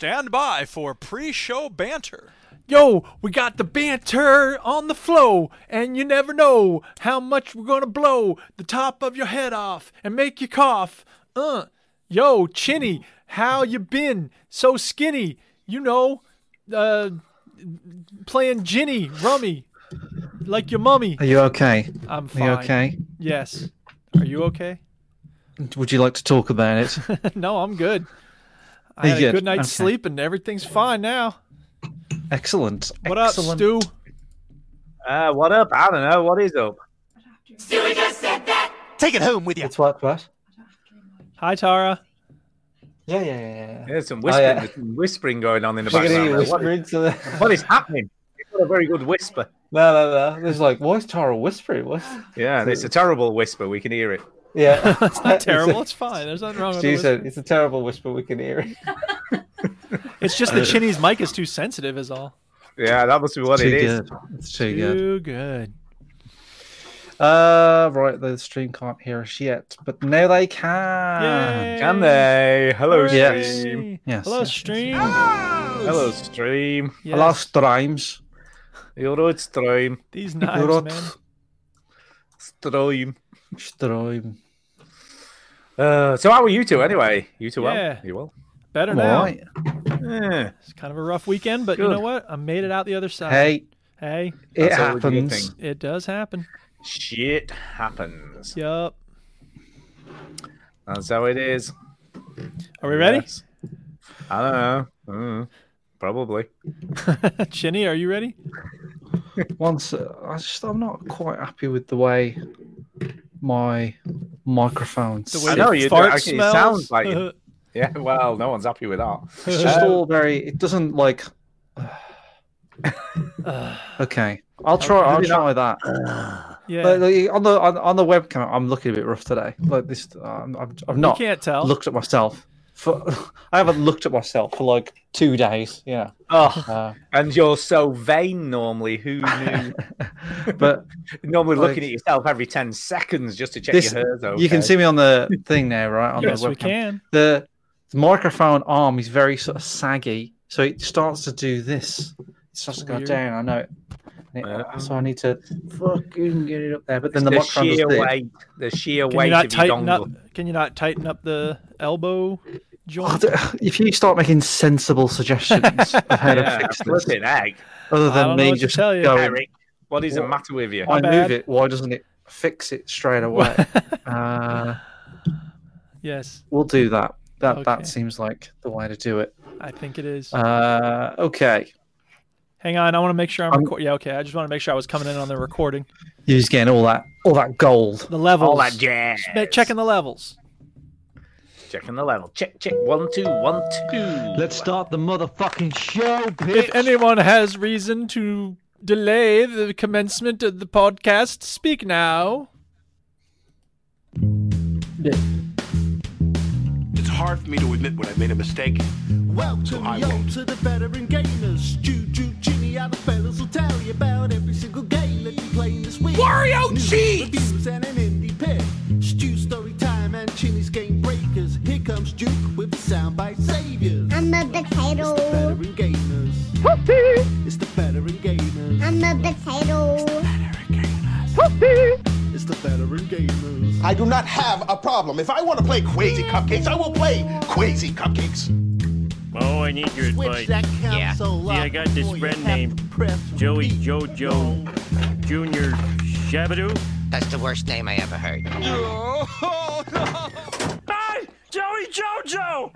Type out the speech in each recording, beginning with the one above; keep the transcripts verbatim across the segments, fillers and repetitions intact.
Stand by for pre-show banter. Yo, we got the banter on the flow, and you never know how much we're gonna blow the top of your head off and make you cough. Uh, yo, Chinny, how you been? So skinny, you know, uh, playing Ginny, rummy, like your mummy. Are you okay? I'm fine. Are you okay? Yes. Are you okay? Would you like to talk about it? No, I'm good. I had good? a good night's okay. sleep, and everything's fine now. Excellent. What Excellent. up, Stu? Uh, what up? I don't know. What is up? Stewie just said that. Take it home with you. It's what, what? Hi, Tara. Yeah, yeah, yeah. There's some whispering, oh, yeah. whispering going on in the background. What is, the... what is happening? It's not a very good whisper. No, no, no. There's like, why is Tara whispering? What's... Yeah, it's a terrible whisper. We can hear it. Yeah. It's not terrible. It's, a... it's fine. There's nothing wrong with it. Said it's a terrible whisper. We can hear it. It's just the Chinny's mic is too sensitive is all. Yeah, that must be what it is. It's too good. Too good. Uh, right, the stream can't hear us yet, but now they can. Yay. Can they? Hello, yes. stream. Yes. Hello, stream. Yes. Hello, stream. Yes. Hello, streams. Hello, stream. These knives, Hello, man. Stream. Stream. Uh, so how are you two anyway? You two well? Yeah. You well? Better now. Right. Yeah. It's kind of a rough weekend, but Good. you know what? I made it out the other side. Hey, hey, it happens. It does happen. Shit happens. Yup. That's how it is. Are we ready? Yes. I don't know. I don't know. Probably. Chinny, are you ready? Once uh, I just, I'm not quite happy with the way my microphone. The way I know you actually smells. sounds like. You. Yeah, well, no one's happy with that. It's just um, all very. It doesn't like. Uh, okay, I'll try. I'll try that. Uh, yeah. But, like, on the on, on the webcam, I'm looking a bit rough today. Like this, um, I've, I've not. You can't tell. Looked at myself for. I haven't looked at myself for like two days. Yeah. Oh. Uh, and you're so vain normally. Who knew? But normally like, looking at yourself every ten seconds just to check this, your hair's okay. You can see me on the thing there, right? On yes, the webcam. we can. The The microphone arm is very sort of saggy, so it starts to do this. It starts to go Weird. down. I know it. It uh, so I need to fucking get it up there. But then the, the microphone sheer weight, the sheer can weight of your dongle. Up, can you not tighten up the elbow joint? Oh, if you start making sensible suggestions of how yeah, to fix this, egg. other than me just going, Eric, what is what, the matter with you? Why move it? Why doesn't it fix it straight away? uh, yes, we'll do that. That okay. that seems like the way to do it. I think it is. Uh, okay. Hang on, I want to make sure I'm. I'm reco- yeah, okay. I just want to make sure I was coming in on the recording. You're just getting all that, all that gold, the levels, all that jazz. Checking the levels. Checking the level. Check, check. One, two, one, two. Let's start the motherfucking show, bitch. If anyone has reason to delay the commencement of the podcast, speak now. Yeah. Hard for me to admit when I made a mistake. Welcome so I won't. to the veteran gamers. Juju, Ginny, other fellas will tell you about every single game that you playing this week. Wario Cheats! Reviews and an indie pick. Stu story time and Ginny's game breakers. Here comes Duke with the soundbite saviors. I'm a potato. It's the veteran gamers. Whoopee! It's the veteran gamers. I'm a potato. It's the veteran gamers. Whoopee! It's the veteran gamers. I do not have a problem. If I want to play Quazy Cupcakes, I will play Quazy Cupcakes. Oh, I need your Switch advice. That yeah. See, I got this friend named Joey Jojo Junior Shabadoo. That's the worst name I ever heard. Oh, no. Bye, Joey Jojo!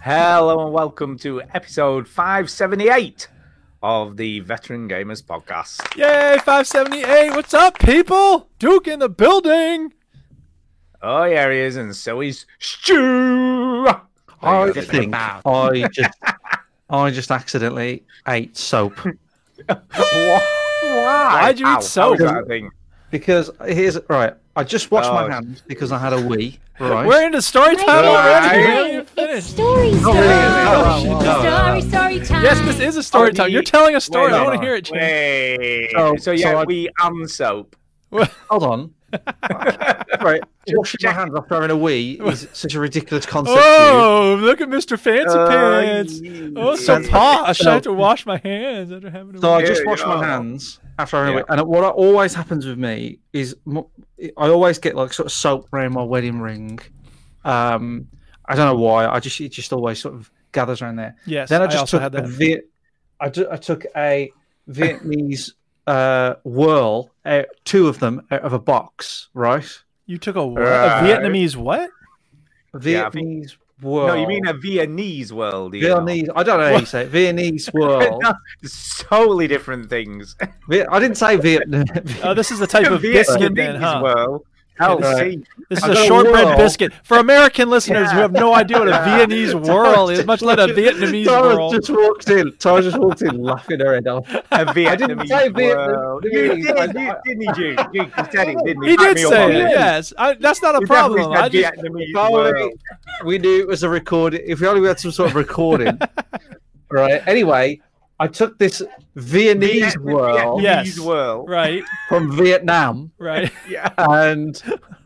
Hello and welcome to episode five seventy-eight of the Veteran Gamers Podcast. Yay, five seventy-eight. What's up, people? Duke in the building. Oh, yeah, he is, and so is Stu. I think I just, I just accidentally ate soap. Why? Why'd you Ow, eat soap? Because here's right. I just washed oh. my hands because I had a wee. Right. We're into story time already. It's story time. Oh, really? oh, story, story time. Yes, this is a story oh, time. You're telling a story. Wait, I want to hear it. Wait. So, so yeah, so I... wee and soap. Hold on. Right, washing my hands after having a wee is such a ridiculous concept. Oh, look at Mister Fancy uh, Pants! Yeah. Oh, so posh! So, I have to wash my hands after having a wee. So I just wash yeah. my hands after having yeah. a wee. And what always happens with me is I always get like sort of soap around my wedding ring. Um, I don't know why. I just it just always sort of gathers around there. Yes. Then I just I also took had that. A Viet, I, do, I took a Vietnamese. Uh, whirl uh, two of them out of a box, right? You took a, whirl, right. a Vietnamese what? A Vietnamese yeah, whirl. No, you mean a Viennese whirl? Viennese. Know? I don't know what? How you say it. Viennese whirl. No, totally different things. I didn't say Vietnam. Oh, this is the type of biscuit then, huh? Whirl. Oh, see. This is a shortbread biscuit. For American listeners yeah. who have no idea what a Viennese whirl is, much less a Vietnamese whirl. Just walked in. Tara just walked in laughing her head off. A Vietnamese I didn't say whirl. Vietnamese. You did, you, didn't you, Jude? You, you said it, didn't you? He did say it, yes. I, that's not a problem. I just, Vietnamese we knew it was a recording. If we only had some sort of recording. Right. Anyway, I took this Viennese whirl, yes, right, from Vietnam, right, yeah, and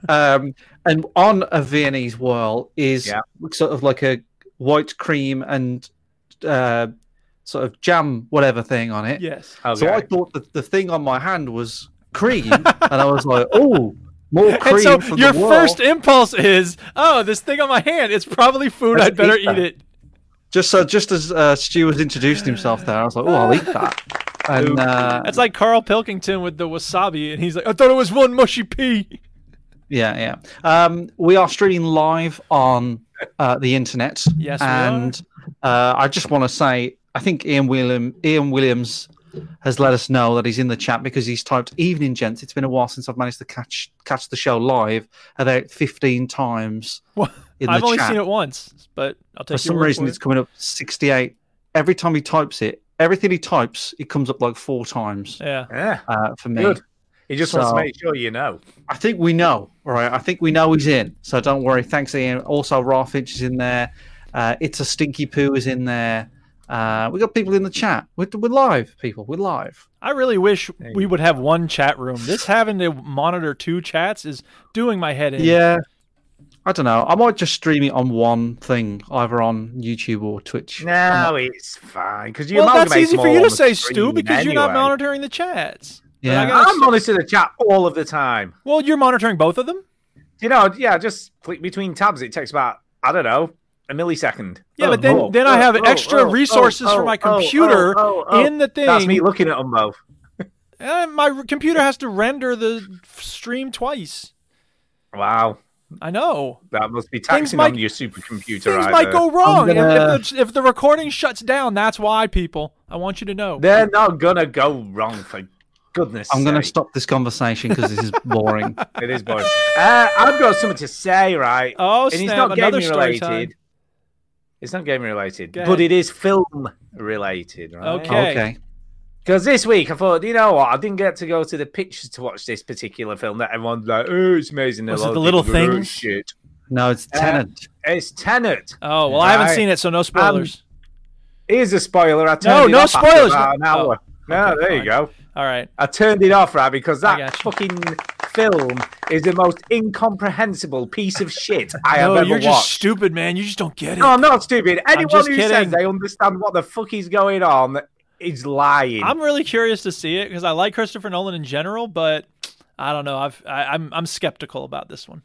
um, and on a Viennese whirl is yeah. sort of like a white cream and uh, sort of jam whatever thing on it. Yes. Okay. So I thought that the thing on my hand was cream, and I was like, oh. More cream. And so from your the whirl. First impulse is, oh, this thing on my hand, it's probably food. Let's I'd better eat, eat it. Just so, just as uh, Stu was introducing himself there, I was like, "Oh, I'll eat that." And uh, it's like Carl Pilkington with the wasabi, and he's like, "I thought it was one mushy pea." Yeah, yeah. Um, we are streaming live on uh, the internet. Yes, and we are. Uh, I just want to say, I think Ian William, Ian Williams, has let us know that he's in the chat because he's typed "Evening, gents. It's been a while since I've managed to catch catch the show live about fifteen times." What? In I've the only chat. Seen it once, but I'll take for some reason for it. It's coming up sixty-eight. Every time he types it, everything he types, it comes up like four times. Yeah, yeah. Uh, for me, good. He just so, wants to make sure you know. I think we know, all right? I think we know he's in, so don't worry. Thanks, Ian. Also, Ralphitch is in there. Uh, it's a stinky poo is in there. Uh, we got people in the chat. We're, we're live, people. We're live. I really wish we would have one chat room. This having to monitor two chats is doing my head in. Yeah. I don't know. I might just stream it on one thing, either on YouTube or Twitch. No, it's fine. Because you well, that's easy for you to say, Stu, because anyway. You're not monitoring the chats. Yeah, I gotta... I'm monitoring the chat all of the time. Well, you're monitoring both of them? You know, yeah, just click between tabs. It takes about, I don't know, a millisecond. Yeah, oh, but then, oh, then oh, I have oh, extra oh, resources oh, for my computer oh, oh, oh, oh. in the thing. That's me looking at them both. And my computer has to render the stream twice. Wow. I know. That must be taxing might, on your supercomputer. Things either. Might go wrong. Gonna... If, the, if the recording shuts down, that's why, people. I want you to know. They're not going to go wrong, for goodness I'm going to stop this conversation because this is boring. It is boring. Uh, I've got something to say, right? Oh, and it's snap, not gaming related. Time. It's not gaming related, but it is film related, right? Okay. Okay. Because this week, I thought, you know what? I didn't get to go to the pictures to watch this particular film that everyone's like, oh, it's amazing. Was it The Little Things? Shit. No, it's Tenet. Uh, it's Tenet. Oh, well, right? I haven't seen it, so no spoilers. Um, here's a spoiler. I turned no, no spoilers. About an hour. Oh, no, okay, there fine. You go. All right. I turned it off, right, because that fucking film is the most incomprehensible piece of shit I have no, ever you're watched. You're just stupid, man. You just don't get it. No, I'm not stupid. Anyone who kidding. Says they understand what the fuck is going on... He's lying. I'm really curious to see it because I like Christopher Nolan in general, but I don't know. I've I, I'm I'm skeptical about this one.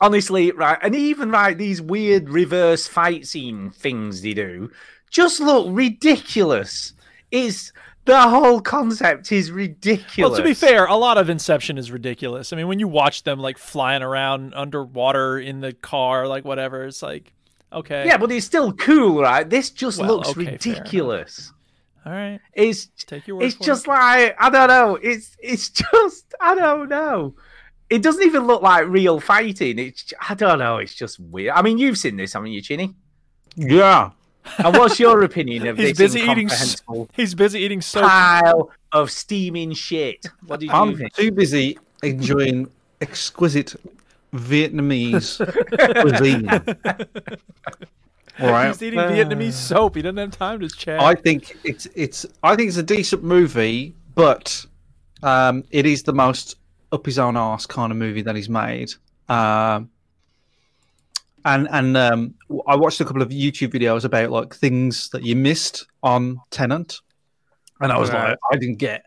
Honestly, right, and even right these weird reverse fight scene things they do just look ridiculous. It's the whole concept is ridiculous. Well, to be fair, a lot of Inception is ridiculous. I mean, when you watch them like flying around underwater in the car, like whatever, it's like okay. Yeah, but it's still cool, right? This just well, looks okay, ridiculous. All right. It's take your word it's for just it. Like I don't know. It's it's just I don't know. It doesn't even look like real fighting. It's I don't know. It's just weird. I mean, you've seen this, haven't you, Chinny? Yeah. And what's your opinion of he's this busy incomprehensible eating, he's busy eating soap pile of steaming shit? What do you I'm think? Too busy enjoying exquisite Vietnamese cuisine. All right. He's eating uh, Vietnamese soap. He doesn't have time to chat. I think it's it's. I think it's a decent movie, but um, it is the most up his own arse kind of movie that he's made. Um, and and um, I watched a couple of YouTube videos about like things that you missed on Tenet, and I was right. like, I didn't get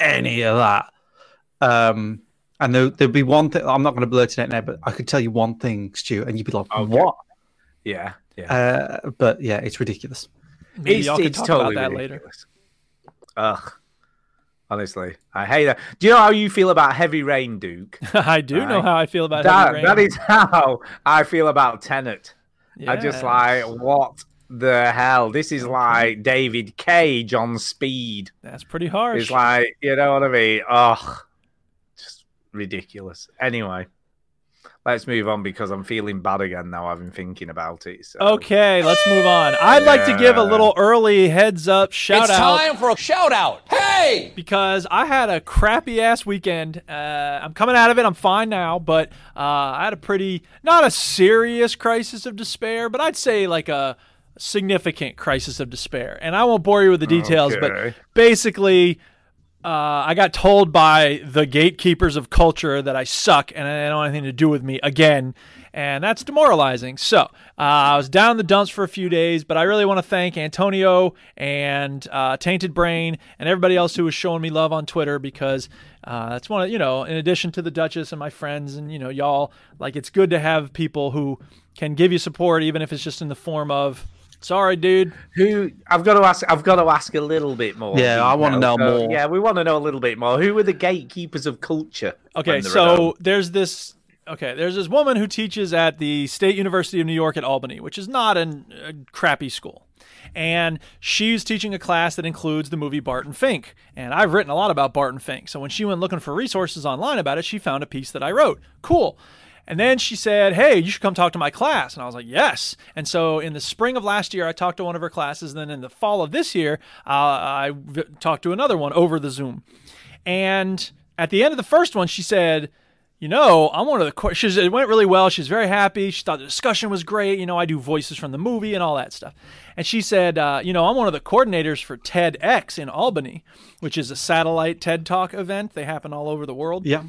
any of that. Um, and there, there'd be one thing. I'm not going to blurt it out now, but I could tell you one thing, Stu, and you'd be like, okay. "What?" Yeah, yeah. Uh, but yeah, it's ridiculous. Maybe it's, y'all can it's talk totally about that ridiculous. later. Ugh. Honestly, I hate that. Do you know how you feel about Heavy Rain, Duke? I do I, know how I feel about that, Heavy Rain. That is how I feel about Tenet. Yes. I just like, what the hell? This is like David Cage on speed. That's pretty harsh. It's like, you know what I mean? Ugh, just ridiculous. Anyway, let's move on because I'm feeling bad again now I've been thinking about it. So. Okay, let's move on. I'd yeah. like to give a little early heads up shout it's out. It's time for a shout out. Hey! Because I had a crappy ass weekend. Uh, I'm coming out of it. I'm fine now, but uh, I had a pretty, not a serious crisis of despair, but I'd say like a significant crisis of despair. And I won't bore you with the details, okay. but basically... Uh, I got told by the gatekeepers of culture that I suck and they don't have anything to do with me again, and that's demoralizing. So uh, I was down in the dumps for a few days, but I really want to thank Antonio and uh, Tainted Brain and everybody else who was showing me love on Twitter, because uh, that's one of, you know, in addition to the Duchess and my friends and, you know, y'all, like, it's good to have people who can give you support, even if it's just in the form of, sorry, dude. Who I've got to ask. I've got to ask a little bit more. Yeah, I want to know so, more. Yeah, we want to know a little bit more. Who are the gatekeepers of culture? Okay, so there's this. Okay, there's this woman who teaches at the State University of New York at Albany, which is not an, a crappy school, and she's teaching a class that includes the movie Barton Fink. And I've written a lot about Barton Fink, so when she went looking for resources online about it, she found a piece that I wrote. Cool. And then she said, hey, you should come talk to my class. And I was like, yes. And so in the spring of last year, I talked to one of her classes. And then in the fall of this year, uh, I v- talked to another one over the Zoom. And at the end of the first one, she said, you know, I'm one of the questions. It went really well. She's very happy. She thought the discussion was great. You know, I do voices from the movie and all that stuff. And she said, uh, you know, I'm one of the coordinators for TEDx in Albany, which is a satellite TED Talk event. They happen all over the world. Yeah.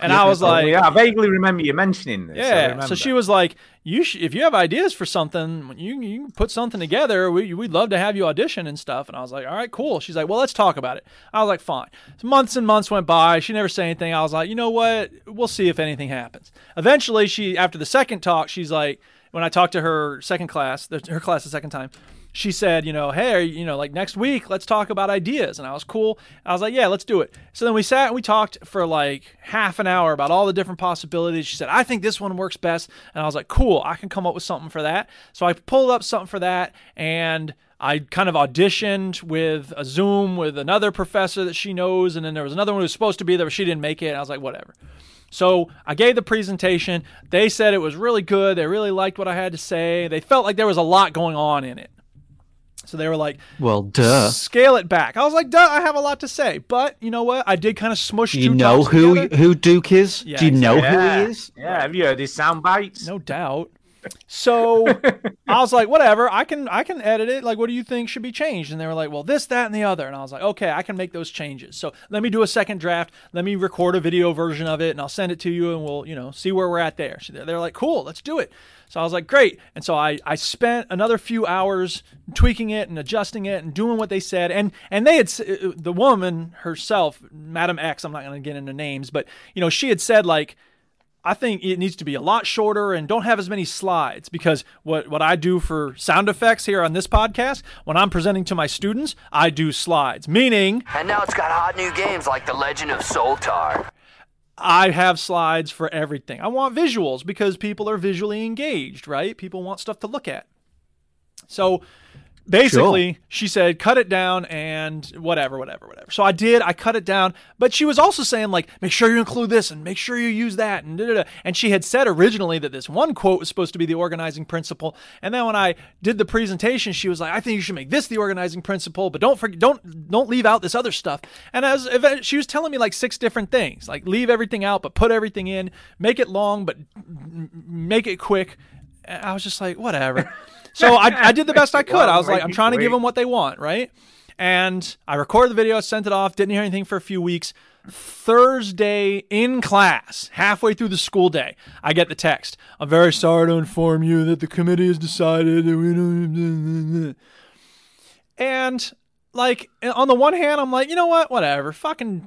And yeah, I was like... Yeah, I vaguely remember you mentioning this. Yeah, so she was like, "You, sh- if you have ideas for something, you you put something together. We, we'd love to have you audition and stuff." And I was like, all right, cool. She's like, well, let's talk about it. I was like, fine. So months and months went by. She never said anything. I was like, you know what? We'll see if anything happens. Eventually, she after the second talk, she's like, when I talked to her second class, her class the second time, she said, you know, hey, you know, like next week, let's talk about ideas. And I was cool. I was like, yeah, let's do it. So then we sat and we talked for like half an hour about all the different possibilities. She said, I think this one works best. And I was like, cool, I can come up with something for that. So I pulled up something for that, and I kind of auditioned with a Zoom with another professor that she knows. And then there was another one who was supposed to be there, but she didn't make it. And I was like, whatever. So I gave the presentation. They said it was really good. They really liked what I had to say. They felt like there was a lot going on in it. So they were like, well, duh. Scale it back. I was like, duh, I have a lot to say. But you know what? I did kind of smush. Do you know who together. who Duke is? Yeah, Do you know yeah. who he is? Yeah, have you heard his sound bites? No doubt. So I was like, whatever, I can I can edit it. Like, what do you think should be changed? And they were like, well, this, that, and the other. And I was like, okay, I can make those changes. So let me do a second draft. Let me record a video version of it, and I'll send it to you, and we'll, you know, see where we're at there. So they're like, cool, let's do it. So I was like, great. And so I, I spent another few hours tweaking it and adjusting it and doing what they said. And and they had, the woman herself, Madam X, I'm not going to get into names, but, you know, she had said, like, I think it needs to be a lot shorter and don't have as many slides, because what, what I do for sound effects here on this podcast, when I'm presenting to my students, I do slides, meaning... And now it's got hot new games like The Legend of Soltar. I have slides for everything. I want visuals because people are visually engaged, right? People want stuff to look at. So... Basically, sure. She said, cut it down and whatever, whatever, whatever. So I did. I cut it down. But she was also saying, like, make sure you include this and make sure you use that. And da, da, da. And she had said originally that this one quote was supposed to be the organizing principle. And then when I did the presentation, she was like, I think you should make this the organizing principle, but don't forget, don't don't leave out this other stuff. And as she was telling me, like, six different things, like, leave everything out, but put everything in, make it long, but make it quick. And I was just like, whatever. So I, I did the best I could. I was like, I'm trying to give them what they want, right? And I recorded the video, sent it off, didn't hear anything for a few weeks. Thursday in class, halfway through the school day, I get the text. I'm very sorry to inform you that the committee has decided that we don't... And, like, on the one hand, I'm like, you know what? Whatever. Fucking...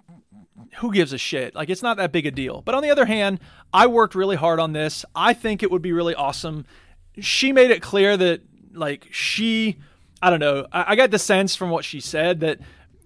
who gives a shit? Like, it's not that big a deal. But on the other hand, I worked really hard on this. I think it would be really awesome. She made it clear that, like, she, I don't know. I, I got the sense from what she said that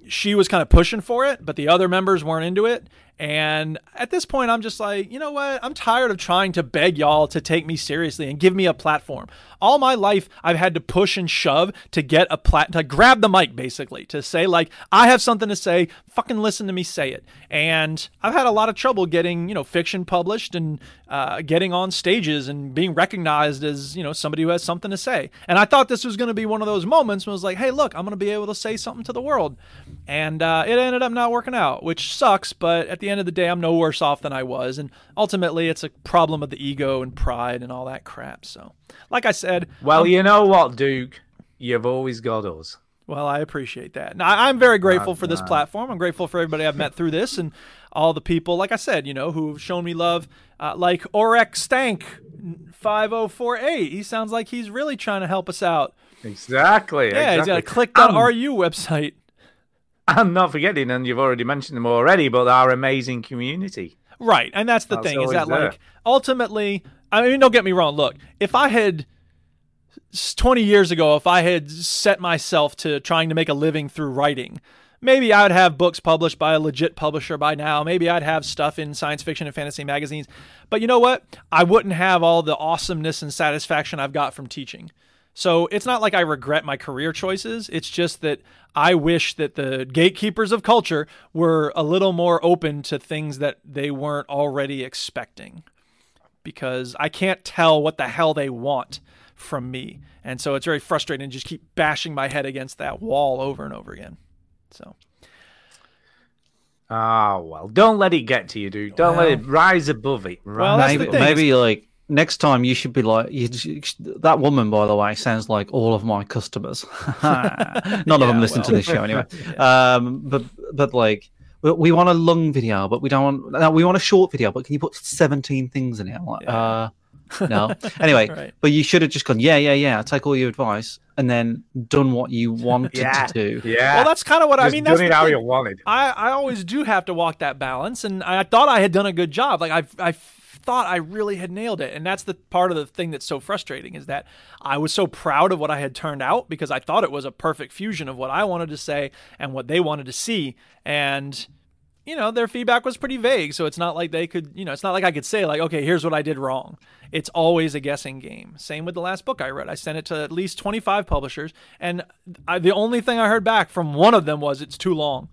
she was kind of pushing for it, but the other members weren't into it. And at this point, I'm just like, you know what? I'm tired of trying to beg y'all to take me seriously and give me a platform. All my life, I've had to push and shove to get a plat, to grab the mic, basically, to say, like, I have something to say, fucking listen to me say it. And I've had a lot of trouble getting, you know, fiction published and uh, getting on stages and being recognized as, you know, somebody who has something to say. And I thought this was going to be one of those moments when I was like, hey, look, I'm going to be able to say something to the world. And uh, it ended up not working out, which sucks, but at the end of the day, I'm no worse off than I was, and ultimately it's a problem of the ego and pride and all that crap. So, like I said, well, um, you know what, Duke, you've always got us. Well, I appreciate that. Now, I'm very grateful uh, for this uh, platform. I'm grateful for everybody I've met through this and all the people, like I said, you know, who've shown me love, uh, like Orek Stank five oh four eight. He sounds like he's really trying to help us out. Exactly. Yeah, exactly. He's got a click dot R U website. I'm not forgetting, and you've already mentioned them already, but our amazing community. Right, and that's the that's thing, is that, there. like, ultimately, I mean, don't get me wrong, look, if I had, twenty years ago, if I had set myself to trying to make a living through writing, maybe I would have books published by a legit publisher by now, maybe I'd have stuff in science fiction and fantasy magazines, but you know what? I wouldn't have all the awesomeness and satisfaction I've got from teaching. So it's not like I regret my career choices. It's just that I wish that the gatekeepers of culture were a little more open to things that they weren't already expecting, because I can't tell what the hell they want from me. And so it's very frustrating to just keep bashing my head against that wall over and over again. So. Oh, well, don't let it get to you, dude. Don't well, let it rise above it. Well, maybe, maybe like. Next time you should be like, you, you, that woman, by the way, sounds like all of my customers. None yeah, of them listen well. to this show anyway. yeah. Um, but but like, we, we want a long video, but we don't want, no, we want a short video, but can you put seventeen things in it? I'm like, yeah. uh, no. Anyway, right. But you should have just gone, yeah, yeah, yeah, take all your advice and then done what you wanted yeah. to do. Yeah. Well, that's kind of what just I mean. Just doing it how you wanted. I, I always do have to walk that balance, and I thought I had done a good job. Like, I've, I've, thought I really had nailed it. And that's the part of the thing that's so frustrating, is that I was so proud of what I had turned out, because I thought it was a perfect fusion of what I wanted to say and what they wanted to see. And, you know, their feedback was pretty vague. So it's not like they could, you know, it's not like I could say like, okay, here's what I did wrong. It's always a guessing game. Same with the last book I read. I sent it to at least twenty-five publishers. And I, the only thing I heard back from one of them was it's too long.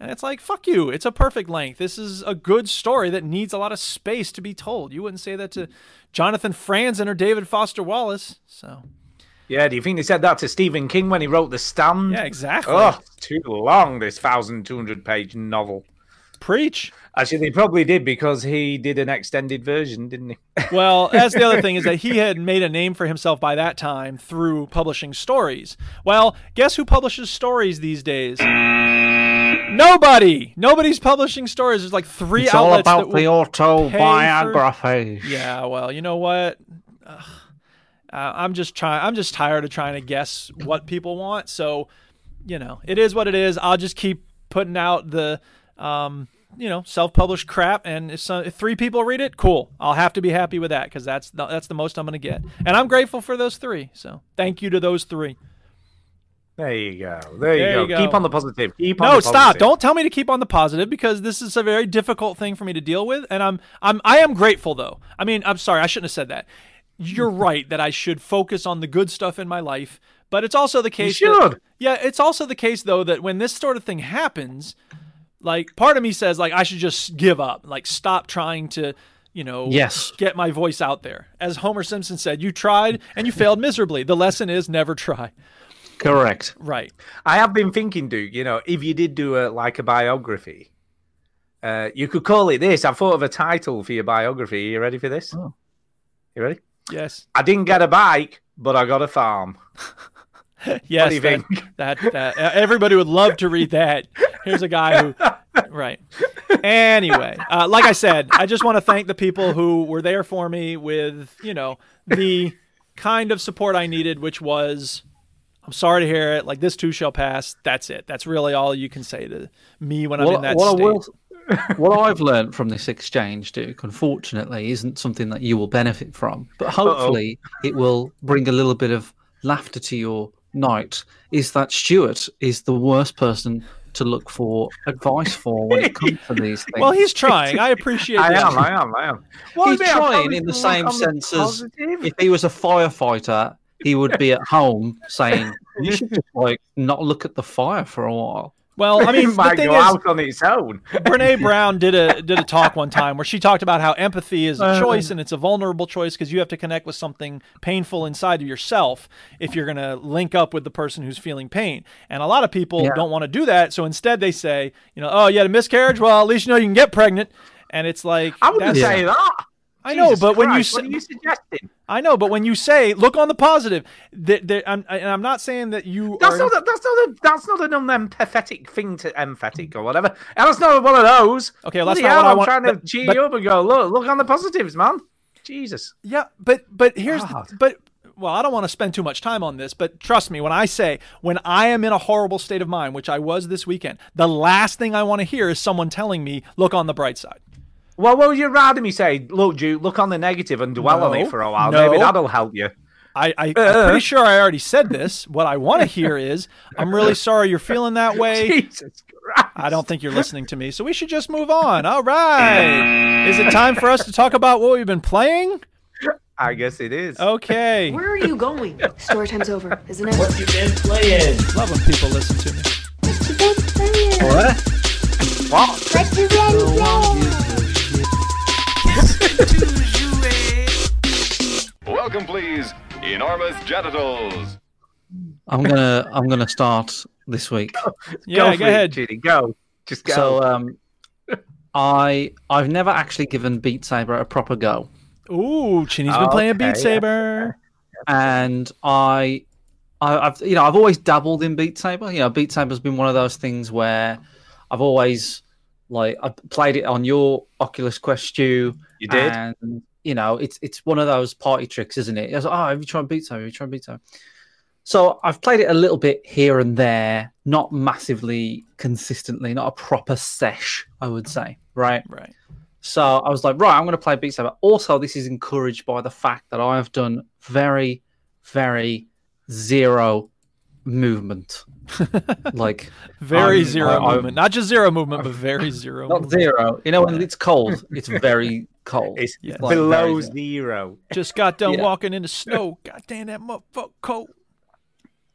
And it's like, fuck you. It's a perfect length. This is a good story that needs a lot of space to be told. You wouldn't say that to Jonathan Franzen or David Foster Wallace. So, yeah, do you think they said that to Stephen King when he wrote The Stand? Yeah, exactly. Oh, too long, this twelve hundred page novel. Preach. Actually, they probably did, because he did an extended version, didn't he? Well, that's the other thing, is that he had made a name for himself by that time through publishing stories. Well, guess who publishes stories these days? Nobody. Nobody's publishing stories. There's like three it's outlets. It's all about that the autobiography. For... Yeah, well, you know what? Uh, I'm just trying. I'm just tired of trying to guess what people want. So, you know, it is what it is. I'll just keep putting out the, um, you know, self-published crap. And if, some, if three people read it, cool. I'll have to be happy with that, because that's the, that's the most I'm going to get. And I'm grateful for those three. So thank you to those three. There you go. There, there you, go. you go. Keep on the positive. Keep on no, the positive. No, stop. Don't tell me to keep on the positive, because this is a very difficult thing for me to deal with. And I'm I'm I am grateful, though. I mean, I'm sorry, I shouldn't have said that. You're right that I should focus on the good stuff in my life, but it's also the case You should. That, yeah, it's also the case though that when this sort of thing happens, like part of me says like I should just give up, like stop trying to You know, yes. get my voice out there. As Homer Simpson said, you tried and you failed miserably. The lesson is never try. Correct. Right. I have been thinking, Duke, you know, if you did do a, like a biography, uh, you could call it this. I thought of a title for your biography. You ready for this? Oh. You ready? Yes. I didn't get a bike, but I got a farm. Yes. What do you that, think? That, that, uh, everybody would love to read that. Here's a guy who Right. Anyway, uh, like I said, I just want to thank the people who were there for me with, you know, the kind of support I needed, which was, I'm sorry to hear it. Like, this too shall pass. That's it. That's really all you can say to me when I'm well, in that well, state. Well, what I've learned from this exchange, Duke, unfortunately, isn't something that you will benefit from, but hopefully Uh-oh. it will bring a little bit of laughter to your night, is that Stuart is the worst person to look for advice for when it comes to these things. Well, he's trying. I appreciate I that. am, I am, I am. Well, he's trying in the same sense as if he was a firefighter, he would be at home saying, you should just like not look at the fire for a while. Well, I mean, it might the thing go is, out on its own. Brene Brown did a did a talk one time where she talked about how empathy is a choice and it's a vulnerable choice because you have to connect with something painful inside of yourself if you're going to link up with the person who's feeling pain. And a lot of people yeah. don't want to do that, so instead they say, you know, oh, you had a miscarriage. Well, at least you know you can get pregnant. And it's like, I wouldn't say yeah. that. I know, Jesus but when Christ, you what are you suggesting? I know, but when you say look on the positive, that I'm and I'm not saying that you. That's are... not a, that's not a, that's not an empathetic thing to emphatic or whatever. That's not one of those. Okay, well, that's not what I want. I'm trying to but, cheer but, you up and go look look on the positives, man. Jesus. Yeah, but but here's the, but. Well, I don't want to spend too much time on this, but trust me, when I say, when I am in a horrible state of mind, which I was this weekend, the last thing I want to hear is someone telling me look on the bright side. Well, what would you rather me say? Look, Duke, look on the negative and dwell no, on it for a while. No. Maybe that'll help you. I, I, uh. I'm pretty sure I already said this. What I want to hear is, I'm really sorry you're feeling that way. Jesus Christ. I don't think you're listening to me, so we should just move on. All right. Is it time for us to talk about what we've been playing? I guess it is. Okay. Where are you going? Story time's over, isn't it? What you been playing? Love when people listen to me. What you been playing? What? What? What you been playing? Welcome, please, enormous genitals. I'm gonna, I'm gonna start this week. Go, yeah, go, go ahead, Judy. Go, just go. So, um, I, I've never actually given Beat Saber a proper go. Ooh, Chinny's been okay, playing Beat Saber, yeah. and I, I, I've, you know, I've always dabbled in Beat Saber. You know, Beat Saber's been one of those things where I've always. Like I played it on your Oculus Quest two. You did, and you know it's it's one of those party tricks, isn't it? I was like, oh, have you tried Beat Saber? Have you tried Beat Saber? So I've played it a little bit here and there, not massively consistently, not a proper sesh, I would say. Right, right. So I was like, right, I'm going to play Beat Saber. Also, this is encouraged by the fact that I have done very, very zero. movement like very I'm, zero I'm, movement I'm, not just zero movement I'm, but very zero not movement. Zero you know when it's cold it's very cold it's yeah. like below zero. zero just got done yeah. walking in the snow. God damn that motherfucker cold.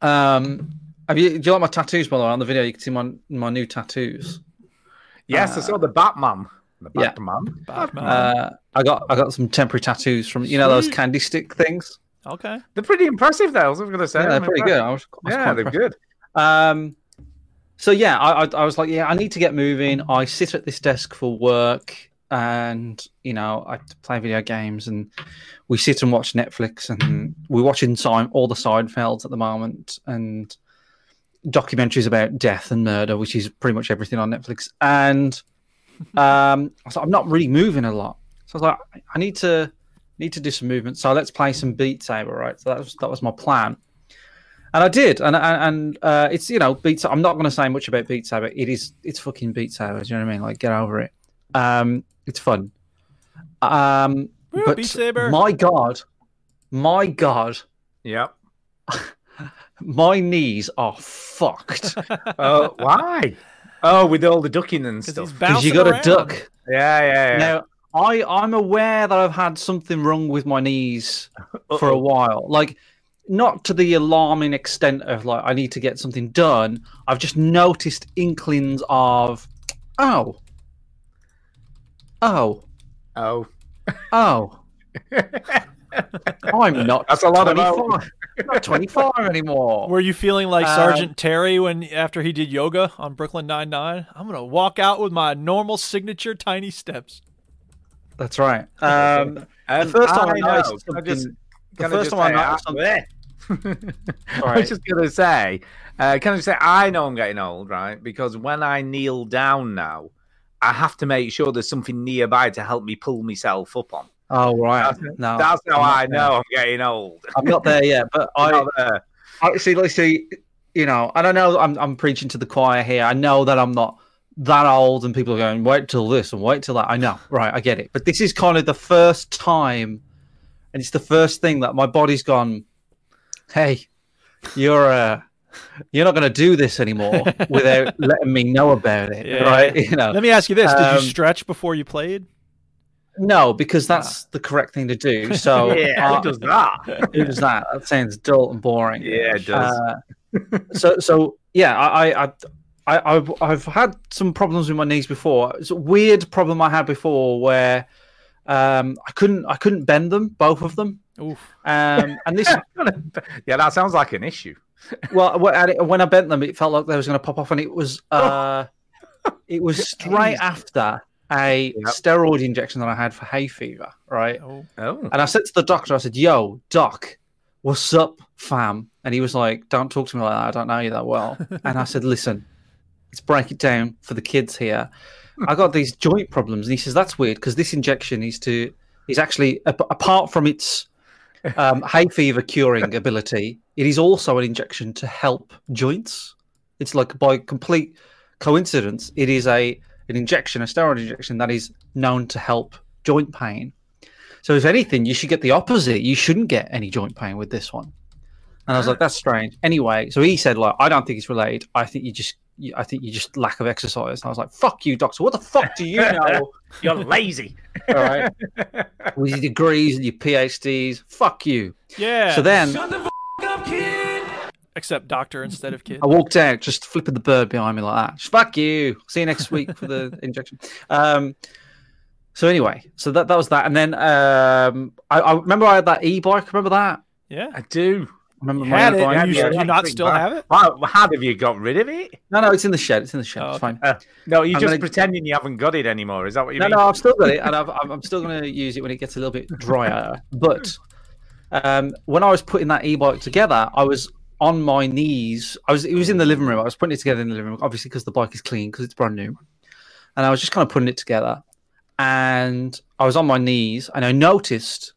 um have you do you like my tattoos, by the way? On the video you can see my my new tattoos. Yes, uh, I saw the Batman. The Batman. Yeah. Batman. uh i got i got some temporary tattoos from you know those candy stick things. Okay, they're pretty impressive, though. I was going to say yeah, they're I'm pretty impressed. Good. I was, I was yeah, they're impressed. Good. Um, so yeah, I, I, I was like, yeah, I need to get moving. I sit at this desk for work, and you know, I play video games, and we sit and watch Netflix, and we're watching all the Seinfelds at the moment, and documentaries about death and murder, which is pretty much everything on Netflix. And um, I was like, I'm not really moving a lot, so I was like, I need to. Need to do some movement, so let's play some Beat Saber, right? So that was that was my plan, and I did. And and uh, it's you know, Beat. I'm not going to say much about Beat Saber. It is it's fucking Beat Saber. Do you know what I mean? Like, get over it. Um, it's fun. Um, Woo, but Beat Saber. My God, my God, yeah, my knees are fucked. uh, why? Oh, with all the ducking and stuff. Because you got to duck. Yeah, yeah, yeah. Now, I, I'm aware that I've had something wrong with my knees for a while. Like, not to the alarming extent of, like, I need to get something done. I've just noticed inklings of, oh, oh, oh, oh. I'm not That's a lot twenty-five. Of I'm not twenty-five anymore. Were you feeling like um, Sergeant Terry when after he did yoga on Brooklyn Nine-Nine? I'm going to walk out with my normal signature tiny steps. That's right. Um, the first time I, I noticed something, I just, the first time I noticed something, I was just going to say, uh, can I just say, I know I'm getting old, right? Because when I kneel down now, I have to make sure there's something nearby to help me pull myself up on. Oh, right. That's, no, that's how I know I'm getting old. I'm not there yet, but I, I see, let's see, you know, and I know I'm, I'm preaching to the choir here. I know that I'm not that old and people are going, wait till this and wait till that. I know, right, I get it. But this is kind of the first time, and it's the first thing that my body's gone, hey, you're uh, you're not going to do this anymore without letting me know about it, yeah. right? You know. Let me ask you this. Did um, you stretch before you played? No, because that's ah. the correct thing to do. So yeah, uh, who does that? Who does that? That sounds dull and boring. Yeah, it does. Uh, so, so yeah, I, I, I, I've, I've had some problems with my knees before. It's a weird problem I had before where um, I couldn't, I couldn't bend them, both of them. Oof. Um, and this, yeah, that sounds like an issue. Well, when I bent them, it felt like they was going to pop off, and it was, uh, it was straight after a yep. steroid injection that I had for hay fever, right? Oh. oh. And I said to the doctor, I said, yo, doc, what's up, fam? And he was like, don't talk to me like that. I don't know you that well. And I said, listen, let's break it down for the kids here. I got these joint problems. And he says, that's weird because this injection is to, is actually, apart from its um, hay fever curing ability, it is also an injection to help joints. It's like by complete coincidence, it is a, an injection, a steroid injection that is known to help joint pain. So if anything, you should get the opposite. You shouldn't get any joint pain with this one. And I was like, that's strange. Anyway, so he said, like, I don't think it's related. I think you just, I think you just lack of exercise. And I was like, fuck you, doctor. What the fuck do you know? You're lazy. All right. With your degrees and your PhDs. Fuck you. Yeah. So then. Shut the f*** up, kid. Except doctor instead of kid. I walked out, just flipping the bird behind me like that. Fuck you. See you next week for the injection. Um, so anyway, so that that was that. And then um, I, I remember I had that e-bike. Remember that? Yeah, I do. I remember you my had e-bike. It. You, yeah. Do you not still have it? How, how have you got rid of it? No, no, it's in the shed. It's in the shed. Oh, it's fine. Uh, no, you're I'm just gonna... pretending you haven't got it anymore. Is that what you no, mean? No, no, I've still got it, and I've, I'm still going to use it when it gets a little bit drier. But um, when I was putting that e-bike together, I was on my knees. I was, it was in the living room. I was putting it together in the living room, obviously, because the bike is clean, because it's brand new. And I was just kind of putting it together. And I was on my knees, and I noticed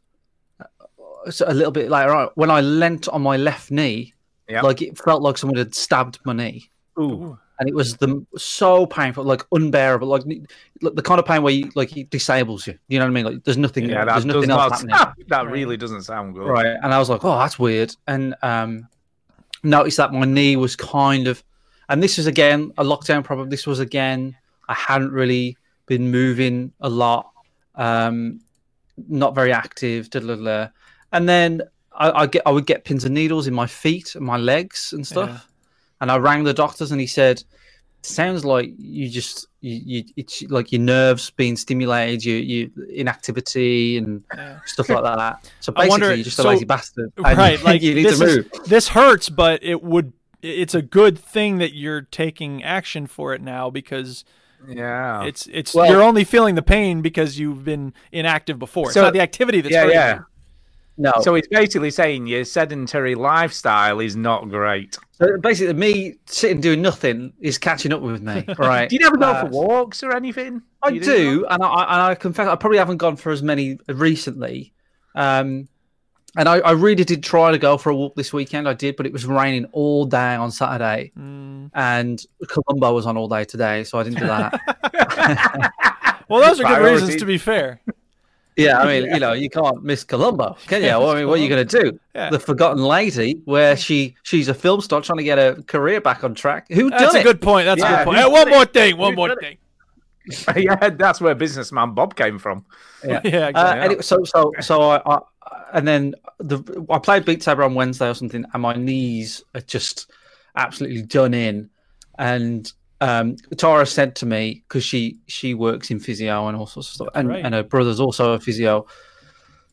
a little bit later on, when I leant on my left knee, yep. like it felt like someone had stabbed my knee. Ooh. And it was the so painful, like unbearable, like the kind of pain where you, like it disables you. You know what I mean? Like there's nothing. Yeah, that there's nothing else happening. Stop. That really doesn't sound good. Right. And I was like, oh, that's weird. And um, noticed that my knee was kind of, and this was again a lockdown problem. This was again, I hadn't really been moving a lot, um, not very active. Blah, blah, blah. And then I, I get, I would get pins and needles in my feet and my legs and stuff. Yeah. And I rang the doctors, and he said, "Sounds like you just, you, you it's like your nerves being stimulated, you, you inactivity and yeah. stuff like that." So basically, wonder, you're just so, a lazy bastard, right? Like you need to move. Is, this hurts, but it would. It's a good thing that you're taking action for it now, because. Yeah, it's it's well, you're only feeling the pain because you've been inactive before. It's so, not the activity that's yeah, yeah. No. So it's basically saying your sedentary lifestyle is not great. So basically, me sitting doing nothing is catching up with me. Right? Do you never go uh, for walks or anything? I do, do and I and I confess I probably haven't gone for as many recently. Um, and I, I really did try to go for a walk this weekend. I did, but it was raining all day on Saturday, mm. and Colombo was on all day today, so I didn't do that. Well, those are good priority. Reasons, to be fair. Yeah, I mean, you know, you can't miss Columbo, can you? Well, I mean, what are you going to do? Yeah. The Forgotten Lady, where she she's a film star trying to get her career back on track. Who done That's it? A good point. That's yeah, a good point. Hey, one more thing. One more thing. Yeah, that's where businessman Bob came from. Yeah, yeah. Exactly. Uh, and it, so, so, so I, I and then the I played Beat Saber on Wednesday or something, and my knees are just absolutely done in. And Um, Tara said to me, because she, she works in physio and all sorts of stuff, and, right. and her brother's also a physio.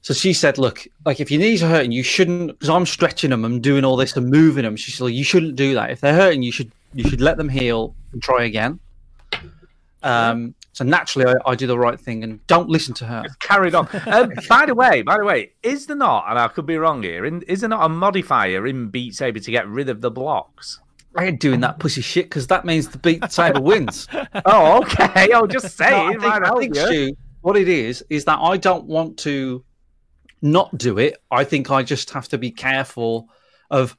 So she said, look, like if your knees are hurting, you shouldn't, because I'm stretching them, I'm doing all this and moving them. She's like, you shouldn't do that. If they're hurting, you should you should let them heal and try again. Um, so naturally, I, I do the right thing and don't listen to her. Just carried on. um, by the way, by the way, is there not? And I could be wrong here. In, is there not a modifier in Beat Saber to get rid of the blocks? I ain't doing that pussy shit because that means the Beat Saber wins. Oh, okay. I'll just say no, it. I think, I think Stu, what it is is that I don't want to not do it. I think I just have to be careful of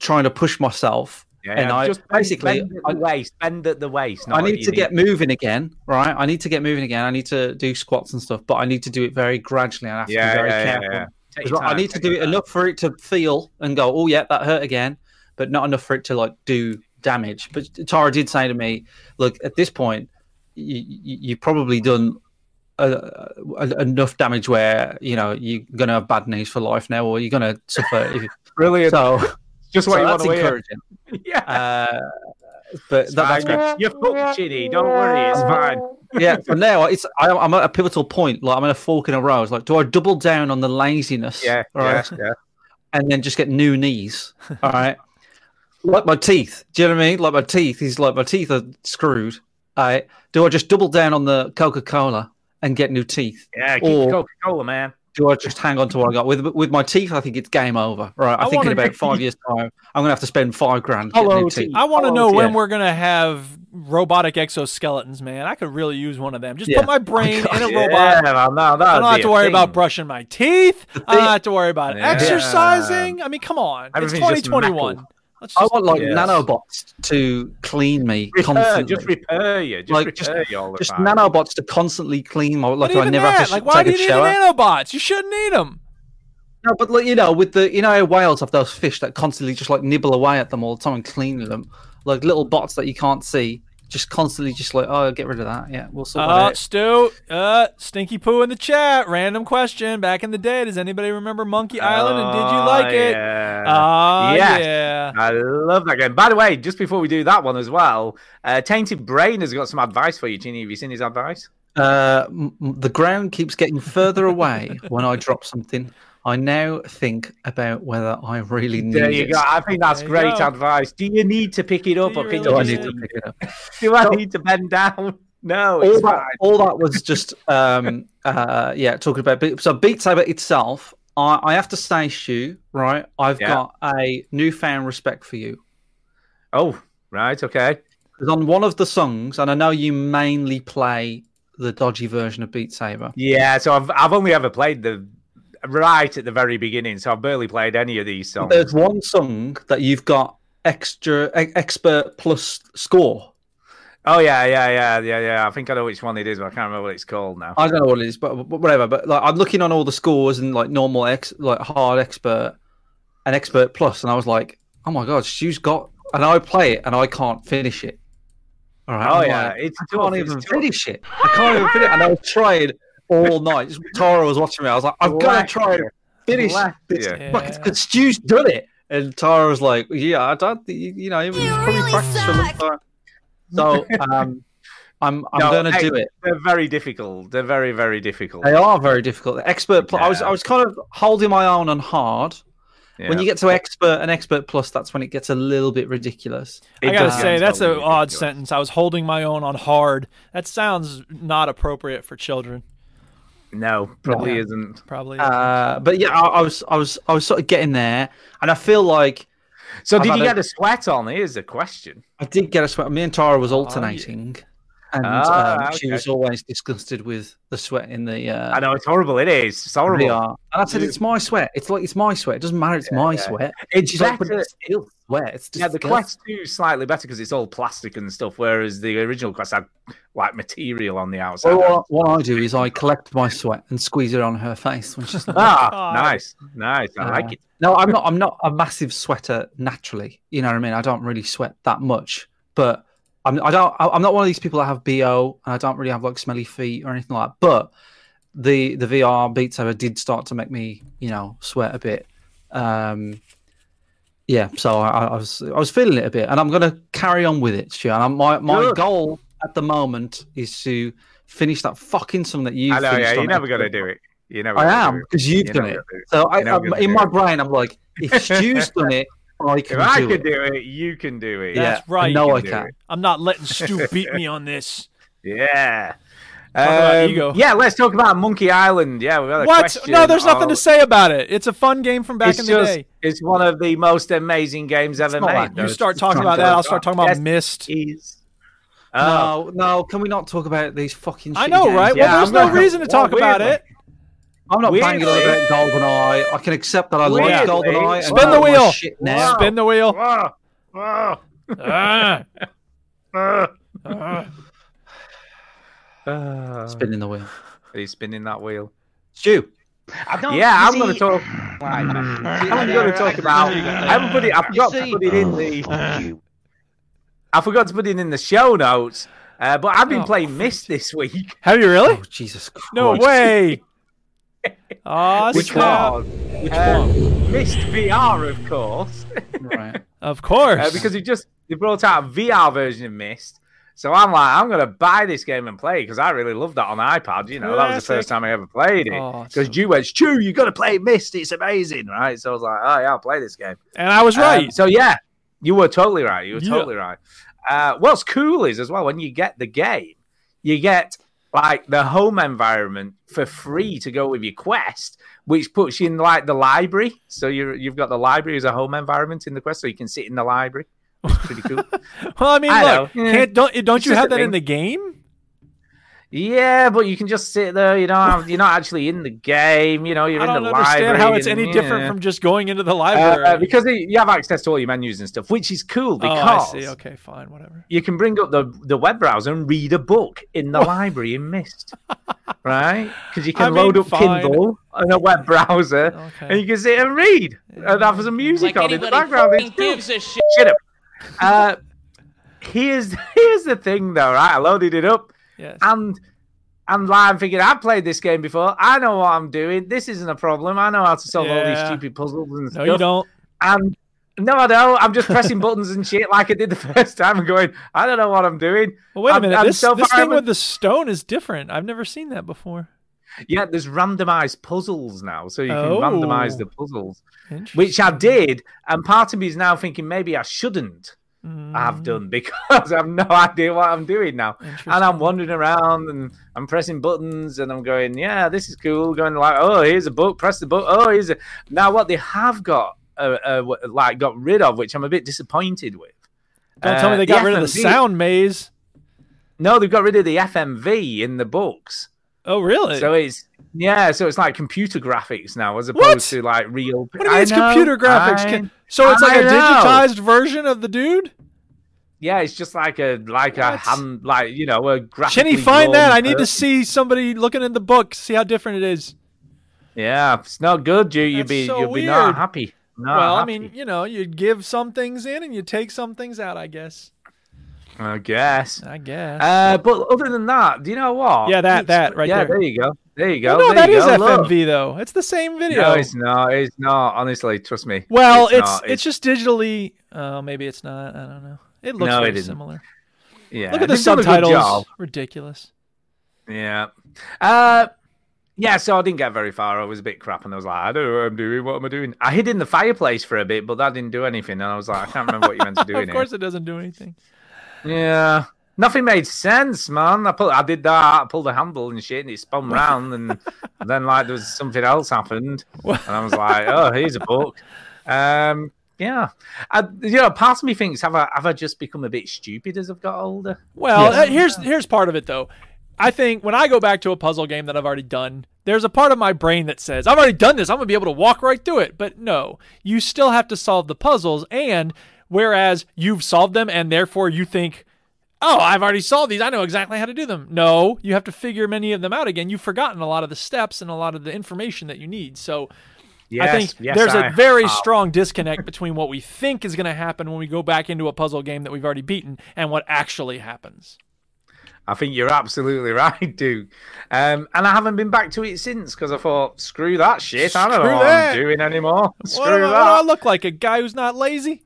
trying to push myself. Yeah, and I just basically bend at the waist. Bend at the waist. I need to get moving again, right? I need to get moving again. I need to do squats and stuff, but I need to do it very gradually. I have to yeah, be very yeah, careful. Yeah, yeah. Time, I need to do it time. enough for it to feel and go, oh yeah, that hurt again, but not enough for it to like do damage. But Tara did say to me, look, at this point, you, you, you've probably done a, a, enough damage where you know you're gonna have bad knees for life now, or you're gonna suffer. If you... Brilliant. So, Just so what you want to hear. Yeah. Uh, but it's that, that's great. You're fucked, Ginny. Don't worry. It's fine. Yeah. But now it's, I, I'm at a pivotal point. Like I'm at a fork in a row. It's like, do I double down on the laziness? Yeah. Right. Yeah, yeah. And then just get new knees. All right. Like my teeth. Do you know what I mean? Like my teeth. He's like, my teeth are screwed. All right. Do I just double down on the Coca-Cola and get new teeth? Yeah. Keep or, Coca-Cola, man. Do I just hang on to what I got? With with my teeth, I think it's game over. Right, I, I think in about five years' time, I'm going to have to spend five grand getting new teeth. I want to know when we're going to have robotic exoskeletons, man. I could really use one of them. Just yeah. put my brain oh, in a yeah, robot. No, no, I don't have to worry thing. about brushing my teeth. The I don't thing. have to worry about yeah. exercising. I mean, come on. Everything's it's twenty twenty-one. Let's just, I want like yes. nanobots to clean me repair, constantly. Just repair you. Just like, repair just, you all the just time. Just nanobots to constantly clean my. Like, but even I never that, have to like, why do you need nanobots? You shouldn't need them. No, but like, you know, with the you know how whales have those fish that constantly just like nibble away at them all the time and clean them, like little bots that you can't see, just constantly just like oh get rid of that. Yeah, we'll sort uh, it. Stu, uh, Stinky Poo in the chat. Random question. Back in the day, does anybody remember Monkey Island? And did you like it? Oh, yeah. Uh, yes. yeah. I love that game. By the way, just before we do that one as well, uh, Tainted Brain has got some advice for you, Ginny. Have you seen his advice? Uh, m- the ground keeps getting further away when I drop something. I now think about whether I really need it. There you it. go. I think that's there great advice. Do you need to pick it up do or pick, really up? I need to pick it up? Do I need to bend down? No. All, it's that, all that was just, um, uh, yeah, talking about. Be- so Beat Saber itself, I, I have to say, Stu, right, I've yeah. got a newfound respect for you. Oh, right, okay. Because on one of the songs, and I know you mainly play the dodgy version of Beat Saber. Yeah, so I've I've only ever played the... right at the very beginning, so I've barely played any of these songs. There's one song that you've got extra expert plus score. Oh yeah, yeah, yeah, yeah, yeah. I think I know which one it is, but I can't remember what it's called now. I don't know what it is, but whatever. But like, I'm looking on all the scores and like normal, ex, like hard expert, and expert plus, and I was like, oh my god, Stu's got. And I play it, and I can't finish it. All right. Oh I'm yeah, like, it's I can't tough, even finish tough. it. I can't even finish it, and I was trying. All night, Tara was watching me. I was like, "I've got to try and finish this." Yeah. Like, because Stu's done it, and Tara was like, "Yeah, I don't. You, you know, it was you probably really practice for a long time." So, um, I'm I'm no, gonna hey, do it. They're very difficult. They're very very difficult. They are very difficult. The expert. Pl- yeah. I was I was kind of holding my own on hard. Yeah. When you get to expert and expert plus, that's when it gets a little bit ridiculous. It I gotta say, totally that's an odd sentence. I was holding my own on hard. That sounds not appropriate for children. No, probably yeah. isn't. Probably, isn't. Uh, but yeah, I, I was, I was, I was sort of getting there, and I feel like. So, I've did you get a, a sweat on? Here's the question. I did get a sweat. Me and Tara was alternating, oh, yeah. and oh, um, okay. she was always disgusted with the sweat in the. Uh, I know it's horrible. It is. It's horrible. V R. And I said, "It's my sweat. It's like it's my sweat. It doesn't matter. It's yeah, my yeah. sweat." It's she's like, but it's still sweat. It's yeah, the Quest two is slightly better because it's all plastic and stuff, whereas the original Quest had. Like material on the outside. Well, what, what I do is I collect my sweat and squeeze it on her face when she's like, ah, oh, nice, nice. I uh, like it. No, I'm not. I'm not a massive sweater naturally. You know what I mean? I don't really sweat that much, but I'm. I don't. I'm not one of these people that have B O, and I don't really have like smelly feet or anything like that. But the the V R Beat Saber did start to make me, you know, sweat a bit. Um, yeah. So I, I was I was feeling it a bit, and I'm gonna carry on with it, Stu. And I'm, my my Good. goal. At the moment is to finish that fucking song that you. I know, yeah, you're never gonna do it. You never. I am because you've done it. So I, I'm, in my brain, I'm like, if Stu's done it, I can. If I can do it, you can do it. That's right. No, I can't. I'm not letting Stu beat me on this. Yeah. Talk um, about ego. Yeah, let's talk about Monkey Island. Yeah, we got a what? Question. No, there's nothing oh. to say about it. It's a fun game from back it's in the just, day. It's one of the most amazing games ever made. Like you start talking about that, I'll start talking about yes, Myst. Oh. No, no, can we not talk about these fucking shit I know, games? Right? Yeah, well, there's I'm no not, reason to talk well, about it. I'm not weirdly. banging on about GoldenEye. I can accept that I weirdly. like GoldenEye. Spin and the wheel. Shit now. Spin the wheel. Wow. Wow. Ah. Ah. Ah. Uh, spinning the wheel. Are you spinning that wheel? Stu. I don't yeah, I'm going to talk. I'm going to talk about. I haven't put it. I forgot to put it in the. I forgot to put it in the show notes. Uh, but I've been oh, playing Myst this week. Have you really? Oh, Jesus Christ! No way. Oh, which one? Which um, one? Myst V R, of course. Right. Of course. Uh, because they just they brought out a V R version of Myst. So I'm like, I'm going to buy this game and play it because I really loved that on iPad. You know, classic. That was the first time I ever played it. Because oh, you went, Stu, you've got to play Myst. It's amazing, right? So I was like, oh, yeah, I'll play this game. And I was right. Um, so, yeah, you were totally right. You were yeah. totally right. Uh, what's cool is, as well, when you get the game, you get, like, the home environment for free to go with your quest, which puts you in, like, the library. So you're, you've got the library as a home environment in the quest, so you can sit in the library. Pretty cool. Well, I mean, I look, can't, don't don't it's you have that thing. in the game? Yeah, but you can just sit there. You know, you're not actually in the game. You know, you're I in the library. I don't understand how it's and, any different yeah. from just going into the library uh, because you have access to all your menus and stuff, which is cool. Because oh, I see. Okay, fine, whatever. You can bring up the the web browser and read a book in the library in Myst, right? Because you can I mean, load up fine. Kindle on a web browser, okay. and you can sit and read yeah. and have some music like on in the background. It's cool. Shit, shut up. uh here's here's the thing though, right? I loaded it up yes. and and I'm thinking I've played this game before, I know what I'm doing, this isn't a problem, I know how to solve yeah. all these stupid puzzles and no, stuff. No you don't. And no I don't, I'm just pressing buttons and shit like I did the first time and going, I don't know what I'm doing. Well, wait a minute, I'm, this, I'm so this thing with the stone is different, I've never seen that before. Yeah, there's randomized puzzles now, so you can oh. randomize the puzzles, which I did. And part of me is now thinking maybe I shouldn't mm. have done because I have no idea what I'm doing now. And I'm wandering around and I'm pressing buttons and I'm going, yeah, this is cool. Going like, oh, here's a book, press the book. Oh, here's a. Now, what they have got, uh, uh, like, got rid of, which I'm a bit disappointed with. Don't uh, tell me they got the rid F M V. Of the sound maze. No, they've got rid of the F M V in the books. Oh really? So it's yeah. So it's like computer graphics now, as opposed what? to like real. What do you mean it's know, computer graphics? I, Can, so it's I like know. a digitized version of the dude. Yeah, it's just like a like what? a hand, like you know a graphic. Can you find that? Person. I need to see somebody looking in the book, see how different it is. Yeah, it's not good. You you'd be so you'd weird. be not happy. Not well, happy. I mean, you know, you give some things in and you take some things out, I guess. I guess. I guess. Uh, but other than that, do you know what? Yeah, that, it's, that, right yeah, there. Yeah, there you go. There you go. Well, no, there that is go. F M V, look. Though. It's the same video. No, it's not. It's not. Honestly, trust me. Well, it's it's, it's, it's just digitally. Oh, maybe it's not. I don't know. It looks no, very it similar. Yeah. Look at the subtitles. Ridiculous. Yeah. Uh, yeah, so I didn't get very far. I was a bit crap, and I was like, I don't know what I'm doing. What am I doing? I hid in the fireplace for a bit, but that didn't do anything. And I was like, I can't remember what you meant to do in it. Of course, it doesn't do anything. Yeah, nothing made sense, man. I pulled, I did that. I pulled the handle and shit, and it spun round, and then like there was something else happened, and I was like, "Oh, here's a book." Um, yeah, I, you know, part of me thinks, have I have I just become a bit stupid as I've got older? Well, yeah. uh, here's here's part of it though. I think when I go back to a puzzle game that I've already done, there's a part of my brain that says, I've already done this. I'm gonna be able to walk right through it. But no, you still have to solve the puzzles and. Whereas you've solved them and therefore you think, oh, I've already solved these. I know exactly how to do them. No, you have to figure many of them out again. You've forgotten a lot of the steps and a lot of the information that you need. So yes, I think yes, there's I, a very oh. strong disconnect between what we think is going to happen when we go back into a puzzle game that we've already beaten and what actually happens. I think you're absolutely right, dude. Um, and I haven't been back to it since because I thought, screw that shit. Screw I don't know what that. I'm doing anymore. What screw am, that. What do I look like? A guy who's not lazy?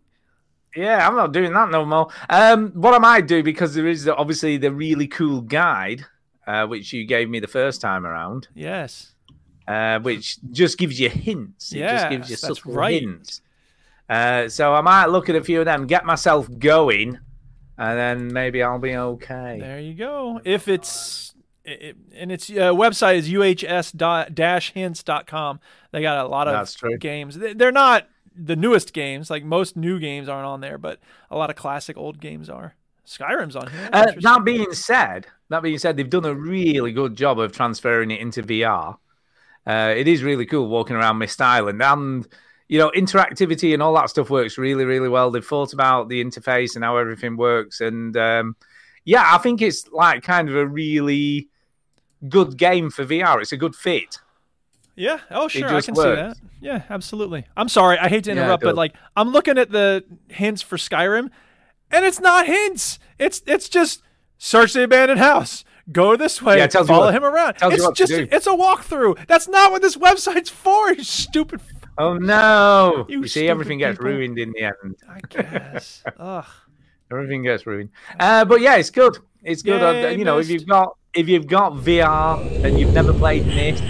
Yeah, I'm not doing that no more. Um, what I might do, because there is obviously the really cool guide, uh, which you gave me the first time around. Yes. Uh, which just gives you hints. It yes, just gives you subtle right. hints. Uh, so I might look at a few of them, get myself going, and then maybe I'll be okay. There you go. If it's it, and its uh, website is U H S dash hints dot com. They got a lot of That's true. games. They're not the newest games. Like most new games aren't on there, but a lot of classic old games are. Skyrim's on here. Uh, that being said, that being said, they've done a really good job of transferring it into V R. Uh, it is really cool walking around Myst Island, and you know, interactivity and all that stuff works really, really well. They've thought about the interface and how everything works, and um, yeah, I think it's like kind of a really good game for V R. It's a good fit. Yeah. Oh, sure. I can works. see that. Yeah, absolutely. I'm sorry. I hate to interrupt, yeah, but like, I'm looking at the hints for Skyrim. And it's not hints. It's it's just search the abandoned house. Go this way. Yeah, tells follow you what, him around. Tells it's you what just to do. It's a walkthrough. That's not what this website's for. You stupid. Oh no! You, you see, everything people. gets ruined in the end. I guess. Ugh. Everything gets ruined. Uh, but yeah, it's good. It's good. Yay, uh, you missed. know, if you've got if you've got V R and you've never played Myst,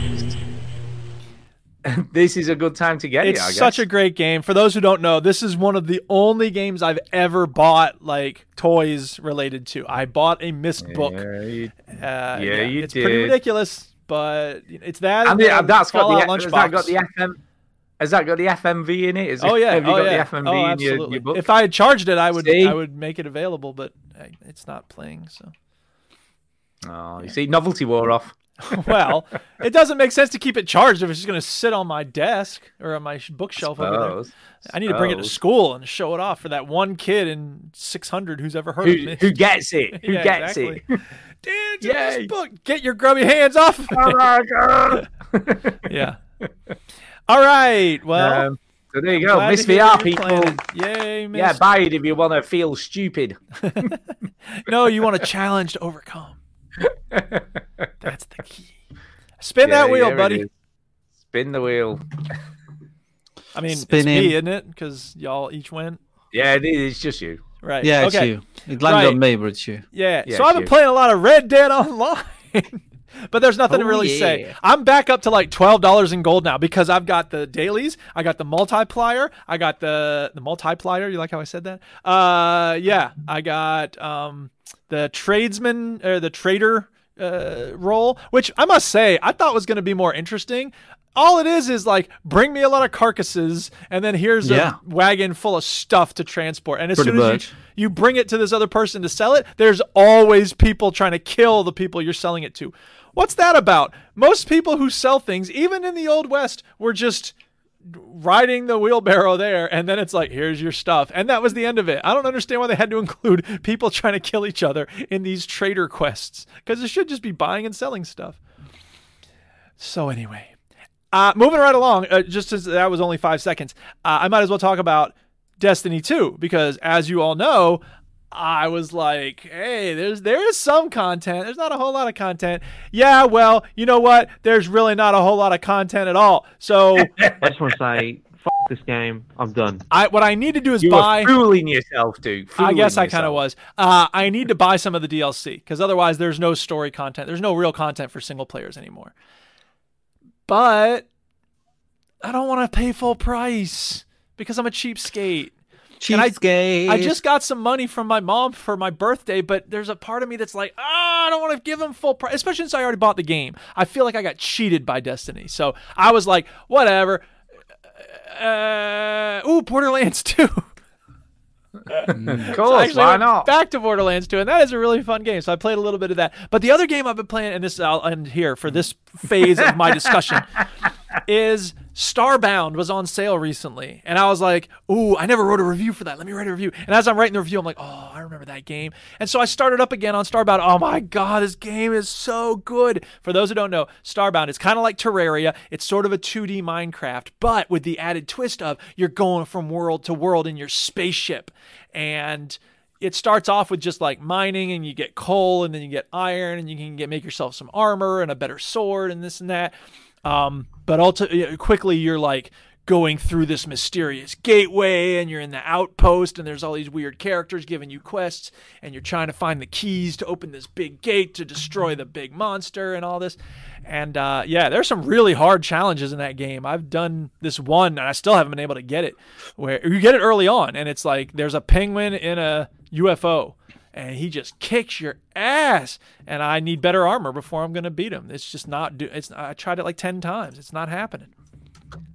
this is a good time to get it. It's such a great game. For those who don't know, this is one of the only games I've ever bought like toys related to. I bought a Myst book. Yeah, you, uh, yeah, yeah you it's did. It's pretty ridiculous, but it's that. And I mean, and that's Fallout got the, has that got the F M. Has that got the F M V in it? Is oh yeah, have you oh, got yeah. the F M V oh, in your, your book? If I had charged it, I would. See? I would make it available, but it's not playing. So. Oh, you yeah. see, novelty wore off. Well, it doesn't make sense to keep it charged if it's just going to sit on my desk or on my bookshelf Suppose. over there. I need Suppose. to bring it to school and show it off for that one kid in six hundred who's ever heard who, of me. Who gets it? Who yeah, gets exactly. it? Dude, you this book. Get your grubby hands off of it. Yeah. All right. Well, um, so there you go. Myst V R, people. Yay, Myst. Yeah, buy it if you want to feel stupid. No, you want a challenge to overcome. That's the key. Spin yeah, that wheel, buddy. Spin the wheel. I mean, Spinning. it's me, isn't it? Because y'all each win. Yeah, it is. It's just you. Right. Yeah, it's okay. you. It landed right. on me, but it's you. Yeah. yeah so I've been you. playing a lot of Red Dead Online, but there's nothing oh, to really yeah. say. I'm back up to like twelve dollars in gold now because I've got the dailies. I got the multiplier. I got the, the multiplier. You like how I said that? Uh, Yeah. I got... um. the tradesman or the trader uh, role, which I must say I thought was going to be more interesting. All it is is like, bring me a lot of carcasses, and then here's yeah. a wagon full of stuff to transport. And as Pretty soon much. as you, you bring it to this other person to sell it, there's always people trying to kill the people you're selling it to. What's that about? Most people who sell things, even in the Old West, were just riding the wheelbarrow there, and then it's like, here's your stuff, and that was the end of it. I don't understand why they had to include people trying to kill each other in these trader quests, because it should just be buying and selling stuff. So anyway, uh moving right along, uh, just since that was only five seconds, uh, I might as well talk about Destiny two, because as you all know, I was like, hey, there's there is some content. There's not a whole lot of content. Yeah, well, you know what? There's really not a whole lot of content at all. So I just want to say, f*** this game. I'm done. I What I need to do is you buy... You were fooling yourself, dude. Fooling I guess I kind of was. Uh, I need to buy some of the D L C, because otherwise there's no story content. There's no real content for single players anymore. But I don't want to pay full price because I'm a cheapskate. I, I just got some money from my mom for my birthday, but there's a part of me that's like, oh, I don't want to give them full price, especially since I already bought the game. I feel like I got cheated by Destiny. So I was like, whatever. Uh, ooh, Borderlands two. Of course, so why not? Back to Borderlands two, and that is a really fun game. So I played a little bit of that. But the other game I've been playing, and this I'll end here for this phase of my discussion, is Starbound was on sale recently, and I was like, ooh, I never wrote a review for that. Let me write a review. And as I'm writing the review, I'm like, oh, I remember that game. And so I started up again on Starbound. Oh my God, this game is so good. For those who don't know, Starbound, it's kind of like Terraria. It's sort of a two D Minecraft, but with the added twist of you're going from world to world in your spaceship. And it starts off with just like mining, and you get coal, and then you get iron, and you can get make yourself some armor and a better sword and this and that. Um, but ultimately, quickly you're like going through this mysterious gateway, and you're in the outpost, and there's all these weird characters giving you quests, and you're trying to find the keys to open this big gate to destroy the big monster and all this. And, uh, yeah, there's some really hard challenges in that game. I've done this one, and I still haven't been able to get it, where you get it early on, and it's like, there's a penguin in a U F O. and he just kicks your ass, and I need better armor before I'm going to beat him. It's just not do it's I tried it like ten times. It's not happening.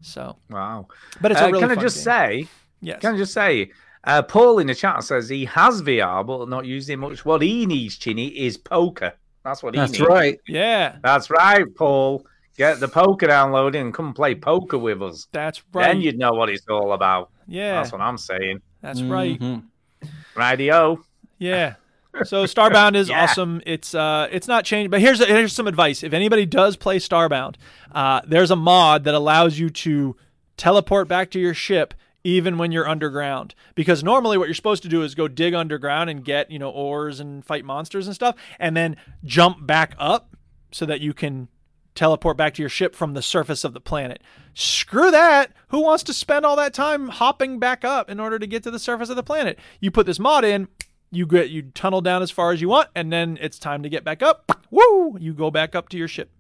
So, wow. But it's uh, a really can fun I just game. say yes. Can I just say uh, Paul in the chat says he has V R but not using it much. What he needs, Chinny, is poker. That's what he That's needs. That's right. Yeah. That's right, Paul. Get the poker downloaded and come play poker with us. That's right. Then you'd know what it's all about. Yeah. That's what I'm saying. That's mm-hmm. right. Radio. Yeah. So Starbound is yeah. awesome. It's uh, it's not changed. But here's here's some advice. If anybody does play Starbound, uh, there's a mod that allows you to teleport back to your ship even when you're underground. Because normally what you're supposed to do is go dig underground and get, you know, ores and fight monsters and stuff, and then jump back up so that you can teleport back to your ship from the surface of the planet. Screw that. Who wants to spend all that time hopping back up in order to get to the surface of the planet? You put this mod in, you get you tunnel down as far as you want, and then it's time to get back up. Woo! You go back up to your ship.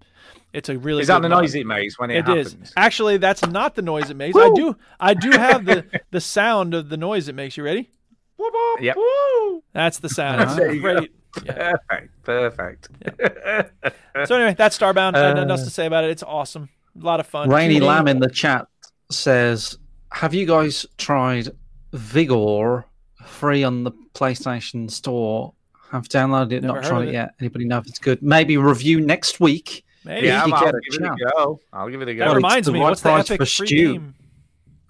It's a really is that the noise it makes when it, it happens? It is. Actually, that's not the noise it makes. Woo! I do I do have the, the sound of the noise it makes. You ready? Yep. That's the sound. Huh? Great. Yeah. Perfect. Perfect. Yeah. So anyway, that's Starbound. Uh, nothing else to say about it. It's awesome. A lot of fun. Rainy Lamb know. in the chat says, have you guys tried Vigor, free on the PlayStation Store? I've downloaded it, Never not tried it, it yet. Anybody know if it's good? Maybe review next week. Maybe. Yeah, I'll, I'll give it a go. I'll give it a go. That reminds me, what's the epic free game?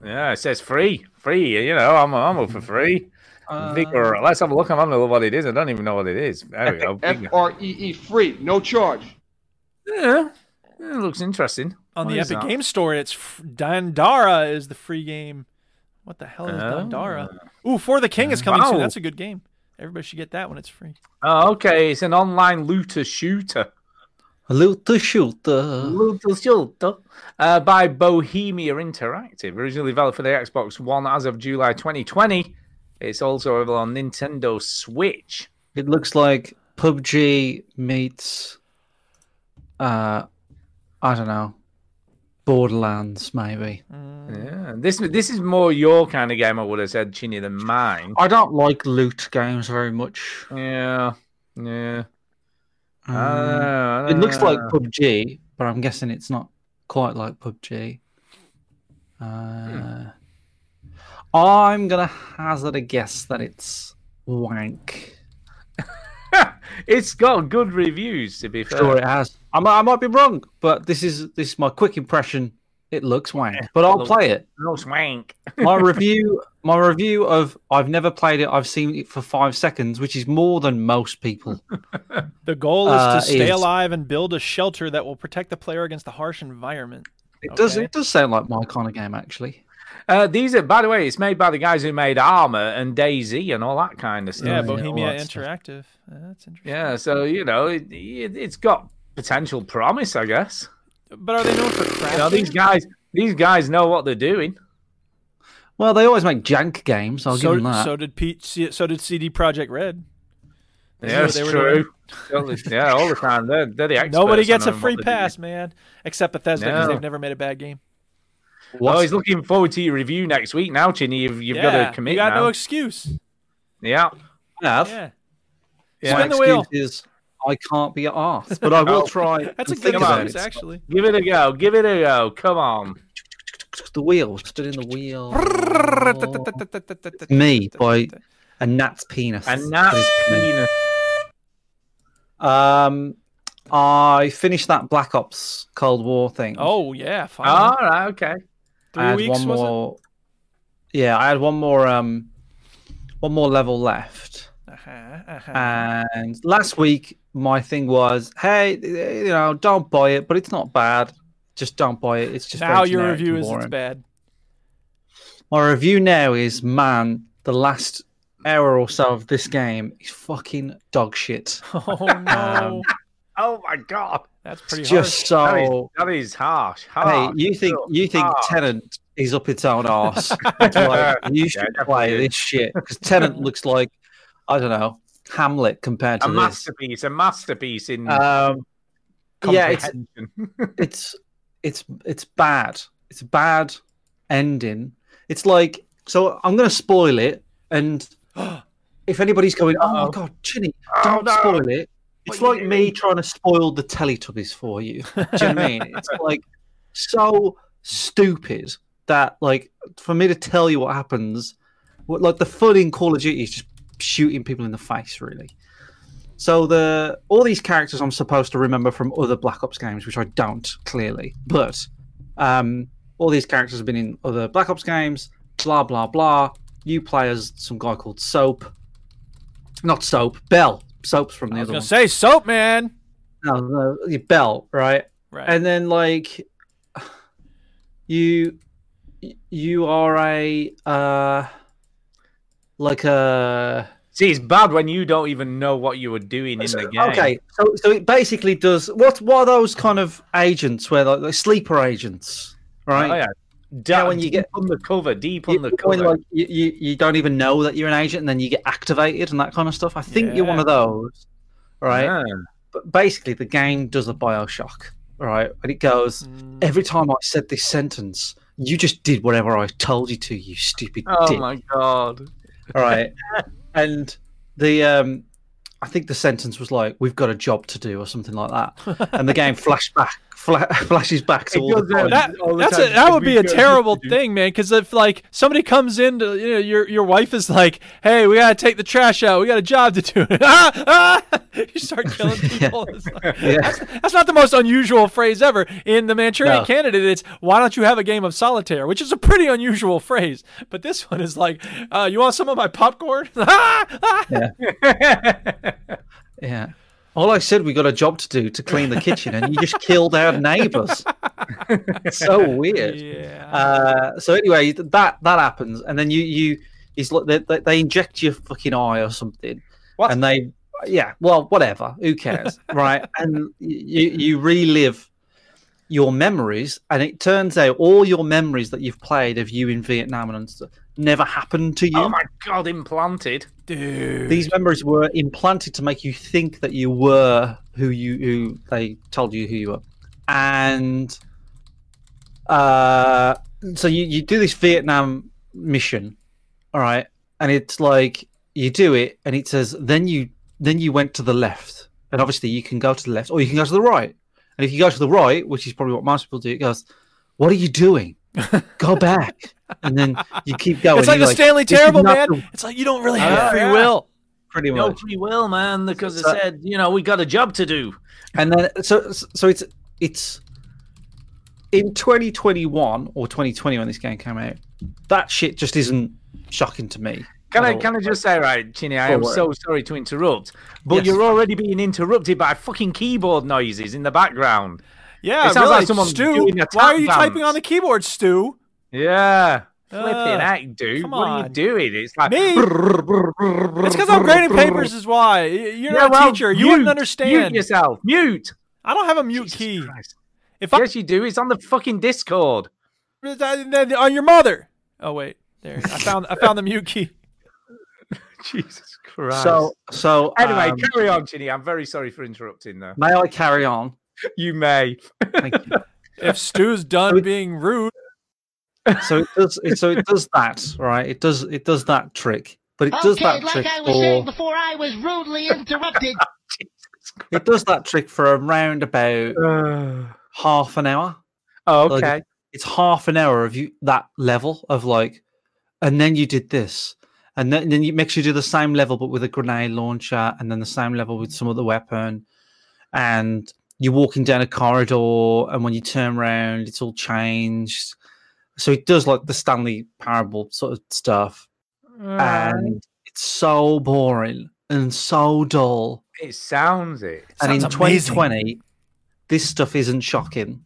Yeah, it says free. Free, you know, I'm, I'm up for free. Uh, Vigor. Let's have a look. I don't know what it is. I don't even know what it is. There we go. F R E E, free, no charge. Yeah, yeah, it looks interesting. On what the Epic that? Game Store, it's f- Dandara is the free game. What the hell is oh. Dandara? Ooh, For the King is coming wow. soon. That's a good game. Everybody should get that when it's free. Oh, okay. It's an online looter shooter. Looter shooter. Looter shooter. Uh, by Bohemia Interactive. Originally developed for the Xbox One as of July twenty twenty. It's also available on Nintendo Switch. It looks like P U B G meets, uh, I don't know, Borderlands, maybe. Mm. Yeah, this this is more your kind of game, I would have said, Chinny, than mine. I don't like loot games very much. Yeah, yeah. Um, uh, it looks like P U B G, but I'm guessing it's not quite like P U B G. Uh, hmm. I'm going to hazard a guess that it's wank. It's got good reviews, to be fair. Sure it has. I might, I might be wrong, but this is this is my quick impression. It looks wank, but I'll play it. It looks wank. my review my review of I've never played it, I've seen it for five seconds, which is more than most people. The goal is uh, to stay is... alive and build a shelter that will protect the player against the harsh environment. It okay. does. It does sound like my kind of game, actually. Uh, these are, by the way, it's made by the guys who made Armor and DayZ and all that kind of stuff. Yeah, Bohemia Interactive. Uh, that's interesting. Yeah, so you know, it, it, it's got potential promise, I guess. But are they known for crafting? You know, these guys, these guys know what they're doing. Well, they always make jank games. I'll so, give them that. So did Pete, so did C D Projekt Red. Yeah, that's true. Doing. Yeah, all the time. They're, they're the experts. Nobody gets a free pass, man, except Bethesda because no. they've never made a bad game. Well, he's looking forward to your review next week now, Chinny. You've, you've yeah, got to commit you got now. No excuse. Yeah. Enough. Yeah. yeah. My excuse wheel. is I can't be arsed, but I will oh, try. That's a good excuse, actually. Give it a go. Give it a go. Come on. The wheel. Stood in the wheel. Me by a gnat's penis. A gnat's penis. Um... I finished that Black Ops Cold War thing. Oh, yeah. All right, okay. Three I had weeks, one more... was it? Yeah, I had one more um, one more level left. Uh-huh, uh-huh. And last week, my thing was, hey, you know, don't buy it, but it's not bad. Just don't buy it. It's just Now your review is it's bad. My review now is, man, the last hour or so of this game is fucking dog shit. Oh, no. um, Oh my god, that's pretty it's just harsh. so that is, that is harsh. harsh. Hey, you think you think harsh. Tenet is up its own arse? Like, you should yeah, play is. this shit because Tenet looks like I don't know Hamlet compared to a this. masterpiece, a masterpiece in um, comprehension. Yeah, it's, it's it's it's bad. It's a bad ending. It's like so. I'm going to spoil it, and if anybody's going, oh my god, Chinny, don't oh, no. spoil it. It's what like me doing? Trying to spoil the Teletubbies for you. Do you know what I mean? It's like so stupid that, like, for me to tell you what happens, what, like, the fun in Call of Duty is just shooting people in the face, really. So the all these characters I'm supposed to remember from other Black Ops games, which I don't, clearly. But um, all these characters have been in other Black Ops games, blah, blah, blah. You play as some guy called Soap. Not Soap, Bell. Soap's from the other one. I was going to say, Soap, man! No, no, Bell, right? Right. And then, like, you you are a, uh, like a... See, it's bad when you don't even know what you were doing in the game. Okay, so so it basically does... What, what are those kind of agents where, like, like sleeper agents, right? Oh, yeah. Da- yeah when you get on the cover, deep on the cover. When, like, you, you, you don't even know that you're an agent, and then you get activated and that kind of stuff. I think yeah. you're one of those, right? Yeah. But basically, the game does a Bioshock, right? And it goes, mm. every time I said this sentence, you just did whatever I told you to, you stupid oh, dick. Oh, my God. All right. And the, um, I think the sentence was like, "We've got a job to do" or something like that. And the game flashed back, fla- flashes back to all the time. That, all the that's time. A, that would be a terrible thing, man. Because if like somebody comes in, to, you know, your your wife is like, "Hey, we gotta take the trash out. We got a job to do." ah, ah! You start killing people. yeah. Like, yeah. That's, that's not the most unusual phrase ever in the Manchurian no. Candidate. It's "Why don't you have a game of solitaire?" Which is a pretty unusual phrase. But this one is like, uh, "You want some of my popcorn?" ah, ah! Yeah. Yeah. All I said, we got a job to do to clean the kitchen, and you just killed our neighbours. It's so weird. Yeah. Uh, so anyway, that that happens, and then you you is like they, they inject your fucking eye or something. What? And they yeah, well, whatever. Who cares, right? And you you relive your memories, and it turns out all your memories that you've played of you in Vietnam and stuff never happened to you. Oh my god, implanted. Dude. These memories were implanted to make you think that you were who you who they told you who you were. And uh so you, you do this Vietnam mission, all right, and it's like you do it and it says then you then you went to the left. And obviously you can go to the left or you can go to the right. And if you go to the right, which is probably what most people do, it goes, "What are you doing? Go back." And then you keep going. It's like the Stanley like, Terrible, man. The... It's like you don't really have uh, free yeah. will. Pretty much. No free will, man, because so, it said, you know, we got a job to do. And then, so so it's it's in twenty twenty-one or twenty twenty when this game came out, that shit just isn't shocking to me. Can I, can I just say, right, Chinny, I am so sorry to interrupt, but yes. you're already being interrupted by fucking keyboard noises in the background. Yeah, it sounds really. Like someone's Stu, doing a tap why are you dance. Typing on the keyboard, Stu? Yeah. Flipping uh, act, dude. What are you doing? It's like... Me? Brr, brr, brr, brr, it's because I'm grading papers is why. You're yeah, not well, a teacher. Mute. You wouldn't understand. Mute yourself. Mute. I don't have a mute Jesus key. Christ. If I... Yes, you do. It's on the fucking Discord. On your mother. Oh, wait. There. I found I found the mute key. Jesus Christ. So, so anyway, um, carry on, Chinny. I'm very sorry for interrupting, though. May I carry on? You may. Thank you. If Stu's done so it, being rude, so it does. It, so it does that, right? It does. It does that trick, but it okay, does that like trick. I was for, saying before I was rudely interrupted. It does that trick for around about uh, half an hour. Oh, okay. Like, it's half an hour of you that level of like, and then you did this. And then, and then it makes you do the same level, but with a grenade launcher, and then the same level with some other weapon. And you're walking down a corridor, and when you turn around, it's all changed. So it does like the Stanley Parable sort of stuff. Right. And it's so boring and so dull. It sounds it. it and sounds in amazing. twenty twenty, this stuff isn't shocking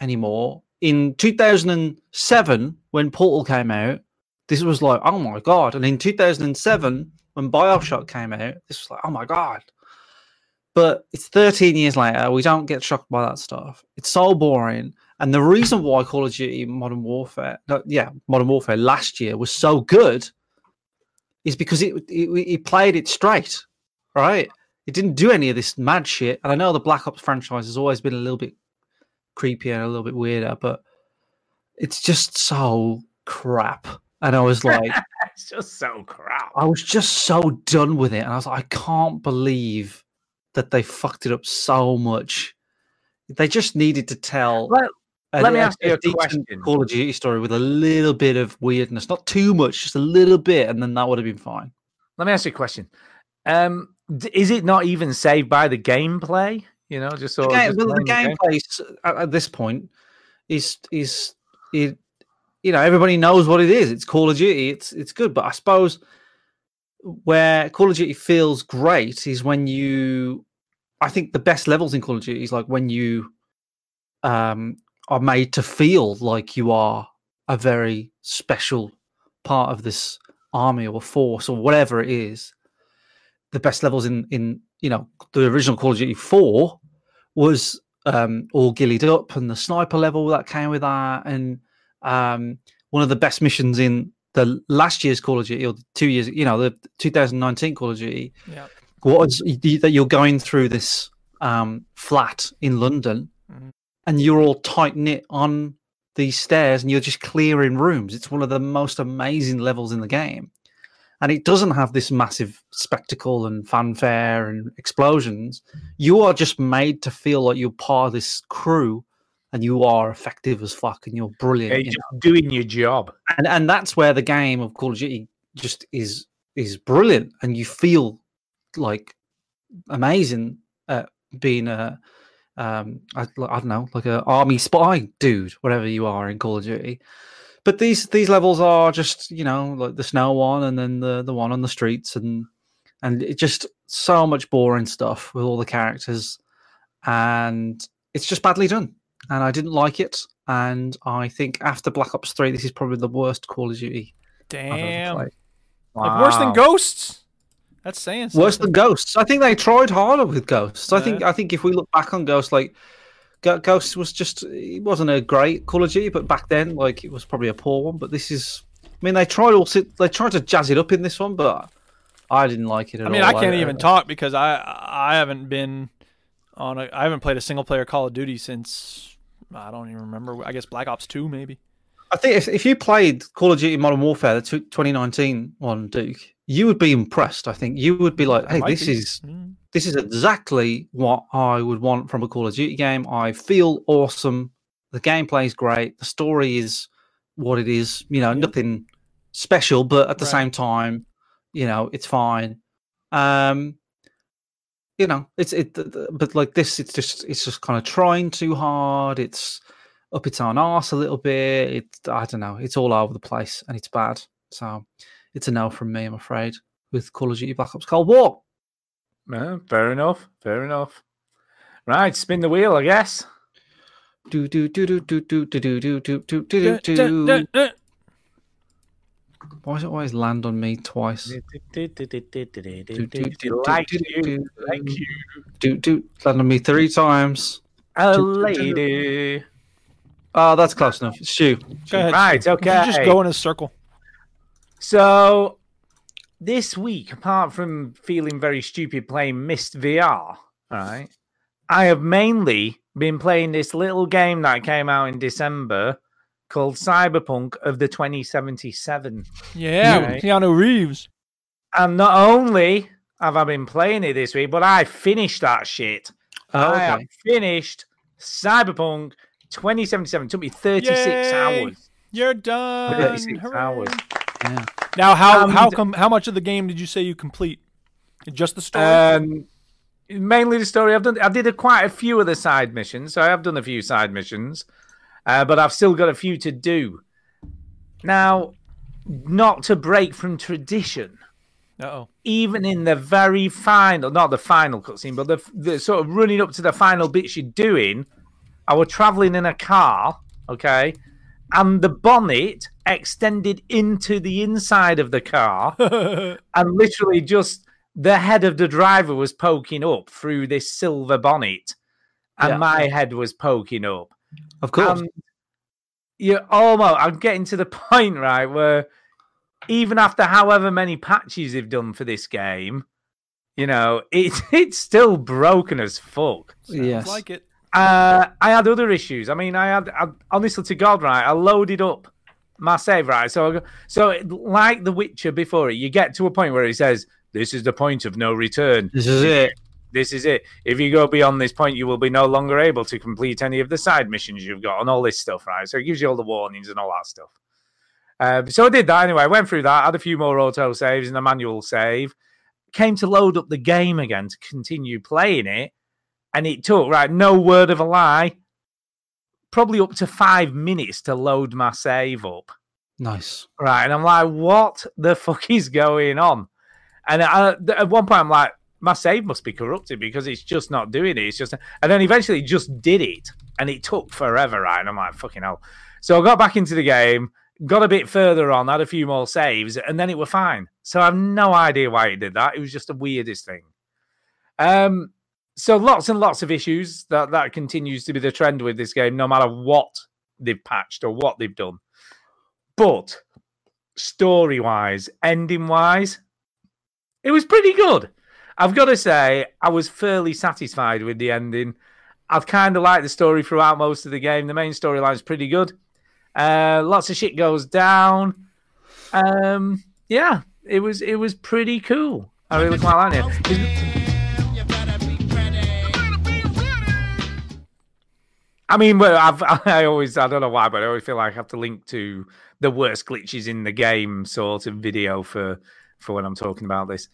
anymore. In two thousand seven, when Portal came out, this was like, oh my God. And in two thousand seven, when Bioshock came out, this was like, oh my God. But it's thirteen years later, we don't get shocked by that stuff. It's so boring. And the reason why Call of Duty Modern Warfare, no, yeah, Modern Warfare last year was so good is because it, it, it played it straight, right? It didn't do any of this mad shit. And I know the Black Ops franchise has always been a little bit creepier and a little bit weirder, but it's just so crap. And I was like, It's just so crap. I was just so done with it. And I was like, I can't believe that they fucked it up so much. They just needed to tell... Well, Uh, Let me ask you a, a question. Call of Duty story with a little bit of weirdness, not too much, just a little bit, and then that would have been fine. Let me ask you a question. Um, d- is it not even saved by the gameplay? You know, just sort okay, of. Well, the gameplay game. at, at this point is is it. You know, everybody knows what it is. It's Call of Duty. It's it's good, but I suppose where Call of Duty feels great is when you. I think the best levels in Call of Duty is like when you. Um. Are made to feel like you are a very special part of this army or force or whatever it is. The best levels in, in you know, the original Call of Duty four was um, all gillied up, and the sniper level that came with that. And um, one of the best missions in the last year's Call of Duty, or two years, you know, the twenty nineteen Call of Duty, yeah. was that you're going through this um, flat in London, mm-hmm. and you're all tight-knit on these stairs and you're just clearing rooms. It's one of the most amazing levels in the game. And it doesn't have this massive spectacle and fanfare and explosions. You are just made to feel like you're part of this crew and you are effective as fuck and you're brilliant. Yeah, you're you just know? doing your job. And and that's where the game of Call of Duty just is is brilliant, and you feel like amazing at being a... Um, I, I don't know, like an army spy dude, whatever you are in Call of Duty. But these these levels are just, you know, like the snow one and then the, the one on the streets, and and it's just so much boring stuff with all the characters, and it's just badly done. And I didn't like it. And I think after Black Ops three, this is probably the worst Call of Duty. Damn, I've ever played. Wow. Like worse than Ghosts. That's saying something. Worse than Ghosts. I think they tried harder with Ghosts. Yeah. I think I think if we look back on Ghosts, like Ghosts was just it wasn't a great Call of Duty, but back then, like it was probably a poor one. But this is, I mean, they tried also they tried to jazz it up in this one, but I didn't like it at all. I mean, all. I can't I, even uh, talk because I I haven't been on a I haven't played a single player Call of Duty since I don't even remember. I guess Black Ops two maybe. I think if if you played Call of Duty Modern Warfare, the twenty nineteen one, Duke, you would be impressed. I think you would be like, "Hey, this be. is mm. this is exactly what I would want from a Call of Duty game. I feel awesome. The gameplay is great. The story is what it is. You know, nothing special, but at the right. same time, you know, it's fine. Um, you know, it's it. But like this, it's just it's just kind of trying too hard. It's up its own arse a little bit. It's I don't know. It's all over the place, and it's bad. So." It's a no from me, I'm afraid, with Call of Duty Black Ops Cold War. Yeah, fair enough. Fair enough. Right, spin the wheel, I guess. Do do do do do do do do do do do do. Why does it always land on me twice? Like you, like you. Do do land on me three times. A lady. Oh, that's close enough. It's you. Right, okay. Just go in a circle. So, this week, apart from feeling very stupid playing Myst V R, right, I have mainly been playing this little game that came out in December called Cyberpunk of the twenty seventy-seven. Yeah, right? Keanu Reeves. And not only have I been playing it this week, but I finished that shit. Oh, okay. I have finished Cyberpunk twenty seventy-seven. It took me thirty-six Yay! hours. You're done. thirty-six Hooray. hours. Yeah. Now, how um, how come how much of the game did you say you complete? Just the story? Um, mainly the story. I've done. I did a, quite a few of the side missions, so I have done a few side missions, uh, but I've still got a few to do. Now, not to break from tradition, uh-oh. even in the very final, not the final cutscene, but the, the sort of running up to the final bits you're doing, I was traveling in a car, okay, and the bonnet extended into the inside of the car and literally just the head of the driver was poking up through this silver bonnet and yeah. my head was poking up. Of course. You're almost, I'm getting to the point, right, where even after however many patches they've done for this game, you know, it, it's still broken as fuck. Sounds yes. like it. Uh, I had other issues. I mean, I had, I, honestly to God, right, I loaded up my save, right? So, so like The Witcher before it, you get to a point where he says, this is the point of no return. This is it. This is it. If you go beyond this point, you will be no longer able to complete any of the side missions you've got and all this stuff, right? So it gives you all the warnings and all that stuff. Uh, so I did that anyway. I went through that, had a few more auto saves and a manual save. Came to load up the game again to continue playing it. And it took, right, no word of a lie, probably up to five minutes to load my save up. Nice. Right. And I'm like, what the fuck is going on? And I, at one point, I'm like, my save must be corrupted because it's just not doing it. It's just, and then eventually it just did it, and it took forever, right? And I'm like, fucking hell. So I got back into the game, got a bit further on, had a few more saves, and then it were fine. So I have no idea why it did that. It was just the weirdest thing. Um, so lots and lots of issues. That that continues to be the trend with this game, no matter what they've patched or what they've done. But story-wise, ending-wise, it was pretty good. I've got to say, I was fairly satisfied with the ending. I've kind of liked the story throughout most of the game. The main storyline is pretty good. Uh, lots of shit goes down. Um, yeah, it was it was pretty cool. I really quite like it. I mean, well, I've, I always, I don't know why, but I always feel like I have to link to the worst glitches in the game sort of video for, for when I'm talking about this.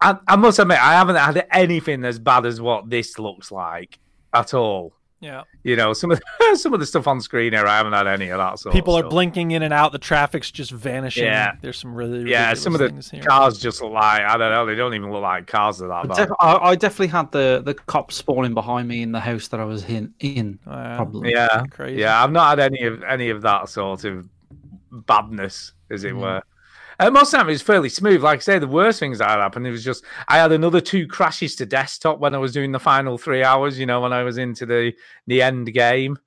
I, I must admit, I haven't had anything as bad as what this looks like at all. Yeah, you know, some of the, some of the stuff on screen here, I haven't had any of that. Sort People of are stuff. blinking in and out. The traffic's just vanishing. Yeah, there's some really yeah. Some of the here. cars just look like, I don't know. They don't even look like cars that are that bad. I, I definitely had the the cops spawning behind me in the house that I was in. in uh, probably. Yeah, crazy. yeah. I've not had any of any of that sort of badness, as it mm. were. Uh, most of the time, it was fairly smooth. Like I say, the worst things that had happened, it was just, I had another two crashes to desktop when I was doing the final three hours, you know, when I was into the, the end game.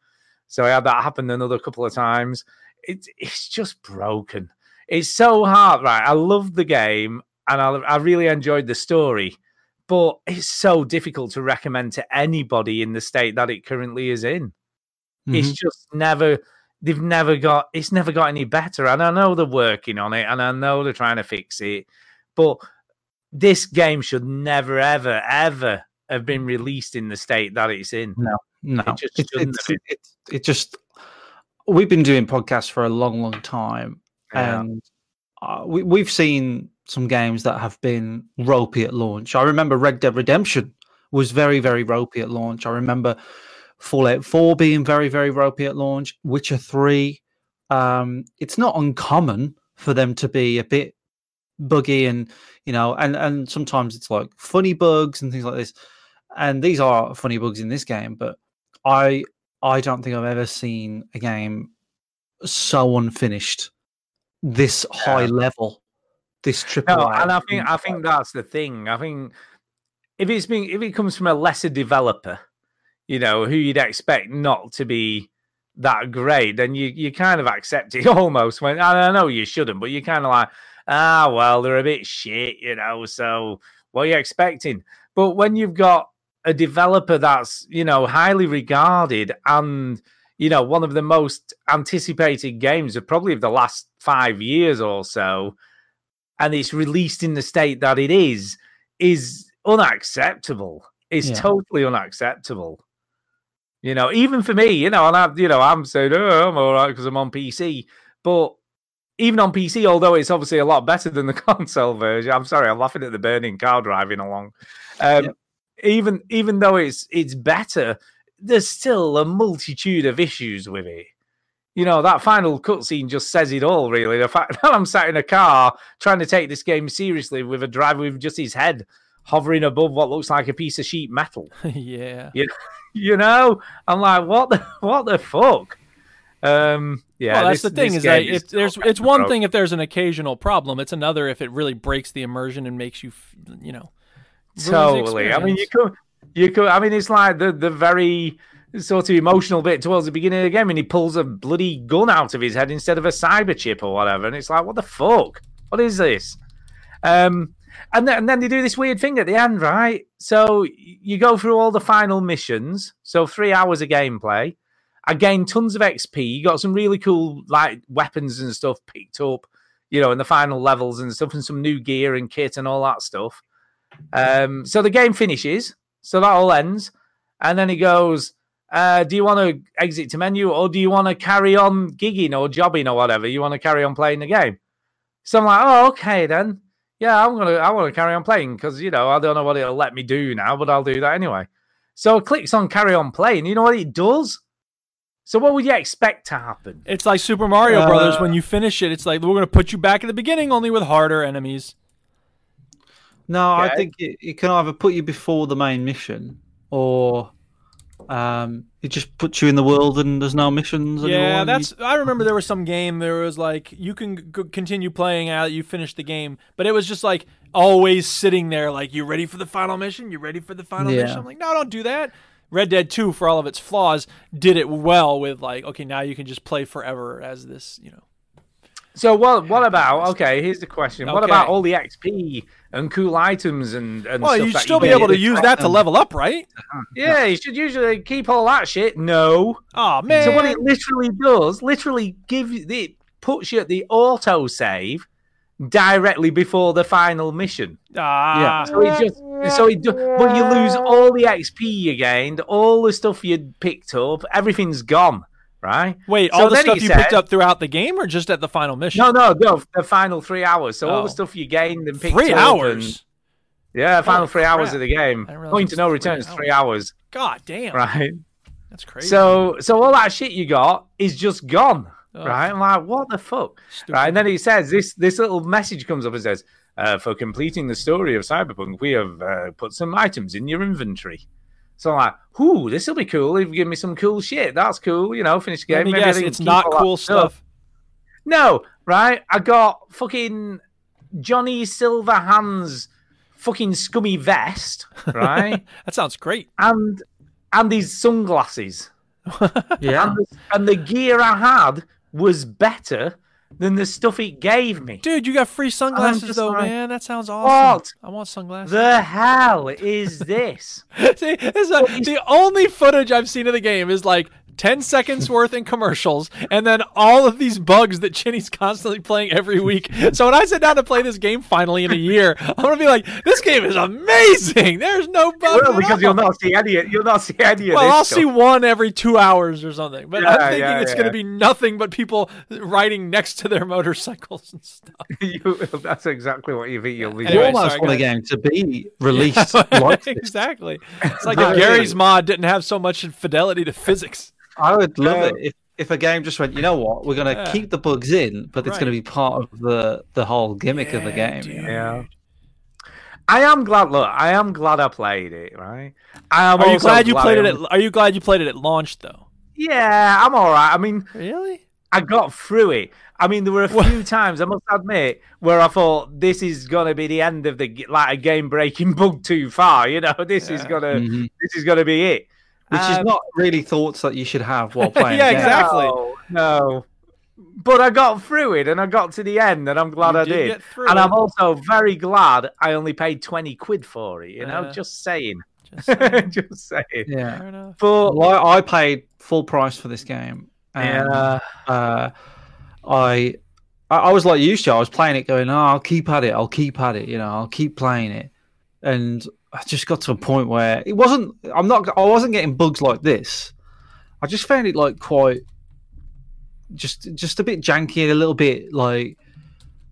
So I had that happen another couple of times. It, it's just broken. It's so hard, right? I loved the game, and I, I really enjoyed the story, but it's so difficult to recommend to anybody in the state that it currently is in. Mm-hmm. It's just never... They've never got, it's never got any better. And I know they're working on it, and I know they're trying to fix it. But this game should never, ever, ever have been released in the state that it's in. No, no. It just, it, it, it, it just we've been doing podcasts for a long, long time. Yeah. And uh, we, we've seen some games that have been ropey at launch. I remember Red Dead Redemption was very, very ropey at launch. I remember Fallout four being very, very ropey at launch. Witcher three, um, it's not uncommon for them to be a bit buggy, and you know, and and sometimes it's like funny bugs and things like this. And these are funny bugs in this game, but I I don't think I've ever seen a game so unfinished, this high level, this triple. No, and I think I think that's the thing. I think if it's being if it comes from a lesser developer, you know, who you'd expect not to be that great, then you, you kind of accept it almost. When I know you shouldn't, but you're kind of like, ah, well, they're a bit shit, you know, so what are you expecting? But when you've got a developer that's, you know, highly regarded and, you know, one of the most anticipated games of probably of the last five years or so, and it's released in the state that it is, is unacceptable. It's yeah. totally unacceptable. You know, even for me, you know, and I, you know, I'm saying, oh, I'm all right because I'm on P C. But even on P C, although it's obviously a lot better than the console version, I'm sorry, I'm laughing at the burning car driving along. Um, yep. Even even though it's it's better, there's still a multitude of issues with it. You know, that final cutscene just says it all, really. The fact that I'm sat in a car trying to take this game seriously with a driver with just his head hovering above what looks like a piece of sheet metal. yeah. You know? You know, I'm like, what the what the fuck? Um, yeah, well, that's this, the thing is that if there's, it's one thing if there's an occasional problem, it's another if it really breaks the immersion and makes you, you know, totally. I mean, you could, you could. I mean, it's like the the very sort of emotional bit towards the beginning of the game, and he pulls a bloody gun out of his head instead of a cyber chip or whatever, and it's like, what the fuck? What is this? Um. And then, and then they do this weird thing at the end, right? So you go through all the final missions, so three hours of gameplay, Again, tons of X P. You got some really cool like weapons and stuff picked up, you know, in the final levels and stuff, and some new gear and kit and all that stuff. Um, so the game finishes. So that all ends. And then he goes, uh, do you want to exit to menu, or do you want to carry on gigging or jobbing or whatever? You want to carry on playing the game? So I'm like, oh, okay then. Yeah, I'm gonna, I want to carry on playing because, you know, I don't know what it'll let me do now, but I'll do that anyway. So it clicks on carry on playing. You know what it does? So what would you expect to happen? It's like Super Mario uh, Brothers. When you finish it, it's like, we're going to put you back at the beginning, only with harder enemies. No, okay. I think it, it can either put you before the main mission, or um, it just puts you in the world and there's no missions. Yeah, that's. I remember there was some game, there was like, you can c- continue playing out, you finish the game, but it was just like always sitting there like, you ready for the final mission? You ready for the final yeah. mission? I'm like, no, don't do that. Red Dead two, for all of its flaws, did it well with like, okay, now you can just play forever as this, you know. So what what about, okay, here's the question. Okay. What about all the X P and cool items and, and well, stuff? Well, you'd still you be able to use that to level up, right? Yeah, no. You should usually keep all that shit. No. Oh, man. So what it literally does, literally give it puts you at the autosave directly before the final mission. Ah. Yeah. So it just, so it do, but you lose all the X P you gained, all the stuff you picked up, everything's gone. Right. Wait, so all the stuff you said, picked up throughout the game, or just at the final mission? No, no, no. The final three hours. So oh. all the stuff you gained and picked three up. Three hours. And, yeah, final oh, three crap. hours of the game. Point to no return is three hours. God damn. Right. That's crazy. So, so all that shit you got is just gone. Oh. Right. I'm like, what the fuck? Stupid. Right. And then he says this. This little message comes up and says, uh, "For completing the story of Cyberpunk, we have uh, put some items in your inventory." So I'm like, "Ooh, this will be cool. They've given me some cool shit. That's cool. You know, finish the game." Let me guess, it's not cool stuff. stuff. No, right? I got fucking Johnny Silverhand's fucking scummy vest, right? That sounds great. And and his sunglasses. Yeah. And, and the gear I had was better than the stuff it gave me. Dude, you got free sunglasses though, like, man. That sounds awesome. What? I want sunglasses. The hell is this? See, this is a, the only footage I've seen of the game is like ten seconds worth in commercials, and then all of these bugs that Chinny's constantly playing every week. So when I sit down to play this game finally in a year, I'm gonna be like, this game is amazing. There's no bugs. Well, because all. you'll not see any. You'll not see any. Well, of this I'll stuff. see one every two hours or something. But yeah, I'm thinking yeah, it's yeah. gonna be nothing but people riding next to their motorcycles and stuff. you, that's exactly what you think you'll be. Anyway, you almost sorry, want a game to be released. Yeah, like exactly. It's like if Gary's mod didn't have so much fidelity to physics. I would love it if, if a game just went, you know what, we're going to yeah. keep the bugs in, but it's right. going to be part of the, the whole gimmick yeah, of the game. Dude. Yeah. I am glad, look, I am glad I played it, right? I am are you glad, glad you played I'm... it at, are you glad you played it at launch, though? Yeah, I'm all right. I mean, really? I got through it. I mean, there were a few what? times, I must admit, where I thought this is going to be the end of the, like, a game-breaking bug too far, you know? This yeah. is going to, mm-hmm. this is going to be it. Which um, is not really thoughts that you should have while playing. Yeah, exactly. No, no, but I got through it and I got to the end, and I'm glad you I did. did. And it. I'm also very glad I only paid twenty quid for it. You know, uh, just saying, just saying. just saying. Yeah. Fair enough. But well, I, I paid full price for this game, and yeah. uh, I, I was like you, Joe. I was playing it, going, "Oh, I'll keep at it. I'll keep at it. You know, I'll keep playing it," and. I just got to a point where it wasn't. I'm not. I wasn't getting bugs like this. I just found it like quite, just just a bit janky and a little bit like,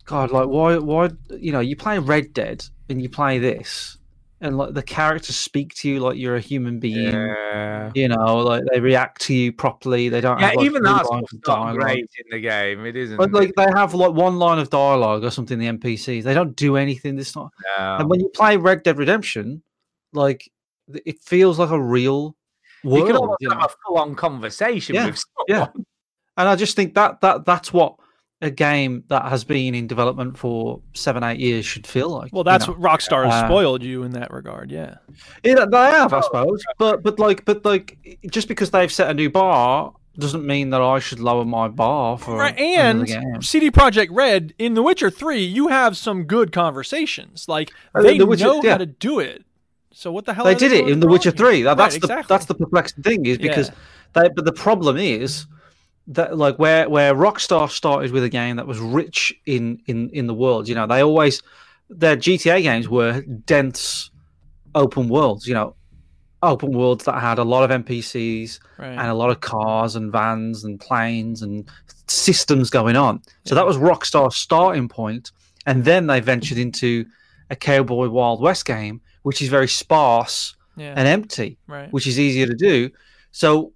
God, like why why you know you play Red Dead and you play this and like the characters speak to you like you're a human being. Yeah. You know, like they react to you properly. They don't. Yeah, have, like, even that's not great in the game. It isn't. But like they have like one line of dialogue or something. The N P Cs, they don't do anything. It's not. No. And when you play Red Dead Redemption, like it feels like a real world. You can almost you know? have a full-on conversation yeah. with someone. Yeah. And I just think that that that's what. A game that has been in development for seven, eight years should feel like. Well, that's you know, what Rockstar has uh, spoiled you in that regard, yeah. Yeah, they have, I suppose. But but like but like just because they've set a new bar doesn't mean that I should lower my bar for. Right, and game. C D Projekt Red in The Witcher three, you have some good conversations. Like they the Witcher, know yeah. how to do it. So what the hell? They did it in The Witcher three. That's right, the exactly. that's the perplexing thing is because yeah. They, but the problem is that, like, where where Rockstar started with a game that was rich in in in the world, you know, they always their G T A games were dense open worlds, you know, open worlds that had a lot of N P Cs right. and a lot of cars and vans and planes and systems going on. So yeah. that was Rockstar's starting point, and then they ventured into a cowboy Wild West game, which is very sparse yeah. and empty, right. which is easier to do. So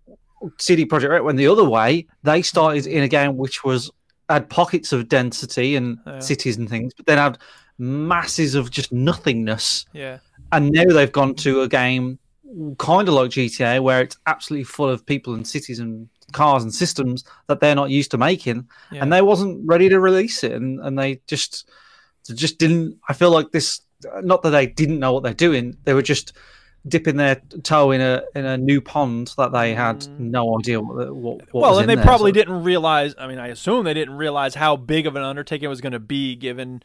C D Projekt Red went the other way. They started in a game which was had pockets of density and yeah. cities and things, but then had masses of just nothingness. Yeah. And now they've gone to a game kind of like G T A, where it's absolutely full of people and cities and cars and systems that they're not used to making, yeah. and they wasn't ready to release it, and, and they just just didn't. I feel like this. Not that they didn't know what they're doing; they were just dipping their toe in a in a new pond that they had mm. no idea what. what well, was and in they there, probably so. didn't realize. I mean, I assume they didn't realize how big of an undertaking it was going to be, given.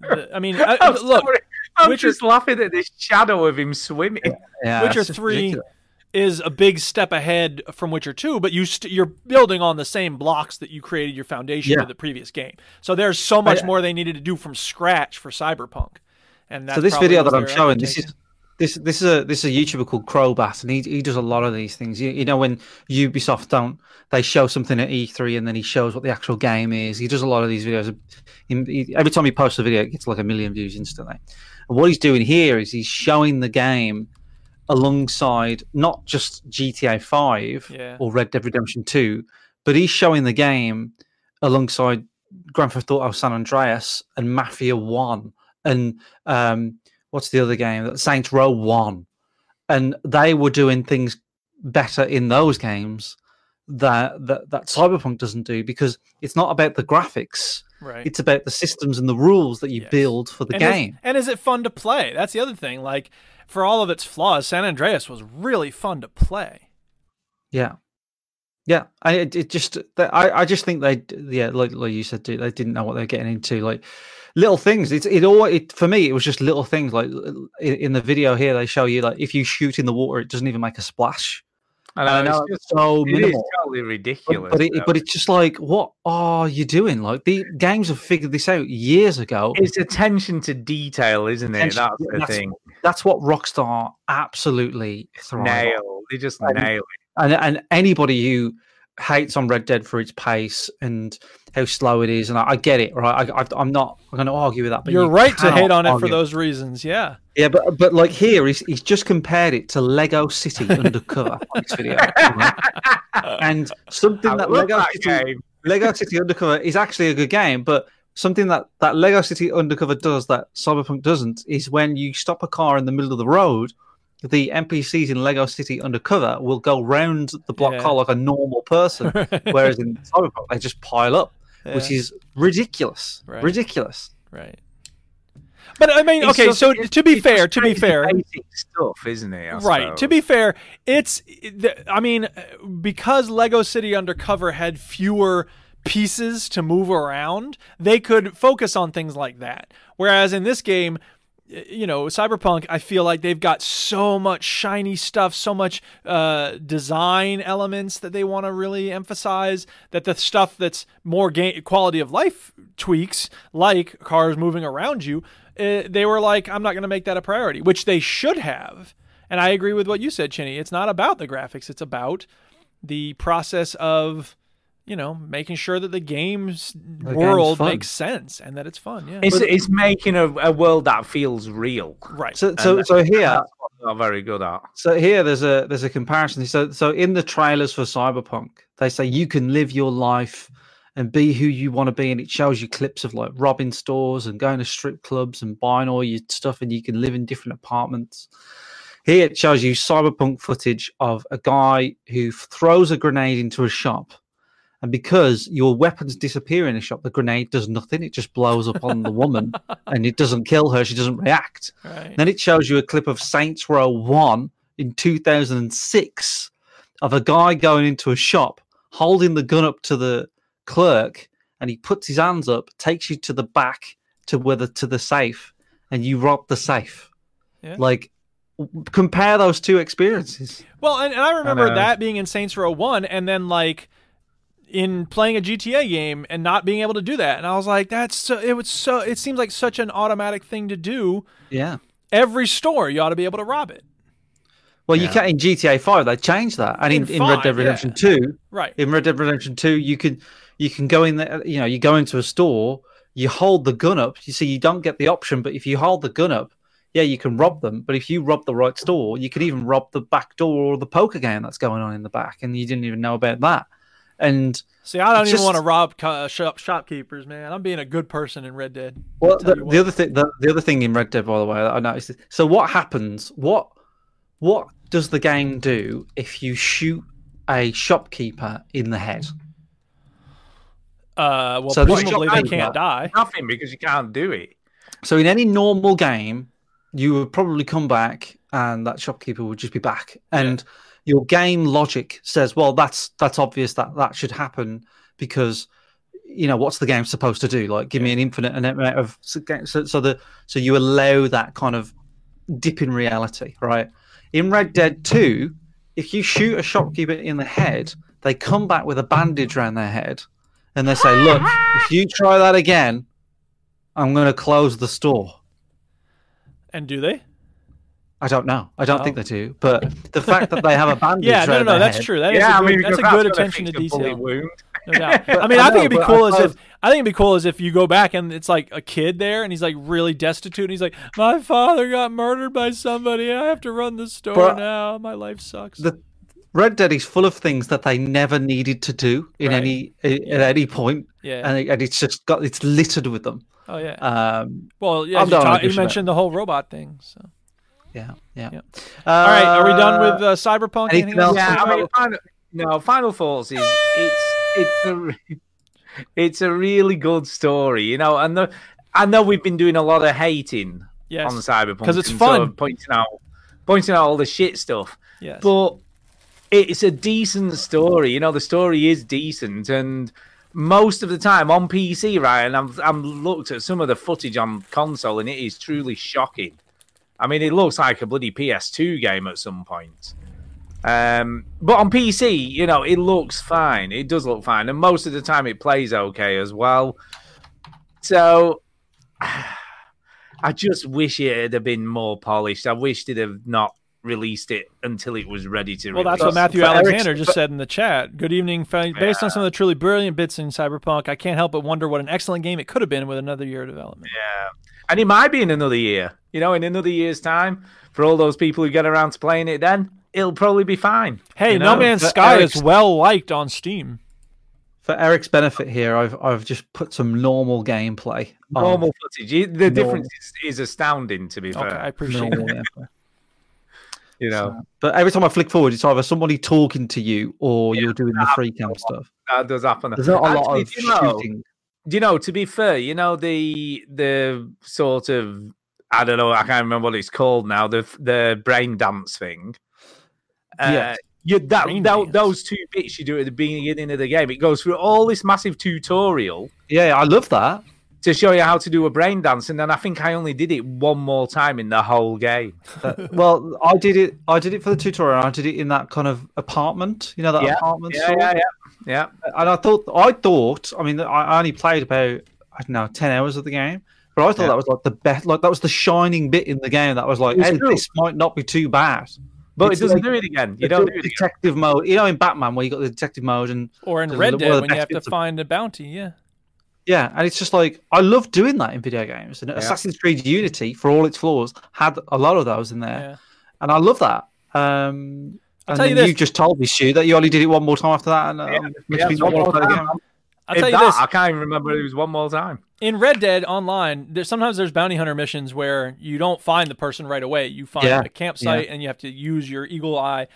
The, I mean, I, I'm look. Sorry. I'm Witcher, just laughing at this shadow of him swimming. Yeah, Witcher three ridiculous. Is a big step ahead from Witcher two, but you st- you're building on the same blocks that you created your foundation yeah. of the previous game. So there's so much I, more they needed to do from scratch for Cyberpunk. And that's so this video that I'm showing, this is this this is a this is a YouTuber called Crowbat, and he he does a lot of these things. You, you know, when Ubisoft don't, they show something at E three and then he shows what the actual game is. He does a lot of these videos. He, every time he posts a video, it gets like a million views instantly. And what he's doing here is he's showing the game alongside not just G T A five yeah. or Red Dead Redemption two, but he's showing the game alongside Grand Theft Auto San Andreas and Mafia one and um, what's the other game? Saints Row one. And they were doing things better in those games that that, that Cyberpunk doesn't do, because it's not about the graphics. Right. It's about the systems and the rules that you yes. build for the and game. Is, and is it fun to play? That's the other thing. Like, for all of its flaws, San Andreas was really fun to play. Yeah, yeah. I it just I I just think they yeah like, like you said, they didn't know what they were getting into. Like little things. It's it all it for me. It was just little things. Like in the video here, they show you like if you shoot in the water, it doesn't even make a splash. And I know, it's so it minimal. Is totally ridiculous. But, but, it, but it's just like, what are you doing? Like, the games have figured this out years ago. It's attention to detail, isn't it? That's the that's, thing. That's what Rockstar absolutely thrives on. Nail. They just and, nail it. And, and anybody who hates on Red Dead for its pace and how slow it is, and I, I get it, right? I, I, I'm not going to argue with that. But You're you right to hate on it argue. for those reasons, yeah. Yeah, but but like here, he's, he's just compared it to Lego City Undercover on this video, right? And something I that Lego that City game. Lego City Undercover is actually a good game, but something that, that Lego City Undercover does that Cyberpunk doesn't is when you stop a car in the middle of the road, the N P Cs in Lego City Undercover will go round the block yeah. car like a normal person, whereas in Cyberpunk they just pile up, yeah. which is ridiculous, right. ridiculous, right? But I mean, it's okay. Just, so to be fair, to be fair, stuff, isn't it? I right. Suppose. To be fair, it's. I mean, because Lego City Undercover had fewer pieces to move around, they could focus on things like that. Whereas in this game, you know, Cyberpunk, I feel like they've got so much shiny stuff, so much uh, design elements that they want to really emphasize, that the stuff that's more game quality of life tweaks, like cars moving around you, uh, they were like, I'm not going to make that a priority, which they should have. And I agree with what you said, Chinny. It's not about the graphics. It's about the process of, you know, making sure that the game's the world game's makes sense and that it's fun. Yeah, it's, it's making a, a world that feels real. Right. So, so, so here, not very good at. So here, there's a there's a comparison. So, so in the trailers for Cyberpunk, they say you can live your life and be who you want to be, and it shows you clips of like robbing stores and going to strip clubs and buying all your stuff, and you can live in different apartments. Here, it shows you Cyberpunk footage of a guy who throws a grenade into a shop. And because your weapons disappear in a shop, the grenade does nothing. It just blows up on the woman and it doesn't kill her. She doesn't react. Right. Then it shows you a clip of Saints Row one in two thousand six of a guy going into a shop, holding the gun up to the clerk, and he puts his hands up, takes you to the back to whether to the safe, and you rob the safe. Yeah. Like, compare those two experiences. Well, and, and I remember I that being in Saints Row one, and then like in playing a G T A game and not being able to do that. And I was like, that's so, it was so, it seems like such an automatic thing to do. Yeah. Every store, you ought to be able to rob it. Well, yeah. You can't in G T A five, they changed that. And in, in, in five, Red Dead Redemption yeah. two, right. In Red Dead Redemption two, you can, you can go in there, you know, you go into a store, you hold the gun up. You see, you don't get the option, but if you hold the gun up, yeah, you can rob them. But if you rob the right store, you could even rob the back door or the poker game that's going on in the back. And you didn't even know about that. And see, I don't even just, want to rob uh, shop, shopkeepers, man. I'm being a good person in Red Dead. Well, the, the other thing, the, the other thing in Red Dead, by the way, that I noticed. Is, so, what happens? What what does the game do if you shoot a shopkeeper in the head? Uh, well, so presumably they can't die. Nothing, because you can't do it. So, in any normal game, you would probably come back, and that shopkeeper would just be back, and. Yeah. Your game logic says, well, that's that's obvious that that should happen because, you know, what's the game supposed to do? Like, give me an infinite amount of... So, so, the, so you allow that kind of dip in reality, right? In Red Dead two, if you shoot a shopkeeper in the head, they come back with a bandage around their head and they say, look, if you try that again, I'm going to close the store. And do they? I don't know. I don't oh. think they do. But the fact that they have a bandage yeah, no, no, no, that's head, true. That yeah, is a good, I mean, that's a good attention to detail. No doubt. But, I mean, I, I think know, it'd be cool I as if I think it'd be cool as if you go back and it's like a kid there and he's like really destitute and he's like, my father got murdered by somebody. I have to run the store but now. My life sucks. The Red Dead is full of things that they never needed to do in right. any at any point. Yeah, and, it, and it's just got it's littered with them. Oh yeah. Um, well, yeah. You, talk, you mentioned the whole robot thing. So. Yeah, yeah. yeah. Uh, All right, are we done with uh, Cyberpunk? Anything, anything else? Yeah, I mean, final, no, Final Thoughts is it's it's a it's a really good story, you know. And the, I know we've been doing a lot of hating yes. on Cyberpunk because it's fun, sort of pointing out pointing out all the shit stuff. Yes, but it's a decent story, you know. The story is decent, and most of the time on P C, right? And I've I've looked at some of the footage on console, and it is truly shocking. I mean, it looks like a bloody P S two game at some point. Um, but on P C, you know, it looks fine. It does look fine. And most of the time it plays okay as well. So I just wish it had been more polished. I wished it had not released it until it was ready to well, release. Well, that's what Matthew but Alexander Eric's, just but, said in the chat. Good evening. Based yeah. on some of the truly brilliant bits in Cyberpunk, I can't help but wonder what an excellent game it could have been with another year of development. Yeah. And it might be in another year. You know, in another year's time, for all those people who get around to playing it then, it'll probably be fine. Hey, you know? No Man's Sky Eric's... is well-liked on Steam. For Eric's benefit here, I've I've just put some normal gameplay. Normal footage. The normal. difference is, is astounding, to be fair. Okay, I appreciate it. You know, so, but every time I flick forward, it's either somebody talking to you or yeah, you're doing the free cam stuff. That does happen. There's not a lot Actually, of you know, shooting. You know, to be fair, you know the the sort of I don't know, I can't remember what it's called now. The the brain dance thing. Uh, yeah, you, that, that those two bits you do at the beginning of the game. It goes through all this massive tutorial. Yeah, I love that. To show you how to do a brain dance, and then I think I only did it one more time in the whole game. That, well, I did it. I did it for the tutorial. I did it in that kind of apartment, you know, that yeah, apartment. Yeah, store. yeah, yeah, yeah. And I thought, I thought, I mean, I only played about I don't know ten hours of the game, but I thought yeah. that was like the best. Like that was the shining bit in the game. That was like, hey, this might not be too bad. But it's it doesn't like, do it again. You don't do it detective again. mode. You know, in Batman where you got the detective mode, and or in Red Dead when you have to find a bounty. Yeah. Yeah, and it's just like, I love doing that in video games. And yeah. Assassin's Creed Unity, for all its flaws, had a lot of those in there. Yeah. And I love that. Um, and then you, you just told me, Stu, that you only did it one more time after that. And, uh, yeah. Yeah, one more time. Again. I'll tell you that, this. I can't even remember it was one more time. In Red Dead Online, there, sometimes there's bounty hunter missions where you don't find the person right away. You find yeah. a campsite yeah. and you have to use your eagle eye.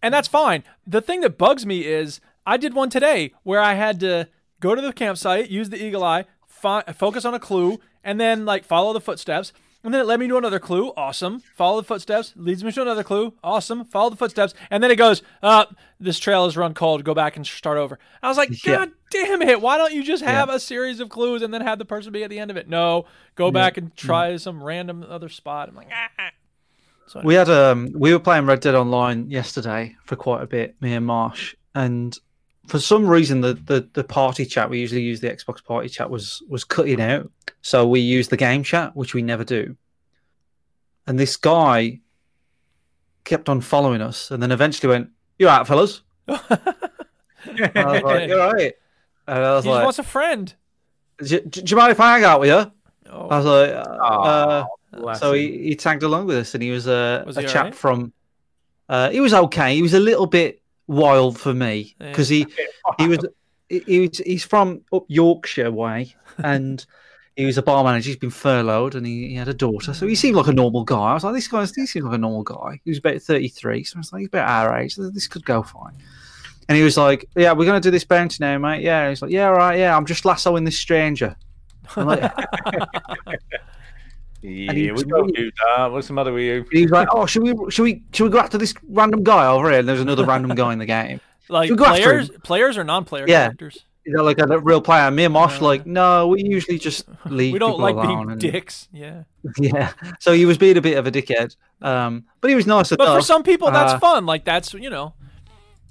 And that's fine. The thing that bugs me is I did one today where I had to go to the campsite, use the eagle eye, fo- focus on a clue, and then like follow the footsteps. And then it led me to another clue. Awesome. Follow the footsteps. Leads me to another clue. Awesome. Follow the footsteps. And then it goes, uh, this trail is run cold. Go back and start over. I was like, God yeah. damn it. Why don't you just have yeah. a series of clues and then have the person be at the end of it? No. Go yeah. back and try yeah. some random other spot. I'm like, ah. So we had um we were playing Red Dead Online yesterday for quite a bit, me and Marsh, and for some reason the the, the party chat, we usually use the Xbox party chat, was was cutting out. So we used the game chat, which we never do. And this guy kept on following us, and then eventually went, "You're out, fellas." And I was like, "You're right." And I was he like, "What's a friend? Do, do you mind if I hang out with you?" Oh. I was like, uh, oh, so he, he tagged along with us, and he was a, was he a chap right? from. Uh, he was okay. He was a little bit wild for me because yeah. he he was he was he's from up Yorkshire way, and he was a bar manager. He's been furloughed, and he, he had a daughter, so he seemed like a normal guy. I was like, this guy he seems like a normal guy. He was about thirty-three, so I was like, he's about our age. This could go fine. And he was like, "Yeah, we're gonna do this bounty now, mate." Yeah, he's like, "Yeah, all right, yeah. I'm just lassoing this stranger." Like, yeah, we don't going, do that. What's the matter with you? He's like, "Oh, should we, should we, should we go after this random guy over here?" And there's another random guy in the game. Like players, players or non-player yeah. characters? You know, like a real player. Me and Mosh, yeah. like, no, we usually just leave. We don't people like alone being and... dicks. Yeah, yeah. So he was being a bit of a dickhead, um, but he was nice enough. But for some people, that's uh, fun. Like that's you know.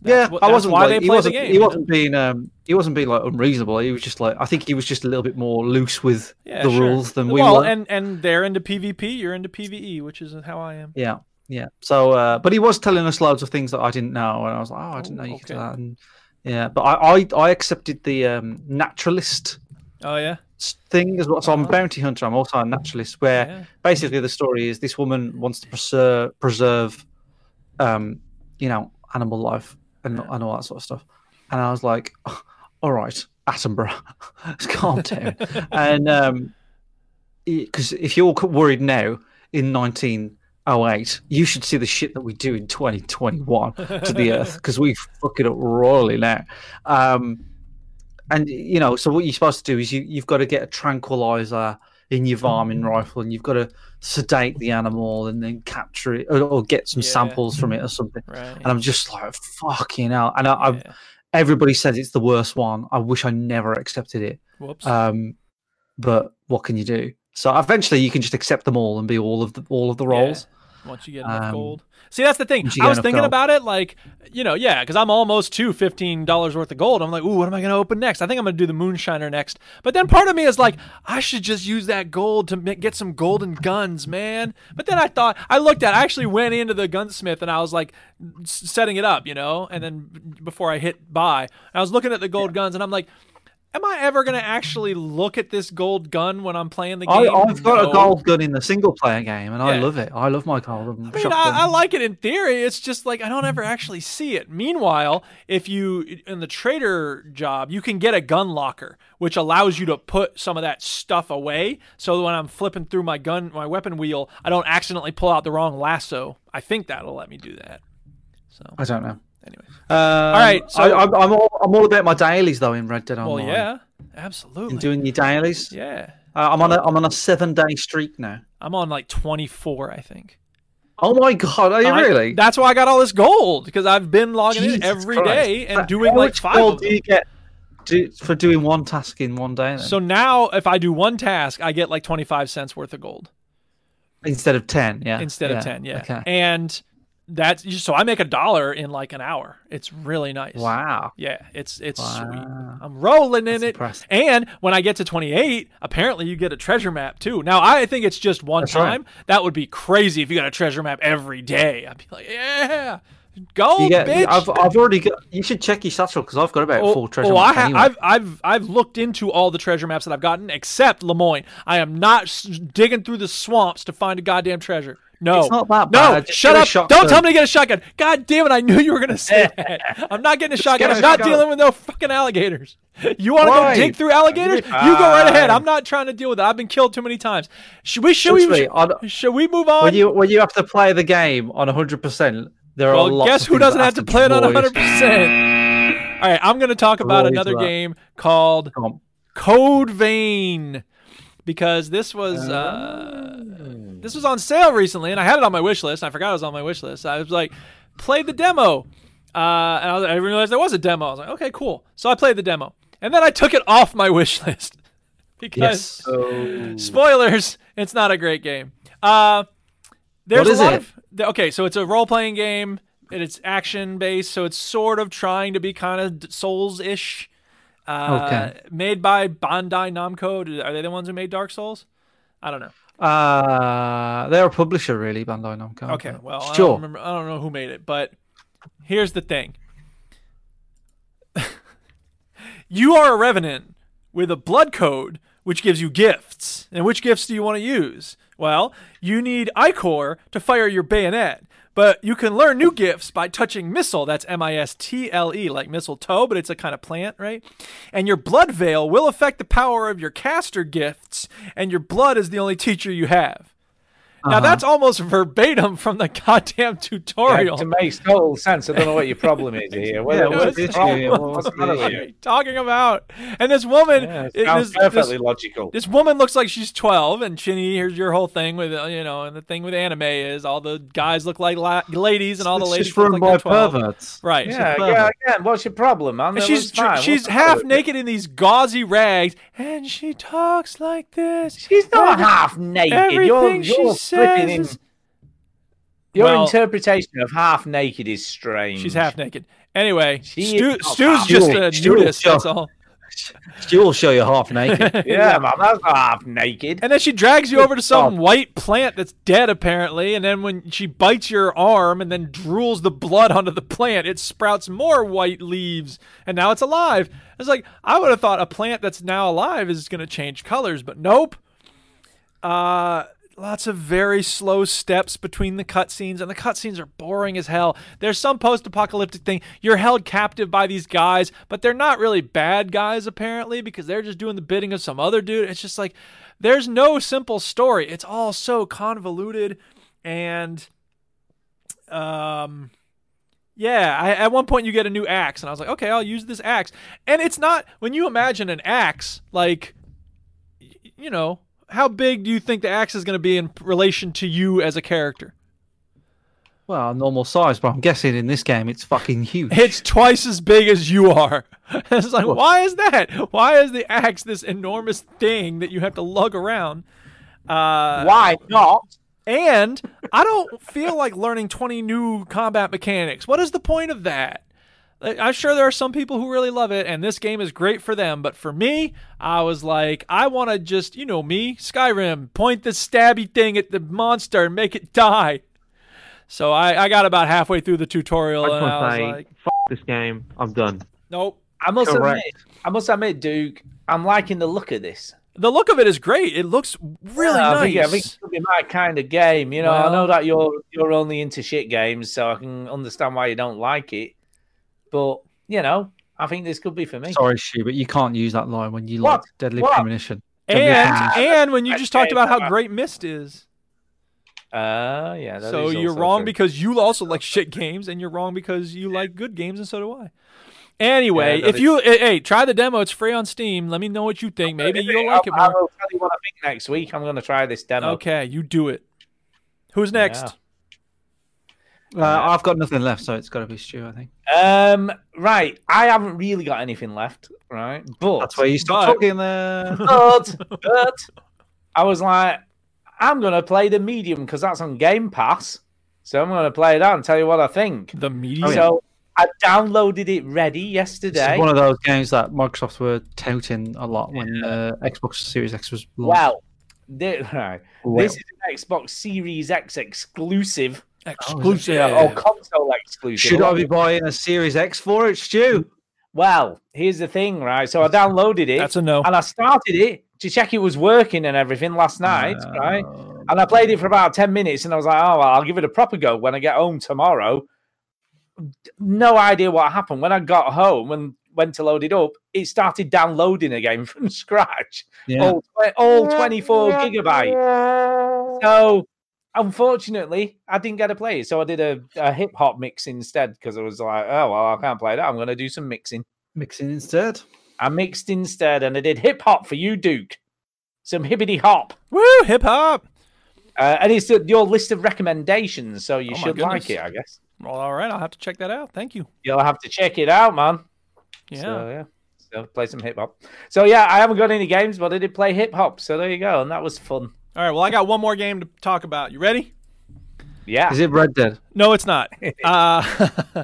That's, yeah, I wasn't. Why like, they play the game? He wasn't being. Um, he wasn't being like unreasonable. He was just like. I think he was just a little bit more loose with yeah, the sure. rules than well, we were. Well, and and they're into P V P. You're into P V E, which is how I am. Yeah, yeah. So, uh, but he was telling us loads of things that I didn't know, and I was like, oh, I didn't know you okay. could do that. And yeah, but I, I, I accepted the um, naturalist. Oh yeah. Thing as well. So I'm a bounty hunter. I'm also a naturalist. Where yeah. basically the story is this woman wants to preserve, preserve, um, you know, animal life. And, and all that sort of stuff, and I was like, oh, "All right, Attenborough, calm down." And um, because if you're worried now in nineteen oh eight, you should see the shit that we do in twenty twenty-one to the earth, because we fuck it up royally now. Um, and you know, so what you're supposed to do is you you've got to get a tranquilizer in your varmint rifle, and you've got to sedate the animal and then capture it or, or get some yeah. samples from it or something. Right. And I'm just like, fucking hell. And I, I, yeah. everybody says it's the worst one. I wish I never accepted it. Whoops. Um, but what can you do? So eventually you can just accept them all and be all of the, all of the roles. Yeah. Once you get enough um, gold. See, that's the thing. I was thinking gold. about it, like, you know, yeah, because I'm almost to fifteen dollars worth of gold. I'm like, ooh, what am I going to open next? I think I'm going to do the Moonshiner next. But then part of me is like, I should just use that gold to get some golden guns, man. But then I thought, I looked at, I actually went into the gunsmith and I was like setting it up, you know, and then before I hit buy, I was looking at the gold yeah. guns and I'm like, am I ever going to actually look at this gold gun when I'm playing the game? I, I've got no. a gold gun in the single-player game, and yeah. I love it. I love my gold I mean, shotgun. I, I like it in theory. It's just like I don't ever actually see it. Meanwhile, if you, in the trader job, you can get a gun locker, which allows you to put some of that stuff away. So when I'm flipping through my gun, my weapon wheel, I don't accidentally pull out the wrong lasso. I think that'll let me do that. So I don't know. Anyway, um, all right. So I, I'm, I'm all I'm all about my dailies though in Red Dead Online. Well, yeah, absolutely. And doing your dailies. Yeah, uh, I'm on a I'm on a seven day streak now. I'm on like twenty-four, I think. Oh my god, are you I, really? That's why I got all this gold, because I've been logging Jesus in every Christ. day and doing How like much five gold of them. Do you get do, for doing one task in one day? Then? So now, if I do one task, I get like twenty-five cents worth of gold instead of ten. Yeah, instead yeah. of ten. Yeah, okay. And that's so I make a dollar in like an hour. It's really nice. Wow. Yeah, it's it's wow. sweet. I'm rolling in that's it. Impressive. And when I get to twenty-eight, apparently you get a treasure map too. Now I think it's just one that's time. Right. That would be crazy if you got a treasure map every day. I'd be like, yeah, go, you get, bitch. I've I've already got. You should check your satchel because I've got about oh, four treasure. Oh, maps I ha- anyway. I've I've I've looked into all the treasure maps that I've gotten except Lemoyne. I am not digging through the swamps to find a goddamn treasure. No, it's not that bad. No, shut up. Don't tell me to get a shotgun. God damn it. I knew you were going to say that. I'm not getting a shotgun. I'm not dealing with no fucking alligators. You want to go dig through alligators? You go right ahead. I'm not trying to deal with it. I've been killed too many times. Should we, should we, should we move on? When you, when you have to play the game on one hundred percent, there are lots of guess who doesn't have to play it on one hundred percent? All right. I'm going to talk about another game called Code Vein. Because this was uh, this was on sale recently, and I had it on my wish list. And I forgot it was on my wish list. I was like, played the demo, uh, and I, was, I realized there was a demo. I was like, okay, cool. So I played the demo, and then I took it off my wish list because yes. oh. spoilers, it's not a great game. Uh, There's what is a lot it? Of, okay, so it's a role-playing game, and it's action-based, so it's sort of trying to be kind of Souls-ish. Uh, okay. Made by Bandai Namco. Are they the ones who made Dark Souls? I don't know. Uh, they're a publisher, really, Bandai Namco. Okay, well, sure. I don't remember, I don't know who made it, but here's the thing. You are a revenant with a blood code, which gives you gifts. And which gifts do you want to use? Well, you need iCore to fire your bayonet, but you can learn new gifts by touching missile. That's M I S T L E, like mistletoe, but it's a kind of plant, right? And your blood veil will affect the power of your caster gifts, and your blood is the only teacher you have. Now, uh-huh. that's almost verbatim from the goddamn tutorial. Yeah, to make total sense. I don't know what your problem is here. What, yeah, what's the issue? What's the matter talking about? And this woman... Yeah, it sounds this, perfectly this, logical. This woman looks like she's twelve, and Chinny, here's your whole thing with, you know, and the thing with anime is all the guys look like la- ladies, and all it's the ladies just look like twelve. Perverts. Right. Yeah, yeah, again, what's your problem, man? And she's tr- she's half naked in these gauzy rags, and she talks like this. She's not every, half naked. Everything you're, you're, she's In. Your well, interpretation of half naked is strange. She's half naked. Anyway, she Stu, Stu's just a she nudist, show, that's all. She will show you half naked. Yeah, man, that's not half naked. And then she drags you over to some white plant that's dead, apparently, and then when she bites your arm and then drools the blood onto the plant, it sprouts more white leaves, and now it's alive. It's like, I would have thought a plant that's now alive is going to change colors, but nope. Uh... Lots of very slow steps between the cutscenes, and the cutscenes are boring as hell. There's some post-apocalyptic thing. You're held captive by these guys, but they're not really bad guys, apparently, because they're just doing the bidding of some other dude. It's just like, there's no simple story. It's all so convoluted, and um... Yeah, I, at one point you get a new axe, and I was like, okay, I'll use this axe. And it's not... When you imagine an axe, like, you know... How big do you think the axe is going to be in relation to you as a character? Well, normal size, but I'm guessing in this game it's fucking huge. It's twice as big as you are. It's like, what? Why is that? Why is the axe this enormous thing that you have to lug around? Uh, why not? And I don't feel like learning twenty new combat mechanics. What is the point of that? I'm sure there are some people who really love it, and this game is great for them. But for me, I was like, I want to just, you know me, Skyrim, point the stabby thing at the monster and make it die. So I, I got about halfway through the tutorial, I and I was say, like, "F this game, I'm done." Nope. I must Correct. admit, I must admit, Duke, I'm liking the look of this. The look of it is great. It looks really yeah, nice. I think, I think it'll be my kind of game. You know, well, I know that you're you're only into shit games, so I can understand why you don't like it. But, you know, I think this could be for me. Sorry, Shu, but you can't use that line when you like Deadly what? Premonition. And yeah. and when you just okay, talked about how great Myst is. Uh, yeah. That so is you're wrong true. because you also like shit games, and you're wrong because you like good games, and so do I. Anyway, yeah, if is... you hey, try the demo. It's free on Steam. Let me know what you think. Maybe you'll like it more. I will tell you what I think next week. I'm going to try this demo. Okay, you do it. Who's next? Yeah. Uh, I've got nothing left, so it's got to be Stu, I think. Um, right, I haven't really got anything left, right? But that's where you start talking there. But, but I was like, I'm gonna play the Medium because that's on Game Pass, so I'm gonna play that and tell you what I think. The Medium. So I downloaded it ready yesterday. It's one of those games that Microsoft were touting a lot when yeah. uh, Xbox Series X was launched. Wow, they, right. wow. This is an Xbox Series X exclusive. Exclusive oh, or console exclusive. Should I be buying a Series X for it, Stu? Well, here's the thing, right? So I downloaded it. That's a no. And I started it to check it was working and everything last night, uh, right? And I played it for about ten minutes and I was like, oh, well, I'll give it a proper go when I get home tomorrow. No idea what happened. When I got home and went to load it up, it started downloading again from scratch. Yeah. All, all twenty-four gigabytes. So... Unfortunately, I didn't get to play it, so I did a, a hip hop mix instead because I was like, "Oh well, I can't play that. I'm going to do some mixing." Mixing instead. I mixed instead, and I did hip hop for you, Duke. Some hippity hop. Woo, hip hop. Uh, and it's your list of recommendations, so you oh should like it, I guess. Well, all right, I'll have to check that out. Thank you. You'll have to check it out, man. Yeah. So, yeah. So play some hip hop. So yeah, I haven't got any games, but I did play hip hop. So there you go, and that was fun. All right, well, I got one more game to talk about. You ready? Yeah. Is it Red Dead? No, it's not. Uh,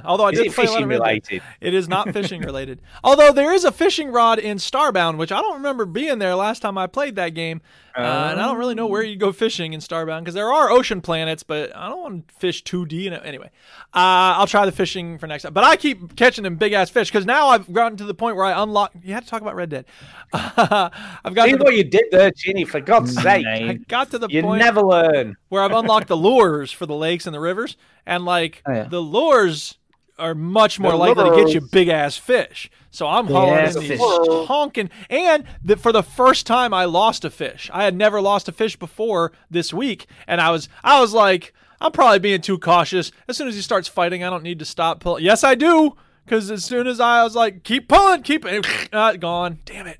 although I is did it play fishing related. It is not fishing related. Although there is a fishing rod in Starbound, which I don't remember being there last time I played that game. Uh, um, and I don't really know where you go fishing in Starbound because there are ocean planets, but I don't want to fish two D. And anyway, uh, I'll try the fishing for next time. But I keep catching them big ass fish because now I've gotten to the point where I unlock. You had to talk about Red Dead. Uh, I've got. See to the... what you did there, Ginny. For God's sake, I got to the you point. You never learn. Where I've unlocked the lures for the lakes and the rivers. And like oh, yeah. the lures are much more the likely lures. to get you big ass fish. So I'm hauling yes, in these fish. honking. And the, for the first time, I lost a fish. I had never lost a fish before this week, and I was I was like, I'm probably being too cautious. As soon as he starts fighting, I don't need to stop pulling. Yes, I do, because as soon as I, I was like, keep pulling, keep it, uh, gone. Damn it.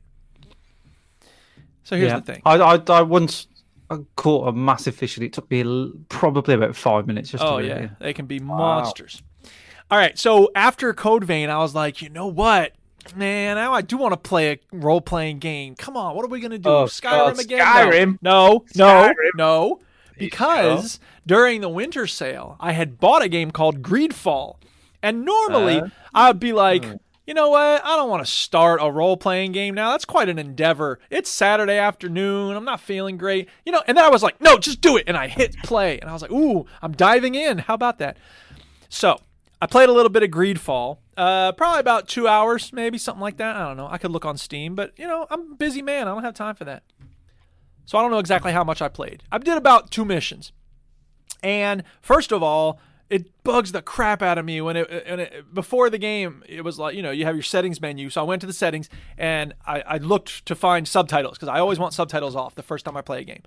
So here's yeah. the thing. I I, I once. I caught a massive fish, and it took me l- probably about five minutes. Just oh, to yeah. They can be wow. monsters. All right, so after Code Vein, I was like, you know what? Man, now I do want to play a role-playing game. Come on, what are we going to do? Oh, Skyrim God, again? Skyrim. No, no, Skyrim. no. Because during the winter sale, I had bought a game called GreedFall. And normally, uh, I would be like... Uh. You know what? I don't want to start a role-playing game now. That's quite an endeavor. It's Saturday afternoon. I'm not feeling great. You know, and then I was like, no, just do it. And I hit play. And I was like, ooh, I'm diving in. How about that? So I played a little bit of Greedfall. Uh, probably about two hours, maybe, something like that. I don't know. I could look on Steam. But, you know, I'm a busy man. I don't have time for that. So I don't know exactly how much I played. I did about two missions. And first of all, it bugs the crap out of me when it, when it before the game, it was like, you know, you have your settings menu. So I went to the settings and I, I looked to find subtitles because I always want subtitles off the first time I play a game.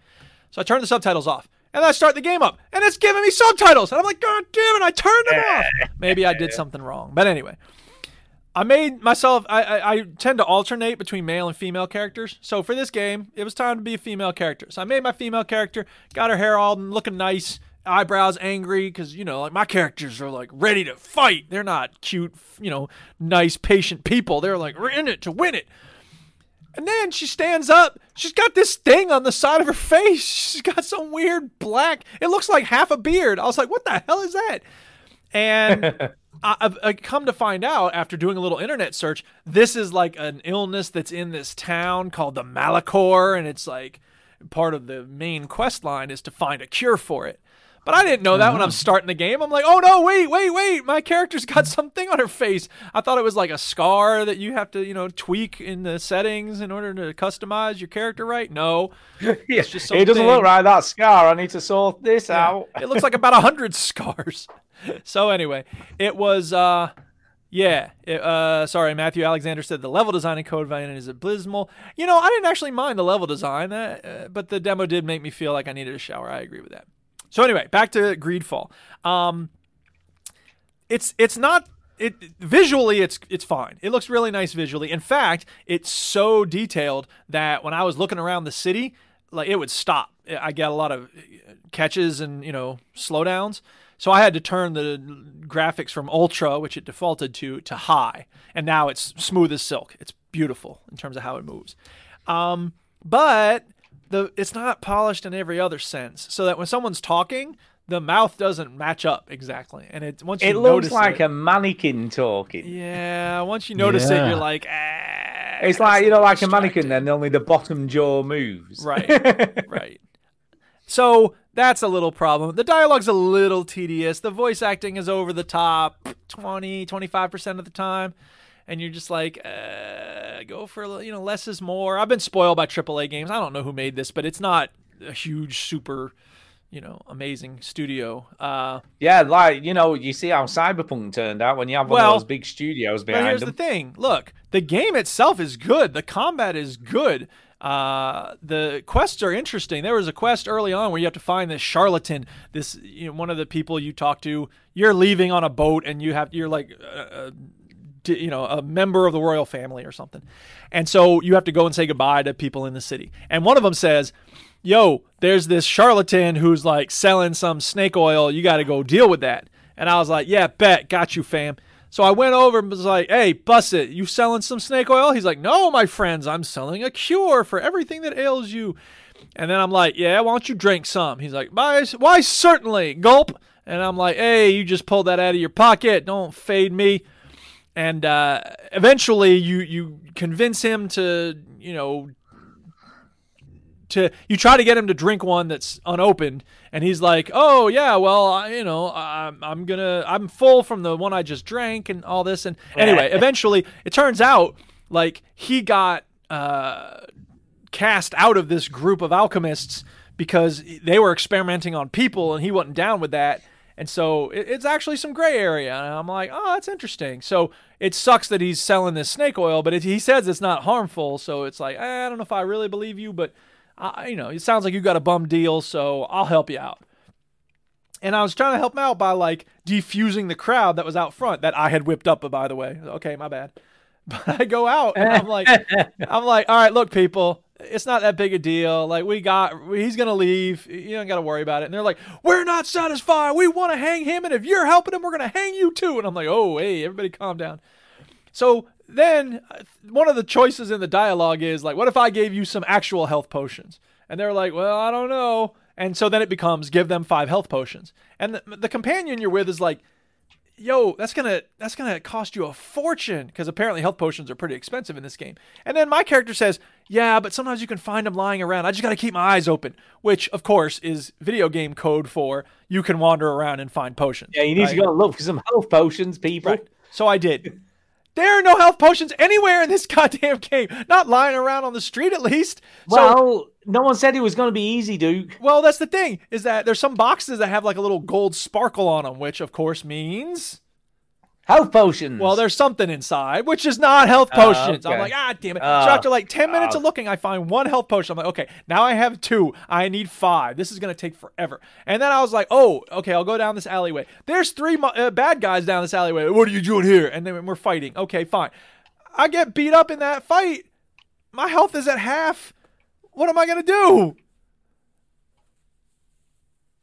So I turned the subtitles off and I start the game up and it's giving me subtitles. And I'm like, God damn it, I turned them off. Maybe I did something wrong. But anyway, I made myself, I, I, I tend to alternate between male and female characters. So for this game, it was time to be a female character. So I made my female character, got her hair all looking nice. Eyebrows angry because, you know, like my characters are like ready to fight. They're not cute, you know, nice, patient people. They're like, we're in it to win it. And then she stands up. She's got this thing on the side of her face. She's got some weird black. It looks like half a beard. I was like, what the hell is that? And I've, I've come to find out after doing a little internet search, this is like an illness that's in this town called the Malachor. And it's like part of the main quest line is to find a cure for it. But I didn't know that when I'm starting the game. I'm like, oh, no, wait, wait, wait. My character's got something on her face. I thought it was like a scar that you have to, you know, tweak in the settings in order to customize your character right. No. yeah. It's just something. It doesn't look right, that scar. I need to sort this yeah. out. It looks like about one hundred scars. So anyway, it was, uh, yeah. It, uh, sorry, Matthew Alexander said the level design in Code Vein is abysmal. You know, I didn't actually mind the level design, uh, but the demo did make me feel like I needed a shower. I agree with that. So anyway, back to Greedfall. Um, it's it's not it visually it's it's fine. It looks really nice visually. In fact, it's so detailed that when I was looking around the city, like it would stop. I got a lot of catches and, you know, slowdowns. So I had to turn the graphics from ultra, which it defaulted to, to high, and now it's smooth as silk. It's beautiful in terms of how it moves. Um, but The, it's not polished in every other sense, so that when someone's talking, the mouth doesn't match up exactly. And it once you it notice looks like it, a mannequin talking. Yeah, once you notice yeah. it, you're like, ah. It's like you know, like distracted. a mannequin, then only the bottom jaw moves. Right, right. So that's a little problem. The dialogue's a little tedious. The voice acting is over the top, twenty, twenty-five percent of the time. And you're just like, uh, go for a little, you know, less is more. I've been spoiled by triple A games. I don't know who made this, but it's not a huge, super, you know, amazing studio. Uh, yeah, like, you know, you see how Cyberpunk turned out when you have one well, of those big studios behind them. But here's them. the thing. Look, the game itself is good. The combat is good. Uh, the quests are interesting. There was a quest early on where you have to find this charlatan, this, you know, one of the people you talk to. You're leaving on a boat and you have, you're like... Uh, you know, a member of the royal family or something. And so you have to go and say goodbye to people in the city. And one of them says, yo, there's this charlatan who's like selling some snake oil. You got to go deal with that. And I was like, yeah, bet. Got you, fam. So I went over and was like, hey, bust it. You selling some snake oil? He's like, no, my friends, I'm selling a cure for everything that ails you. And then I'm like, yeah, why don't you drink some? He's like, why, why certainly, gulp. And I'm like, hey, you just pulled that out of your pocket. Don't fade me. And uh, eventually you, you convince him to, you know, to you try to get him to drink one that's unopened. And he's like, oh, yeah, well, I, you know, I'm, I'm going to I'm full from the one I just drank and all this. And anyway, eventually it turns out like he got uh, cast out of this group of alchemists because they were experimenting on people and he wasn't down with that. And so it, it's actually some gray area. And I'm like, oh, that's interesting. So it sucks that he's selling this snake oil, but it, he says it's not harmful. So it's like, eh, I don't know if I really believe you, but I, you know, it sounds like you got a bum deal, so I'll help you out. And I was trying to help him out by like defusing the crowd that was out front that I had whipped up, by the way. Okay, my bad. But I go out and I'm like, I'm like, all right, look, people, it's not that big a deal. Like we got, he's going to leave. You don't got to worry about it. And they're like, we're not satisfied. We want to hang him. And if you're helping him, we're going to hang you too. And I'm like, oh, hey, everybody calm down. So then one of the choices in the dialogue is like, what if I gave you some actual health potions? And they're like, well, I don't know. And so then it becomes give them five health potions. And the, the companion you're with is like, yo, that's going to that's gonna cost you a fortune because apparently health potions are pretty expensive in this game. And then my character says, yeah, but sometimes you can find them lying around. I just got to keep my eyes open, which, of course, is video game code for you can wander around and find potions. Yeah, you need right? to go look for some health potions, people. Right. So I did. There are no health potions anywhere in this goddamn game. Not lying around on the street, at least. Well, so, no one said it was going to be easy, Duke. Well, that's the thing, is that there's some boxes that have like a little gold sparkle on them, which, of course, means health potions. Well, there's something inside, which is not health potions. Uh, okay. I'm like, ah, damn it. Uh, so after like ten minutes uh, of looking, I find one health potion. I'm like, okay, now I have two. I need five. This is going to take forever. And then I was like, oh, okay, I'll go down this alleyway. There's three uh, bad guys down this alleyway. What are you doing here? And then we're fighting. Okay, fine. I get beat up in that fight. My health is at half. What am I going to do?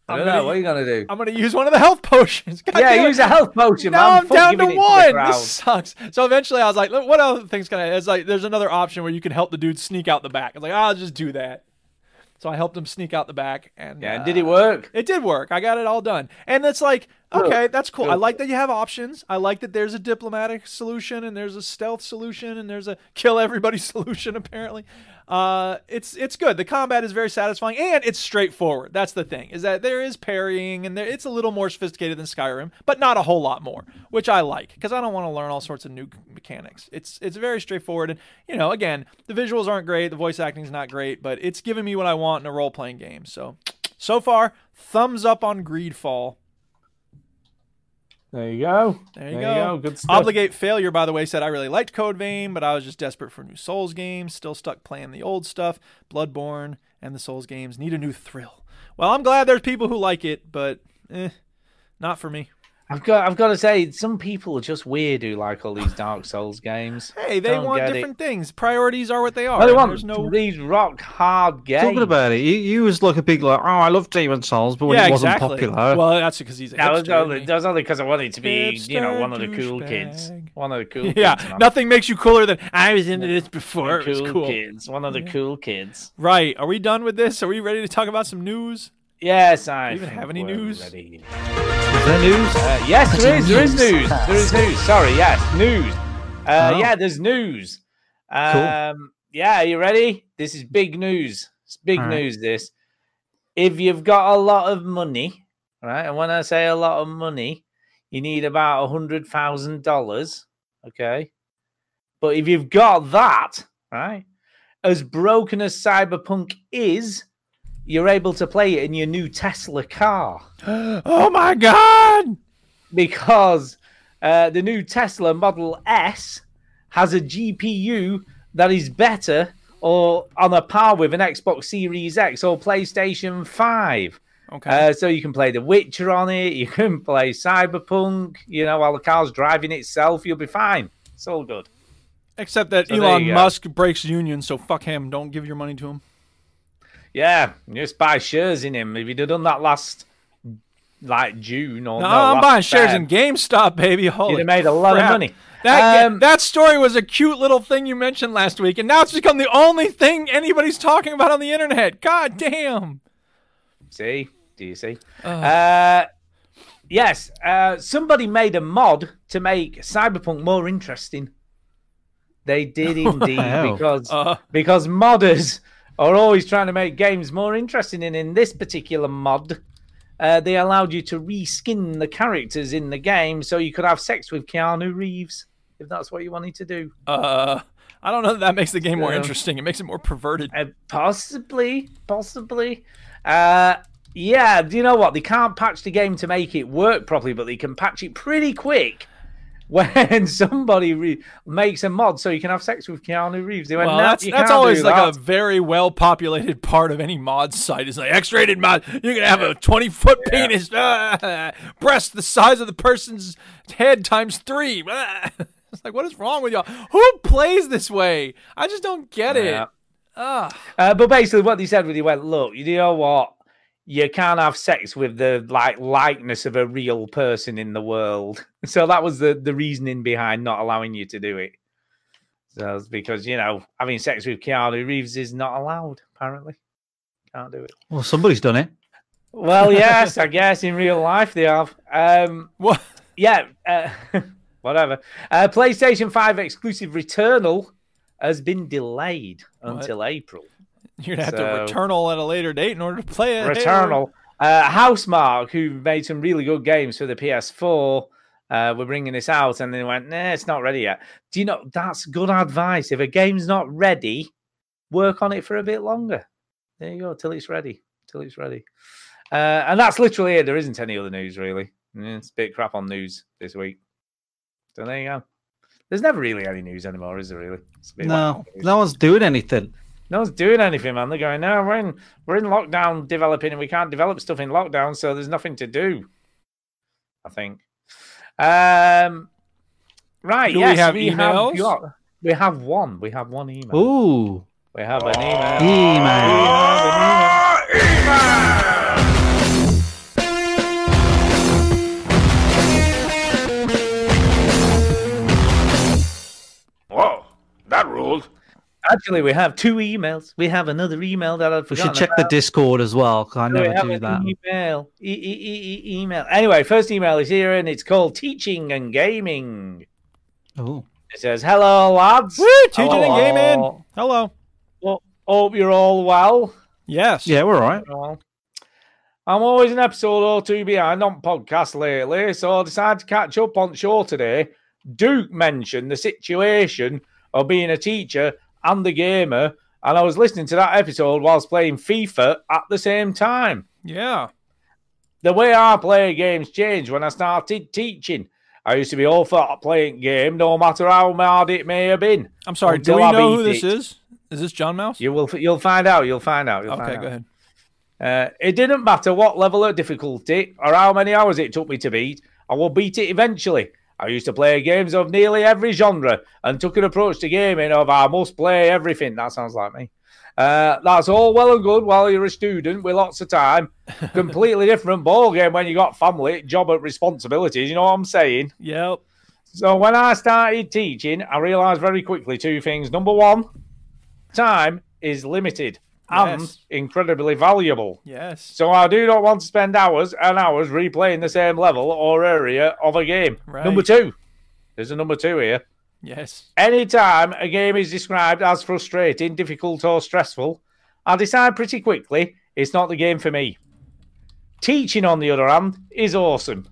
I don't know. What are you going to do? I'm going to use one of the health potions. God yeah, use a health potion. Now I'm, I'm down to one. To this sucks. So eventually I was like, what other things can I... It's like, there's another option where you can help the dude sneak out the back. I was like, I'll just do that. So I helped him sneak out the back. And, yeah, and uh, did it work? It did work. I got it all done. And it's like, okay, that's cool. I like that you have options. I like that there's a diplomatic solution and there's a stealth solution and there's a kill everybody solution, apparently. Uh, it's it's good. The combat is very satisfying and it's straightforward. That's the thing, is that there is parrying and there, it's a little more sophisticated than Skyrim, but not a whole lot more, which I like because I don't want to learn all sorts of new mechanics. It's it's very straightforward. And, you know, again, the visuals aren't great. The voice acting is not great, but it's giving me what I want in a role-playing game. So, so far, thumbs up on GreedFall. There you go. There you, there go. you go. Good stuff. Obligate Failure, by the way, said, I really liked Code Vein, but I was just desperate for new Souls games. Still stuck playing the old stuff. Bloodborne and the Souls games need a new thrill. Well, I'm glad there's people who like it, but eh, not for me. I've got I've got to say, some people are just weird who like all these Dark Souls games. Hey, they Don't want different it. things. Priorities are what they are. Well, they want There's no... these rock hard games. Talking about it, you, you was like a big like, oh, I love Demon Souls, but when yeah, it wasn't exactly. popular. Well, that's because he's a hipster. Was only, that was only because I wanted to be, hipster, you know, one of the cool douchebag. kids. One of the cool yeah, kids. Yeah, nothing makes you cooler than, I was into this before, it was cool. cool. Kids. One of the yeah. cool kids. Right, are we done with this? Are we ready to talk about some news? Yes, I Do we even have any news? Ready. Is there news? Uh, yes, there, there is. There is news. There is news. Sorry, yes, news. Uh, oh. Yeah, there's news. Um, cool. Yeah, are you ready? This is big news. It's big all news, right. this. If you've got a lot of money, right, and when I say a lot of money, you need about one hundred thousand dollars, okay? But if you've got that, right, as broken as Cyberpunk is, you're able to play it in your new Tesla car. Oh, my God! Because uh, the new Tesla Model S has a G P U that is better or on a par with an Xbox Series X or PlayStation five. Okay. Uh, so you can play The Witcher on it. You can play Cyberpunk. You know, while the car's driving itself, you'll be fine. It's all good. Except that so Elon Musk breaks union, so fuck him. Don't give your money to him. Yeah, just buy shares in him. If you'd have done that last, like, June or no, no I'm buying shares Feb, in GameStop, baby. Holy you'd have made a lot crap. of money. That, um, that story was a cute little thing you mentioned last week, and now it's become the only thing anybody's talking about on the internet. God damn. See? Do you see? Uh, uh, Yes, uh, somebody made a mod to make Cyberpunk more interesting. They did indeed, because uh, because modders are always trying to make games more interesting, and in this particular mod, uh, they allowed you to reskin the characters in the game so you could have sex with Keanu Reeves, if that's what you wanted to do. Uh, I don't know that that makes the game more um, interesting. It makes it more perverted. Uh, possibly, possibly. Uh, yeah, do you know what? They can't patch the game to make it work properly, but they can patch it pretty quick when somebody re- makes a mod so you can have sex with Keanu Reeves. They went, well, no, that's, that's always like that. A very well-populated part of any mod site. It's like, X-rated mod, you're going to have a twenty-foot yeah. penis, ah, breast the size of the person's head times three. Ah. It's like, what is wrong with y'all? Who plays this way? I just don't get yeah. it. Uh, but basically what they said was, they went, look, you know what? You can't have sex with the like likeness of a real person in the world. So that was the, the reasoning behind not allowing you to do it. So it's because, you know, having sex with Keanu Reeves is not allowed, apparently. Can't do it. Well, somebody's done it. Well, yes, I guess in real life they have. Um, what? Yeah, uh, whatever. Uh, PlayStation five exclusive Returnal has been delayed what? until April. You're going to have so, to Returnal at a later date in order to play it. Returnal. Uh, Housemark, who made some really good games for the P S four, uh, were bringing this out, and they went, nah, it's not ready yet. Do you know, that's good advice. If a game's not ready, work on it for a bit longer. There you go, till it's ready. Till it's ready. Uh, and that's literally it. There isn't any other news, really. It's a bit crap on news this week. So there you go. There's never really any news anymore, is there, really? No, no one's doing anything. No one's doing anything, man. They're going, no, we're in, we're in lockdown developing, and we can't develop stuff in lockdown, so there's nothing to do, I think. Um, right, do yes, we have we emails? Have got, we have one. We have one email. Ooh. We have an email. Email. Email. Whoa, that ruled. Actually, we have two emails. We have another email that I've forgotten. We should check about. The Discord as well, because I never we do that. Email. E- e- e- email. Anyway, first email is here, and it's called Teaching and Gaming. Oh. It says, hello, lads. Woo, teaching hello. and gaming. Hello. Well, hope you're all well. Yes. Yeah, we're all right. Well, I'm always an episode or two behind on podcasts lately, so I decided to catch up on show today. Duke mentioned the situation of being a teacher and the gamer, and I was listening to that episode whilst playing FIFA at the same time. Yeah. The way I play games changed when I started teaching. I used to be all for playing game, no matter how hard it may have been. I'm sorry, do we I know who this it. is? Is this John Mouse? You will, you'll find out, you'll find out. You'll okay, find go out. ahead. Uh, it didn't matter what level of difficulty or how many hours it took me to beat, I will beat it eventually. I used to play games of nearly every genre and took an approach to gaming of I must play everything. That sounds like me. Uh, that's all well and good while you're a student with lots of time. Completely different ballgame when you got family, job and responsibilities. You know what I'm saying? Yep. So when I started teaching, I realised very quickly two things. Number one, time is limited and yes. incredibly valuable. Yes. So I do not want to spend hours and hours replaying the same level or area of a game. Right. Number two. There's a number two here. Yes. Anytime a game is described as frustrating, difficult, or stressful, I decide pretty quickly it's not the game for me. Teaching, on the other hand, is awesome.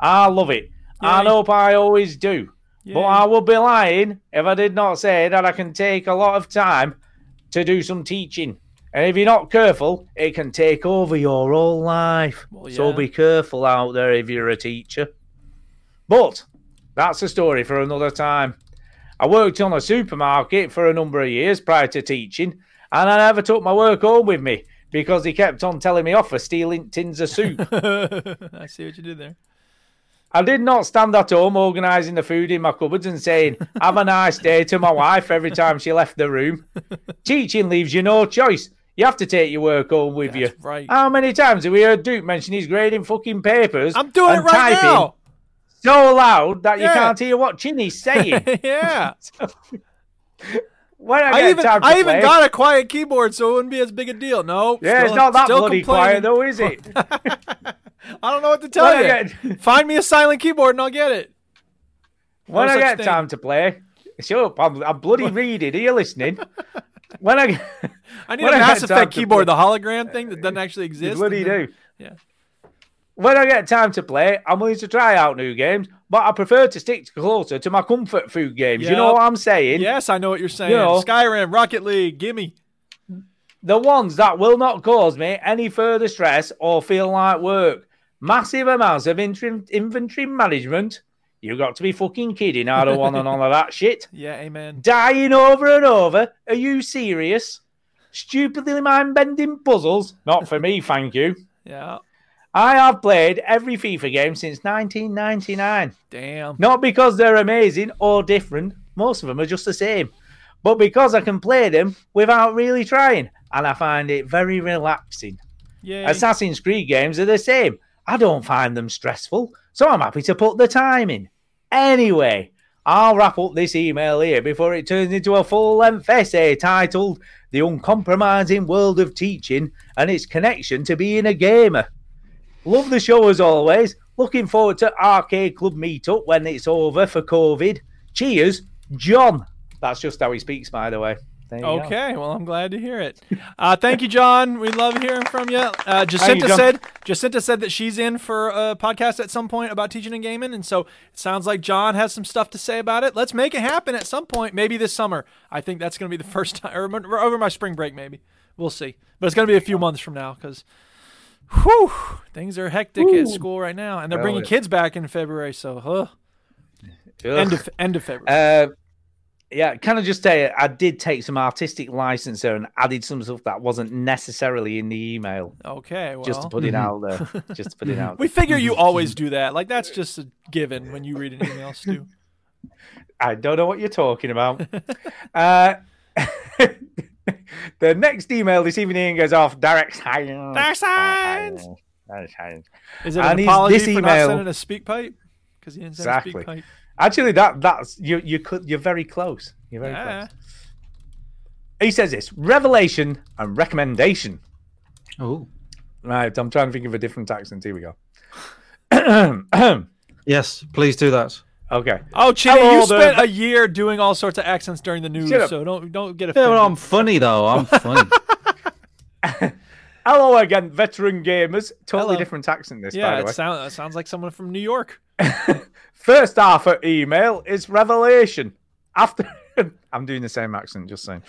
I love it. Yay. I hope I always do. Yay. But I would be lying if I did not say that I can take a lot of time to do some teaching. And if you're not careful, it can take over your whole life. Well, yeah. So be careful out there if you're a teacher. But that's a story for another time. I worked on a supermarket for a number of years prior to teaching, and I never took my work home with me because they kept on telling me off for stealing tins of soup. I see what you did there. I did not stand at home organising the food in my cupboards and saying, have a nice day to my wife every time she left the room. Teaching leaves you no choice. You have to take your work home with That's you. Right. How many times have we heard Duke mention he's grading fucking papers? I'm doing and it right typing now. So loud that yeah. you can't hear what Chinny's saying. yeah. so, when I, I even, time to I play, even got a quiet keyboard so it wouldn't be as big a deal. No. Yeah, still, it's not that bloody quiet though, is it? I don't know what to tell when you. Got... Find me a silent keyboard and I'll get it. When no I get thing. time to play, shut up. I'm, I'm bloody reading. Are you listening? When I, I need when a I Mass Effect keyboard, play. the hologram thing that doesn't actually exist. What do you do? Yeah. When I get time to play, I'm willing to try out new games, but I prefer to stick closer to my comfort food games. Yep. You know what I'm saying? Yes, I know what you're saying. You know, Skyrim, Rocket League, gimme. The ones that will not cause me any further stress or feel like work. Massive amounts of inter- inventory management. You got to be fucking kidding. I don't want none of that shit. Yeah, amen. Dying over and over. Are you serious? Stupidly mind-bending puzzles. Not for me, thank you. Yeah. I have played every FIFA game since nineteen ninety-nine. Damn. Not because they're amazing or different. Most of them are just the same. But because I can play them without really trying. And I find it very relaxing. Yay. Assassin's Creed games are the same. I don't find them stressful. So I'm happy to put the time in. Anyway, I'll wrap up this email here before it turns into a full-length essay titled The Uncompromising World of Teaching and Its Connection to Being a Gamer. Love the show as always. Looking forward to Arcade Club meetup when it's over for COVID. Cheers, John. That's just how he speaks, by the way. Okay, go. Well, I'm glad to hear it. Uh, thank you, John. We love hearing from you. Uh, Jacinta you, said Jacinta said that she's in for a podcast at some point about teaching and gaming, and so it sounds like John has some stuff to say about it. Let's make it happen at some point, maybe this summer. I think that's going to be the first time, or over my spring break maybe. We'll see. But it's going to be a few months from now because... Whew, things are hectic Ooh. at school right now, and they're Brilliant. bringing kids back in February. So, huh? end of end of February. Uh, yeah, can I just say I did take some artistic license there and added some stuff that wasn't necessarily in the email. Okay, well, just to put it mm-hmm. out there, just to put it out. There. We figure you always do that. Like that's just a given when you read an email, Stu. I don't know what you're talking about. uh The next email this evening goes off Derek Hines. Derek Hines. Derek Hines. Is it an and apology this for email... not sending a speak pipe? Because he didn't send exactly. a speak pipe. Actually, that that's you. You could. You're very close. You're very yeah. close. He says this revelation and recommendation. Oh, right. I'm trying to think of a different accent. Here we go. Yes, please do that. Okay. Oh, Chitty, Hello, you spent the... a year doing all sorts of accents during the news, so don't don't get offended. Yeah, well, I'm funny though. I'm funny. Hello again, veteran gamers. Totally Hello. different accent this. Yeah, by the way. It sounds that sounds like someone from New York. First half of email is revelation. After I'm doing the same accent, just saying.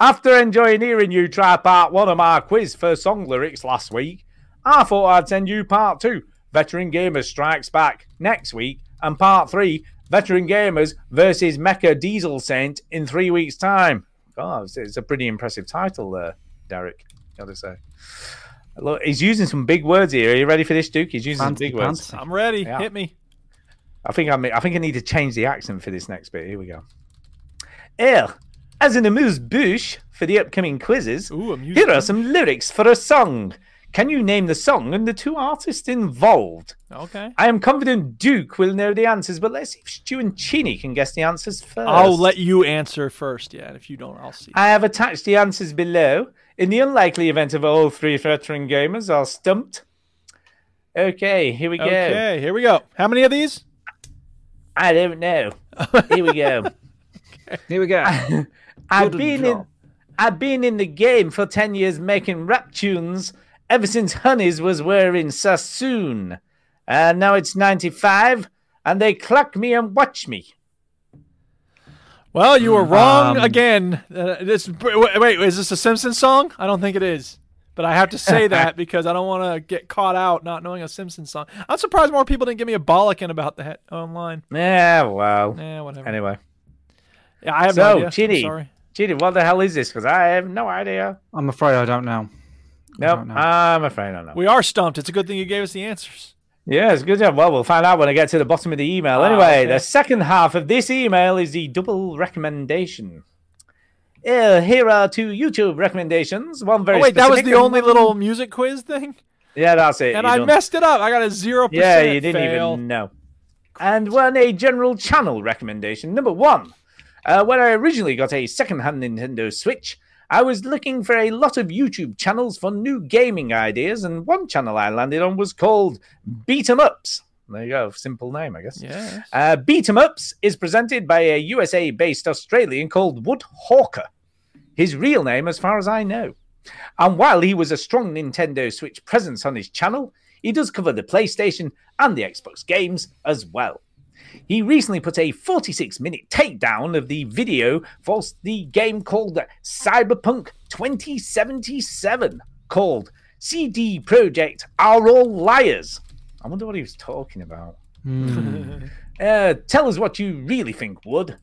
After enjoying hearing you try part one of my quiz for song lyrics last week, I thought I'd send you part two. Veteran gamers strikes back next week. And part three, Veteran Gamers versus Mecha Diesel Saint in three weeks' time. God, it's a pretty impressive title there, Derek, gotta say. Look, he's using some big words here. Are you ready for this, Duke? He's using fancy, some big fancy. words. I'm ready. Yeah. Hit me. I think I I think I need to change the accent for this next bit. Here we go. El, as an amuse-bouche for the upcoming quizzes, Ooh, here are some lyrics for a song. Can you name the song and the two artists involved? Okay. I am confident Duke will know the answers, but let's see if Stu and Chini can guess the answers first. I'll let you answer first, yeah. And if you don't, I'll see. I have attached the answers below. In the unlikely event of all three veteran gamers are stumped. Okay, here we go. Okay, here we go. How many of these? I don't know. Here we go. Okay. Here we go. I, I've been in, I've been in the game for ten years making rap tunes. Ever since Honeys was wearing Sassoon. And now it's ninety-five, and they clock me and watch me. Well, you were wrong um, again. Uh, this, wait, wait, is this a Simpsons song? I don't think it is. But I have to say that because I don't want to get caught out not knowing a Simpsons song. I'm surprised more people didn't give me a bollocking about that online. Yeah, well. Yeah, whatever. Anyway. Yeah, I have so, no idea. Chitty, sorry. Chitty, what the hell is this? Because I have no idea. I'm afraid I don't know. Nope, I'm afraid I don't know. We are stumped. It's a good thing you gave us the answers. Yeah, it's a good job. Well, we'll find out when I get to the bottom of the email. Ah, anyway, okay. The second half of this email is the double recommendation. Uh, here are two YouTube recommendations. One very. Oh, wait, that was the only little music quiz thing. Yeah, that's it. And you I don't... messed it up. I got a zero percent. Yeah, you didn't fail. even know. And one a general channel recommendation. Number one, uh, when I originally got a second-hand Nintendo Switch. I was looking for a lot of YouTube channels for new gaming ideas, and one channel I landed on was called Beat 'em Ups. There you go, simple name, I guess. Yes. Uh, Beat 'em Ups is presented by a U S A-based Australian called Wood Hawker. His real name, as far as I know. And while he was a strong Nintendo Switch presence on his channel, he does cover the PlayStation and the Xbox games as well. He recently put a forty-six minute takedown of the video for the game called Cyberpunk twenty seventy-seven, called C D Projekt Are All Liars. I wonder what he was talking about. Mm. uh, tell us what you really think, Wood.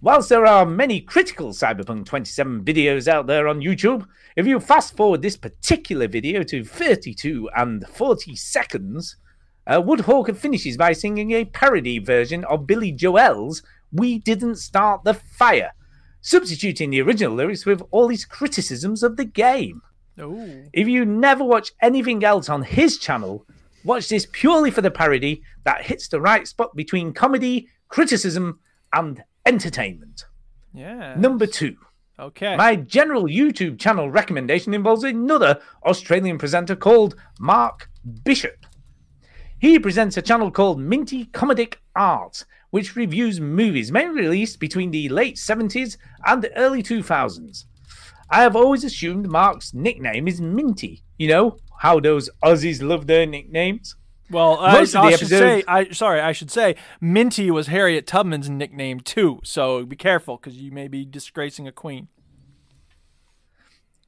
Whilst there are many critical Cyberpunk twenty-seven videos out there on YouTube, if you fast forward this particular video to thirty-two and forty seconds, uh, Wood Hawker finishes by singing a parody version of Billy Joel's We Didn't Start the Fire, substituting the original lyrics with all his criticisms of the game. Ooh. If you never watch anything else on his channel, watch this purely for the parody that hits the right spot between comedy, criticism, and entertainment. Yeah. Number two. Okay. My general YouTube channel recommendation involves another Australian presenter called Mark Bishop. He presents a channel called Minty Comedic Art, which reviews movies mainly released between the late seventies and the early two thousands. I have always assumed Mark's nickname is Minty. You know how those Aussies love their nicknames? Well, I, I should say, I, sorry, I should say, Minty was Harriet Tubman's nickname too, so be careful because you may be disgracing a queen.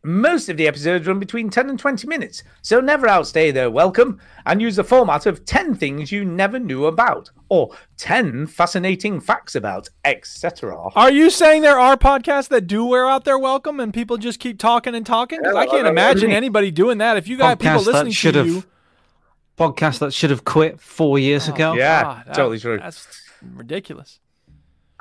Most of the episodes run between ten and twenty minutes, so never outstay their welcome, and use the format of ten things you never knew about, or ten fascinating facts about, et cetera. Are you saying there are podcasts that do wear out their welcome and people just keep talking and talking? Because I can't imagine anybody doing that. If you got podcasts people listening to have... you... Podcast that should have quit four years oh, ago. Yeah, God, that, totally true. That's ridiculous.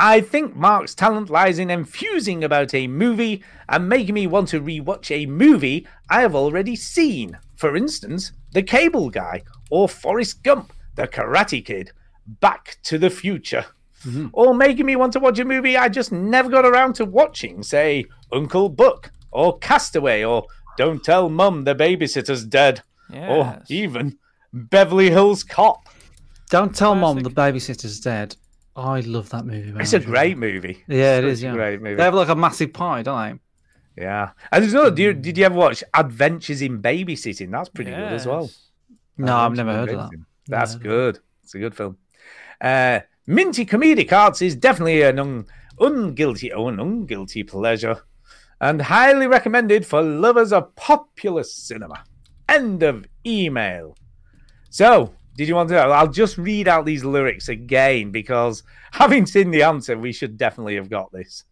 I think Mark's talent lies in enthusing about a movie and making me want to rewatch a movie I have already seen. For instance, The Cable Guy, or Forrest Gump, The Karate Kid, Back to the Future. Mm-hmm. Or making me want to watch a movie I just never got around to watching, say Uncle Buck, or Castaway, or Don't Tell Mum the Babysitter's Dead, yes. Or even Beverly Hills Cop. Don't tell Classic. Mom the Babysitter's Dead. I love that movie. Man. It's a great movie. Yeah, it is. Yeah, great movie. They have like a massive pie, don't they? Yeah. And there's another. Mm. Did you ever watch Adventures in Babysitting? That's pretty yes. good as well. No, I've never heard of that. That's yeah. good. It's a good film. Uh, Minty Comedic Arts is definitely an un, unguilty, oh, an unguilty pleasure, and highly recommended for lovers of popular cinema. End of email. So, did you want to know? I'll just read out these lyrics again because having seen the answer, we should definitely have got this.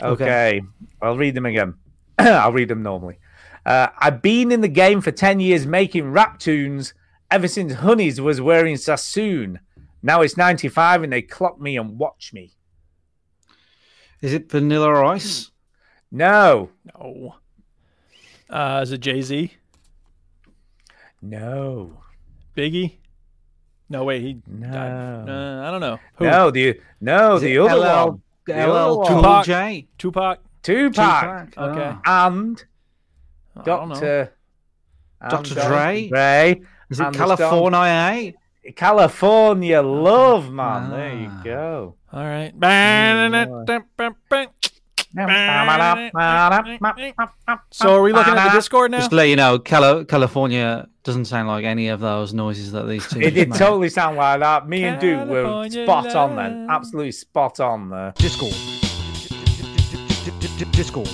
Okay, okay. I'll read them again. I'll read them normally. Uh, I've been in the game for ten years making rap tunes ever since Honeys was wearing Sassoon. Now it's ninety-five and they clock me and watch me. Is it Vanilla Ice? No. No. Uh, is it Jay-Z? No. Biggie? No, wait, he no. died. Uh, I don't know. Who? No, the no, Is the other L L, one. L L Tupac. Tupac. Tupac. Tupac. Tupac. Okay. And Doctor Doctor Dre. Dre. Is it California? California Love, man. Ah. There you go. All right. So are we looking at the Discord now? Just to let you know, Cali- California doesn't sound like any of those noises that these two. It did totally sound like that. Me and Duke were spot on then. Absolutely spot on there. Discord. Discord.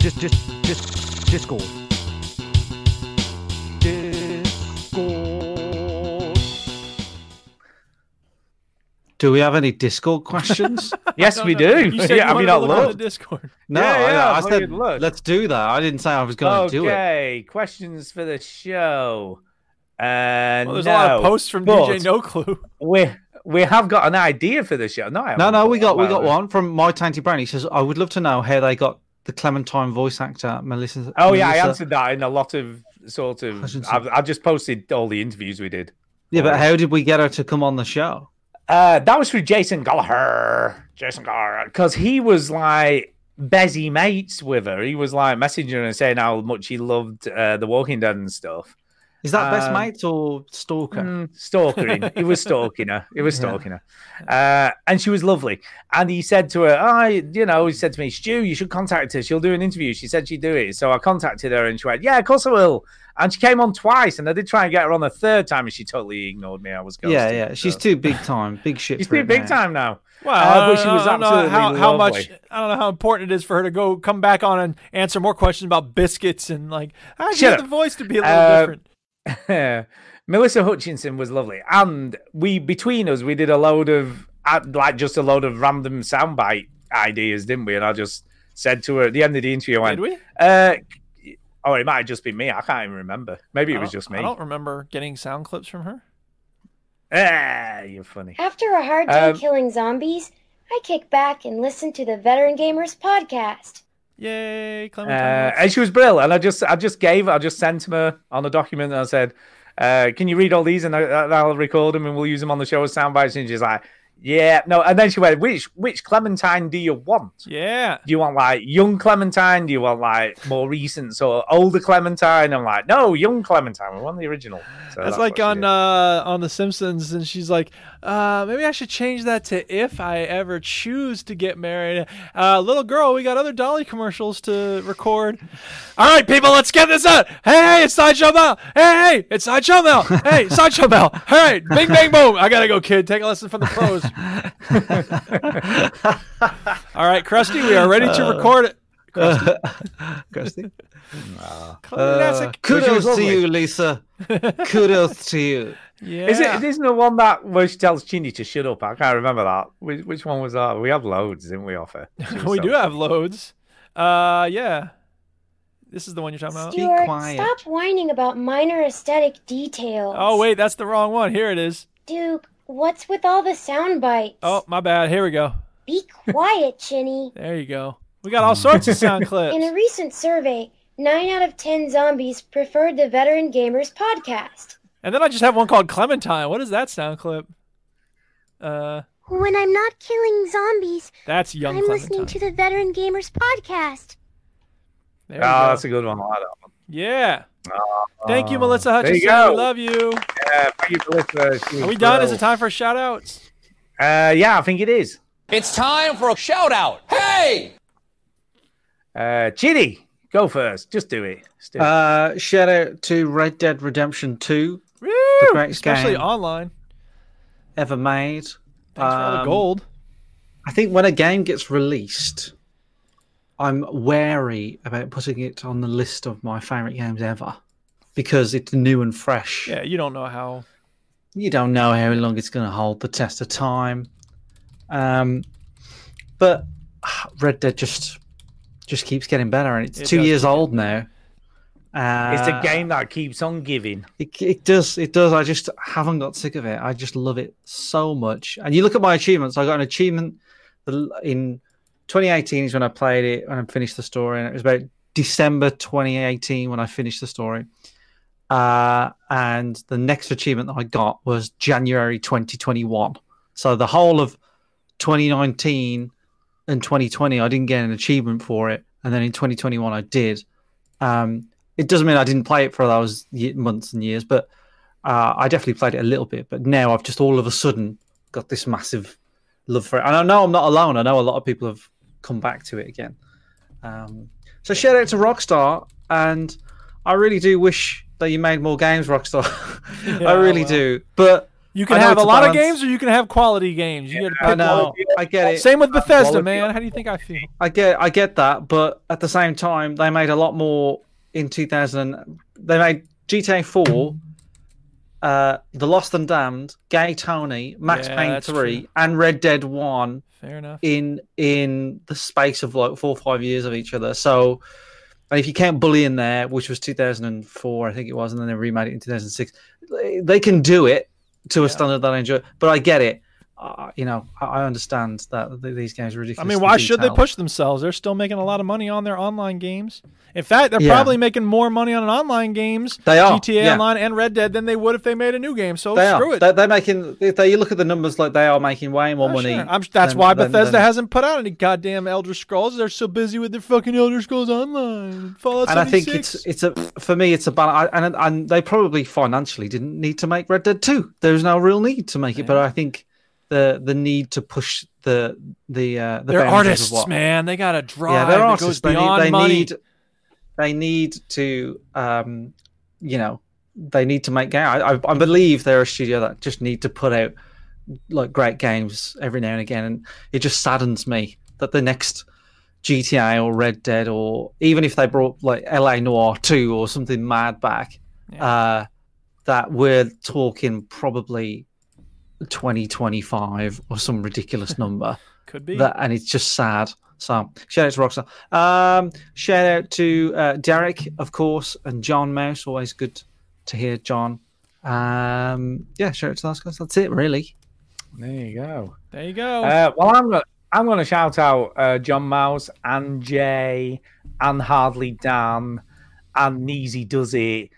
Discord. Discord. Do we have any Discord questions? Yes, we do. You said yeah, you have you not looked? The Discord. No, yeah, yeah, I, I said let's do that. I didn't say I was going okay, to do it. Okay, questions for the show. Uh, well, there's no, a lot of posts from D J No Clue. We we have got an idea for the show. No, I no, no, we got we got one from My Tainty Brain. He says, "I would love to know how they got the Clementine voice actor Melissa." Oh Melissa. yeah, I answered that in a lot of sort of. I've, I've just posted all the interviews we did. Yeah, but how did we get her to come on the show? Uh, that was through Jason Gallagher. Jason Gallagher. Because he was like, bezzy mates with her. He was like messaging her and saying how much he loved uh, The Walking Dead and stuff. Is that um, best mates or stalker? Mm, stalking. He was stalking her. He was stalking yeah. her. Uh, and she was lovely. And he said to her, oh, you know, he said to me, Stu, you should contact her. She'll do an interview. She said she'd do it. So I contacted her and she went, yeah, of course I will. And she came on twice, and I did try and get her on a third time, and she totally ignored me. I was ghosted. Yeah, yeah. So. She's too big time. Big shit. She's too big now. time now. Well, uh, I, I, she was I don't know how, how much. I don't know how important it is for her to go come back on and answer more questions about biscuits and like. I need the voice to be a little uh, different. Melissa Hutchinson was lovely, and we between us we did a load of like just a load of random soundbite ideas, didn't we? And I just said to her at the end of the interview, I went, "Did we?" Uh, Oh, it might have just been me. I can't even remember. Maybe it was just me. I don't remember getting sound clips from her. Ah, you're funny. After a hard day um, killing zombies, I kick back and listen to the Veteran Gamers podcast. Yay, Clementine. Uh, and she was brilliant. And I just, I just gave, I just sent her on a document and I said, uh, can you read all these and I'll record them and we'll use them on the show as sound bites. And she's like, yeah, no. And then she went, which which Clementine do you want? Yeah. Do you want, like, young Clementine? Do you want, like, more recent, so older Clementine? I'm like, no, young Clementine. We want the original. So that's, that's like on uh, on The Simpsons, and she's like, uh, maybe I should change that to if I ever choose to get married. Uh, little girl, we got other Dolly commercials to record. All right, people, let's get this out. Hey, hey, it's Sideshow Bell. Hey, hey, it's Sideshow Bell. Hey, Sideshow Bell. All right, bing, bang, boom. I got to go, kid. Take a lesson from the pros. All right, Krusty, we are ready to record it. Krusty, uh, Krusty? No. Uh, kudos to you, Lisa. Kudos to you. Yeah. Is it? Isn't the one that where she tells Chini to shut up? I can't remember that. Which, which one was that? We have loads, didn't we? Offer. we do have loads. Uh, yeah. This is the one you're talking about. Stuart, be quiet. Stop whining about minor aesthetic details. Oh wait, that's the wrong one. Here it is. Duke. What's with all the sound bites? Oh, my bad. Here we go. Be quiet, Chinny. There you go. We got all sorts of sound clips. In a recent survey, nine out of ten zombies preferred the Veteran Gamers podcast. And then I just have one called Clementine. What is that sound clip? Uh, when I'm not killing zombies, that's young I'm Clementine. Listening to the Veteran Gamers podcast. There oh, go. That's a good one. I like that one. Yeah. Oh, thank you, Melissa Hutchinson. We love you. Yeah, thank you, Melissa. She's Are we done? Cool. Is it time for shout outs? Uh, yeah, I think it is. It's time for a shout out. Hey! Uh, Chidi, go first. Just do it. Just do it. Uh, shout out to Red Dead Redemption two. Woo! The greatest Especially game online. Ever made. Thanks um, for all the gold. I think when a game gets released, I'm wary about putting it on the list of my favourite games ever because it's new and fresh. Yeah, you don't know how... You don't know how long it's going to hold the test of time. Um, but Red Dead just just keeps getting better, and it's it two years old now. Uh, it's a game that keeps on giving. It, it does. It does. I just haven't got sick of it. I just love it so much. And you look at my achievements. I got an achievement in... twenty eighteen is when I played it, when I finished the story, and it was about December twenty eighteen when I finished the story. Uh, and the next achievement that I got was January twenty twenty-one. So the whole of twenty nineteen and twenty twenty, I didn't get an achievement for it. And then in twenty twenty-one, I did. Um, it doesn't mean I didn't play it for those months and years, but uh, I definitely played it a little bit. But now I've just all of a sudden got this massive love for it. And I know I'm not alone. I know a lot of people have come back to it again. Um, so shout out to Rockstar, and I really do wish that you made more games, Rockstar. Yeah, I really well. do. But you can have a lot balance. of games, or you can have quality games. You yeah, get I know. I get it. Same with Bethesda, quality. man. How do you think I feel? I get, I get that, but at the same time, they made a lot more in two thousand. They made G T A four. Uh, The Lost and Damned, Gay Tony, Max yeah, Payne three, true. and Red Dead one. Fair enough. In in the space of like four or five years of each other. So, and if you count Bully in there, which was two thousand four, I think it was, and then they remade it in two thousand six, they can do it to yeah. a standard that I enjoy. But I get it. uh, you know, I understand that these games are ridiculous. I mean, why should they push themselves? They're still making a lot of money on their online games. In fact, they're yeah. probably making more money on online games, they are. G T A yeah. Online and Red Dead, than they would if they made a new game. So they screw are. it. They're, they're making. If they, you look at the numbers, like they are making way more oh, money. Sure. I'm, that's than, why than, Bethesda than, hasn't put out any goddamn Elder Scrolls. They're so busy with their fucking Elder Scrolls Online. Fallout seventy-six. And I think it's it's a for me it's a balance. And and they probably financially didn't need to make Red Dead two. There's no real need to make it, yeah. but I think. The the need to push the the uh, the they're artists, of what. man. They got to drive. Yeah, they're artists. Goes they beyond need, they money. need they need to um you know they need to make games. I, I believe they're a studio that just need to put out like great games every now and again. And it just saddens me that the next G T A or Red Dead, or even if they brought like L A Noire two or something mad back, yeah. uh, that we're talking probably. twenty twenty-five or some ridiculous number. Could be. That, and it's just sad. So shout out to Rockstar. Um, shout out to uh, Derek, of course, and John Mouse. Always good to hear John. Um, yeah, shout out to those guys. That's it, really. There you go. There you go. Uh, well, I'm gonna, I'm going to shout out uh, John Mouse and Jay and Hardly Dan and Neasy Does It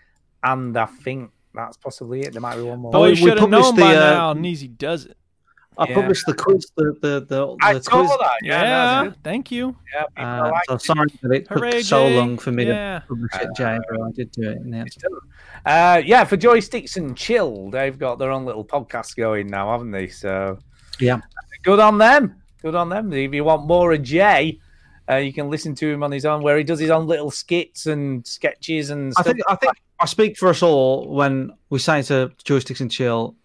and I think that's possibly it. There might be one more. Oh, you should have known by now. Neasy Does It. I yeah. published the quiz. The the the. I the quiz. That. Yeah, yeah. No, thank you. Yeah, uh, like so sorry that it Hooray, took so Jay. long for me yeah. to publish it, Jay. But I did do it. In the end. Uh, yeah, for Joysticks and Chill, they've got their own little podcast going now, haven't they? So yeah, good on them. Good on them. If you want more of Jay. Uh, you can listen to him on his own, where he does his own little skits and sketches and stuff. I think I think I speak for us all when we say to Joysticks and Chill,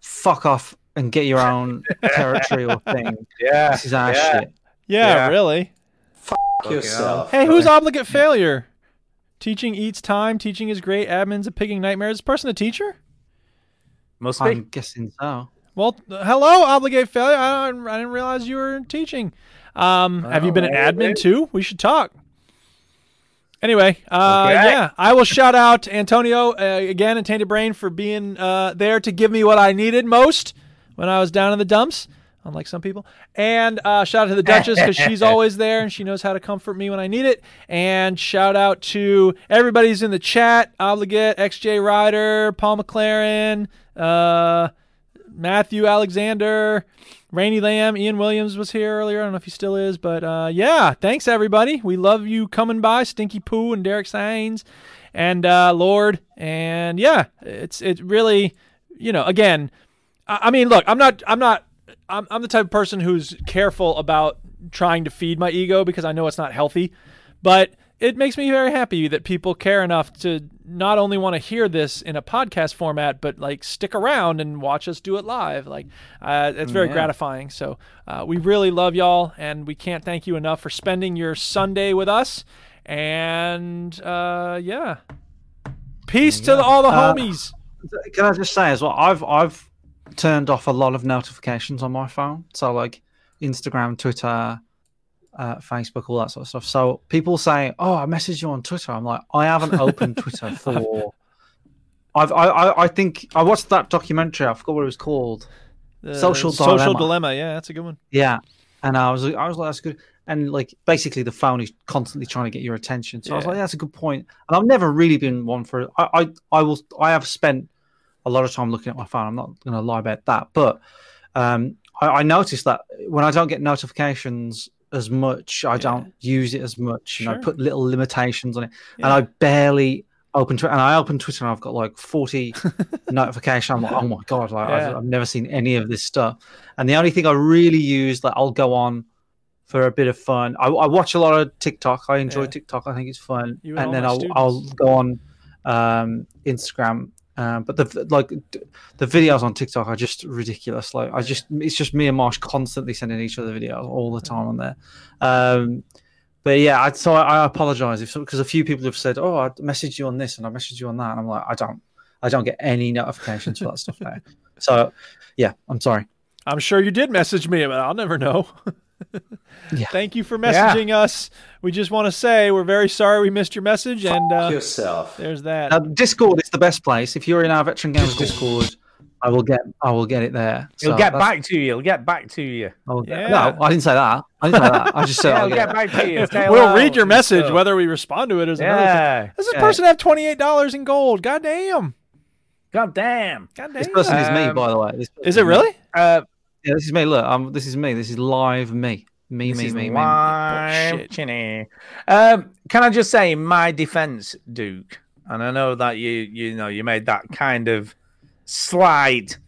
fuck off and get your own territory or thing. Yeah, this is our yeah. shit. Yeah, yeah, really. Fuck yourself. Hey, who's obligate failure? Teaching eats time. Teaching is great. Admin's a pigging nightmare. Is this person a teacher? Must be. I'm guessing so. Well, hello, obligate failure. I don't, I didn't realize you were teaching. Um, have you been an admin too? We should talk. Anyway, uh, okay. yeah, I will shout out Antonio uh, again and Tainted Brain for being uh, there to give me what I needed most when I was down in the dumps, unlike some people. And uh, shout out to the Duchess because she's always there and she knows how to comfort me when I need it. And shout out to everybody's in the chat: Obligate, X J Ryder, Paul McLaren, uh, Matthew Alexander. Rainy Lamb, Ian Williams was here earlier. I don't know if he still is, but uh, yeah, thanks everybody. We love you coming by, Stinky Poo and Derek Sainz and uh, Lord. And yeah, it's it really, you know. Again, I, I mean, look, I'm not, I'm not, I'm, I'm the type of person who's careful about trying to feed my ego because I know it's not healthy. But it makes me very happy that people care enough to not only want to hear this in a podcast format, but like stick around and watch us do it live. Like uh, it's very yeah. gratifying. So uh, we really love y'all, and we can't thank you enough for spending your Sunday with us. And uh, yeah, peace yeah. to all the uh, homies. Can I just say as well? I've I've turned off a lot of notifications on my phone. So like Instagram, Twitter. Uh, Facebook, all that sort of stuff. So people say, "Oh, I messaged you on Twitter." I'm like, I haven't opened Twitter for. I've, I, I, I think I watched that documentary. I forgot what it was called. Uh, Social Dilemma. Social Dilemma. Yeah, that's a good one. Yeah, and I was, I was like, that's good. And like, basically, the phone is constantly trying to get your attention. So yeah. I was like, that's a good point. And I've never really been one for. I, I, I will. I have spent a lot of time looking at my phone. I'm not going to lie about that, but um, I, I noticed that when I don't get notifications. As much I yeah. don't use it as much sure. and I put little limitations on it yeah. and I barely open Twitter and I open Twitter and I've got like forty notifications. I'm like, oh my god, like yeah. I've, I've never seen any of this stuff. And the only thing I really use that like, I'll go on for a bit of fun, I, I watch a lot of TikTok. I enjoy yeah. TikTok. I think it's fun. You and, and then I'll, I'll go on um Instagram. Um, but the like the videos on TikTok are just ridiculous. Like I just it's just me and Marsh constantly sending each other videos all the time on there. Um, but yeah, I, so I, I apologize if because a few people have said, "Oh, I messaged you on this and I messaged you on that," and I'm like, I don't, I don't get any notifications for that stuff now. So yeah, I'm sorry. I'm sure you did message me, but I'll never know. yeah. Thank you for messaging yeah. us. We just want to say we're very sorry we missed your message. Fuck and uh, yourself. There's that. Now, Discord is the best place. If you're in our Veteran Games Discord, Discord I will get. I will get it there. He'll so get that's... back to you. He'll get back to you. Get... Yeah. No, I didn't say that. I didn't say that. I just said. yeah, I'll get, get back to you. Stay we'll read your message, whether we respond to it is another thing. Does this yeah. person have twenty-eight dollars in gold? God damn. God damn. God damn. This person is me, by the way. This is it really? Uh, yeah, this is me. Look, I'm. This is me. This is live me. Me, this me, me, me. Oh, shit. Um, can I just say, in my defense, Duke, and I know that you, you know, you made that kind of slight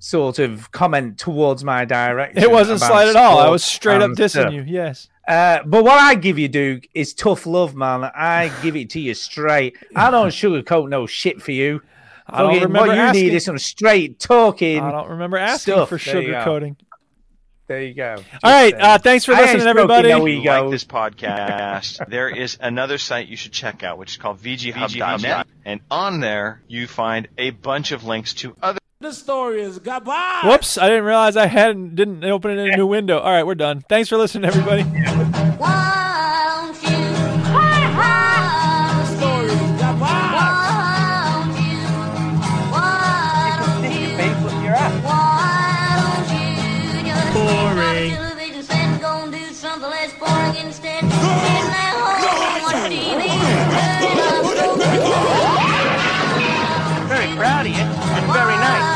sort of comment towards my direction. It wasn't slight at all. I was straight up dissing stuff. you. Yes. Uh, but what I give you, Duke, is tough love, man. I give it to you straight. I don't sugarcoat no shit for you. I don't Fucking, remember what you asking. need is some straight talking. I don't remember asking stuff. for sugarcoating. There you go. Just All right. Uh, thanks for listening, everybody. If you like this podcast, there is another site you should check out, which is called V G hub dot net. And on there, you find a bunch of links to other. The story is goodbye. Whoops. I didn't realize I hadn't didn't open it in a new window. All right. We're done. Thanks for listening, everybody. Proud of you. It's very nice.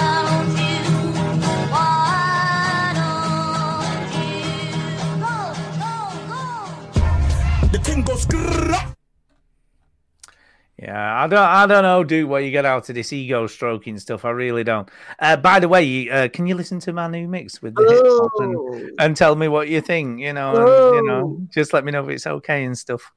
Yeah, I don't, I don't know, dude, what you get out of this ego stroking stuff. I really don't. Uh, by the way, uh, can you listen to my new mix with the oh. hip hop and, and tell me what you think? You know, and, you know, just let me know if it's okay and stuff.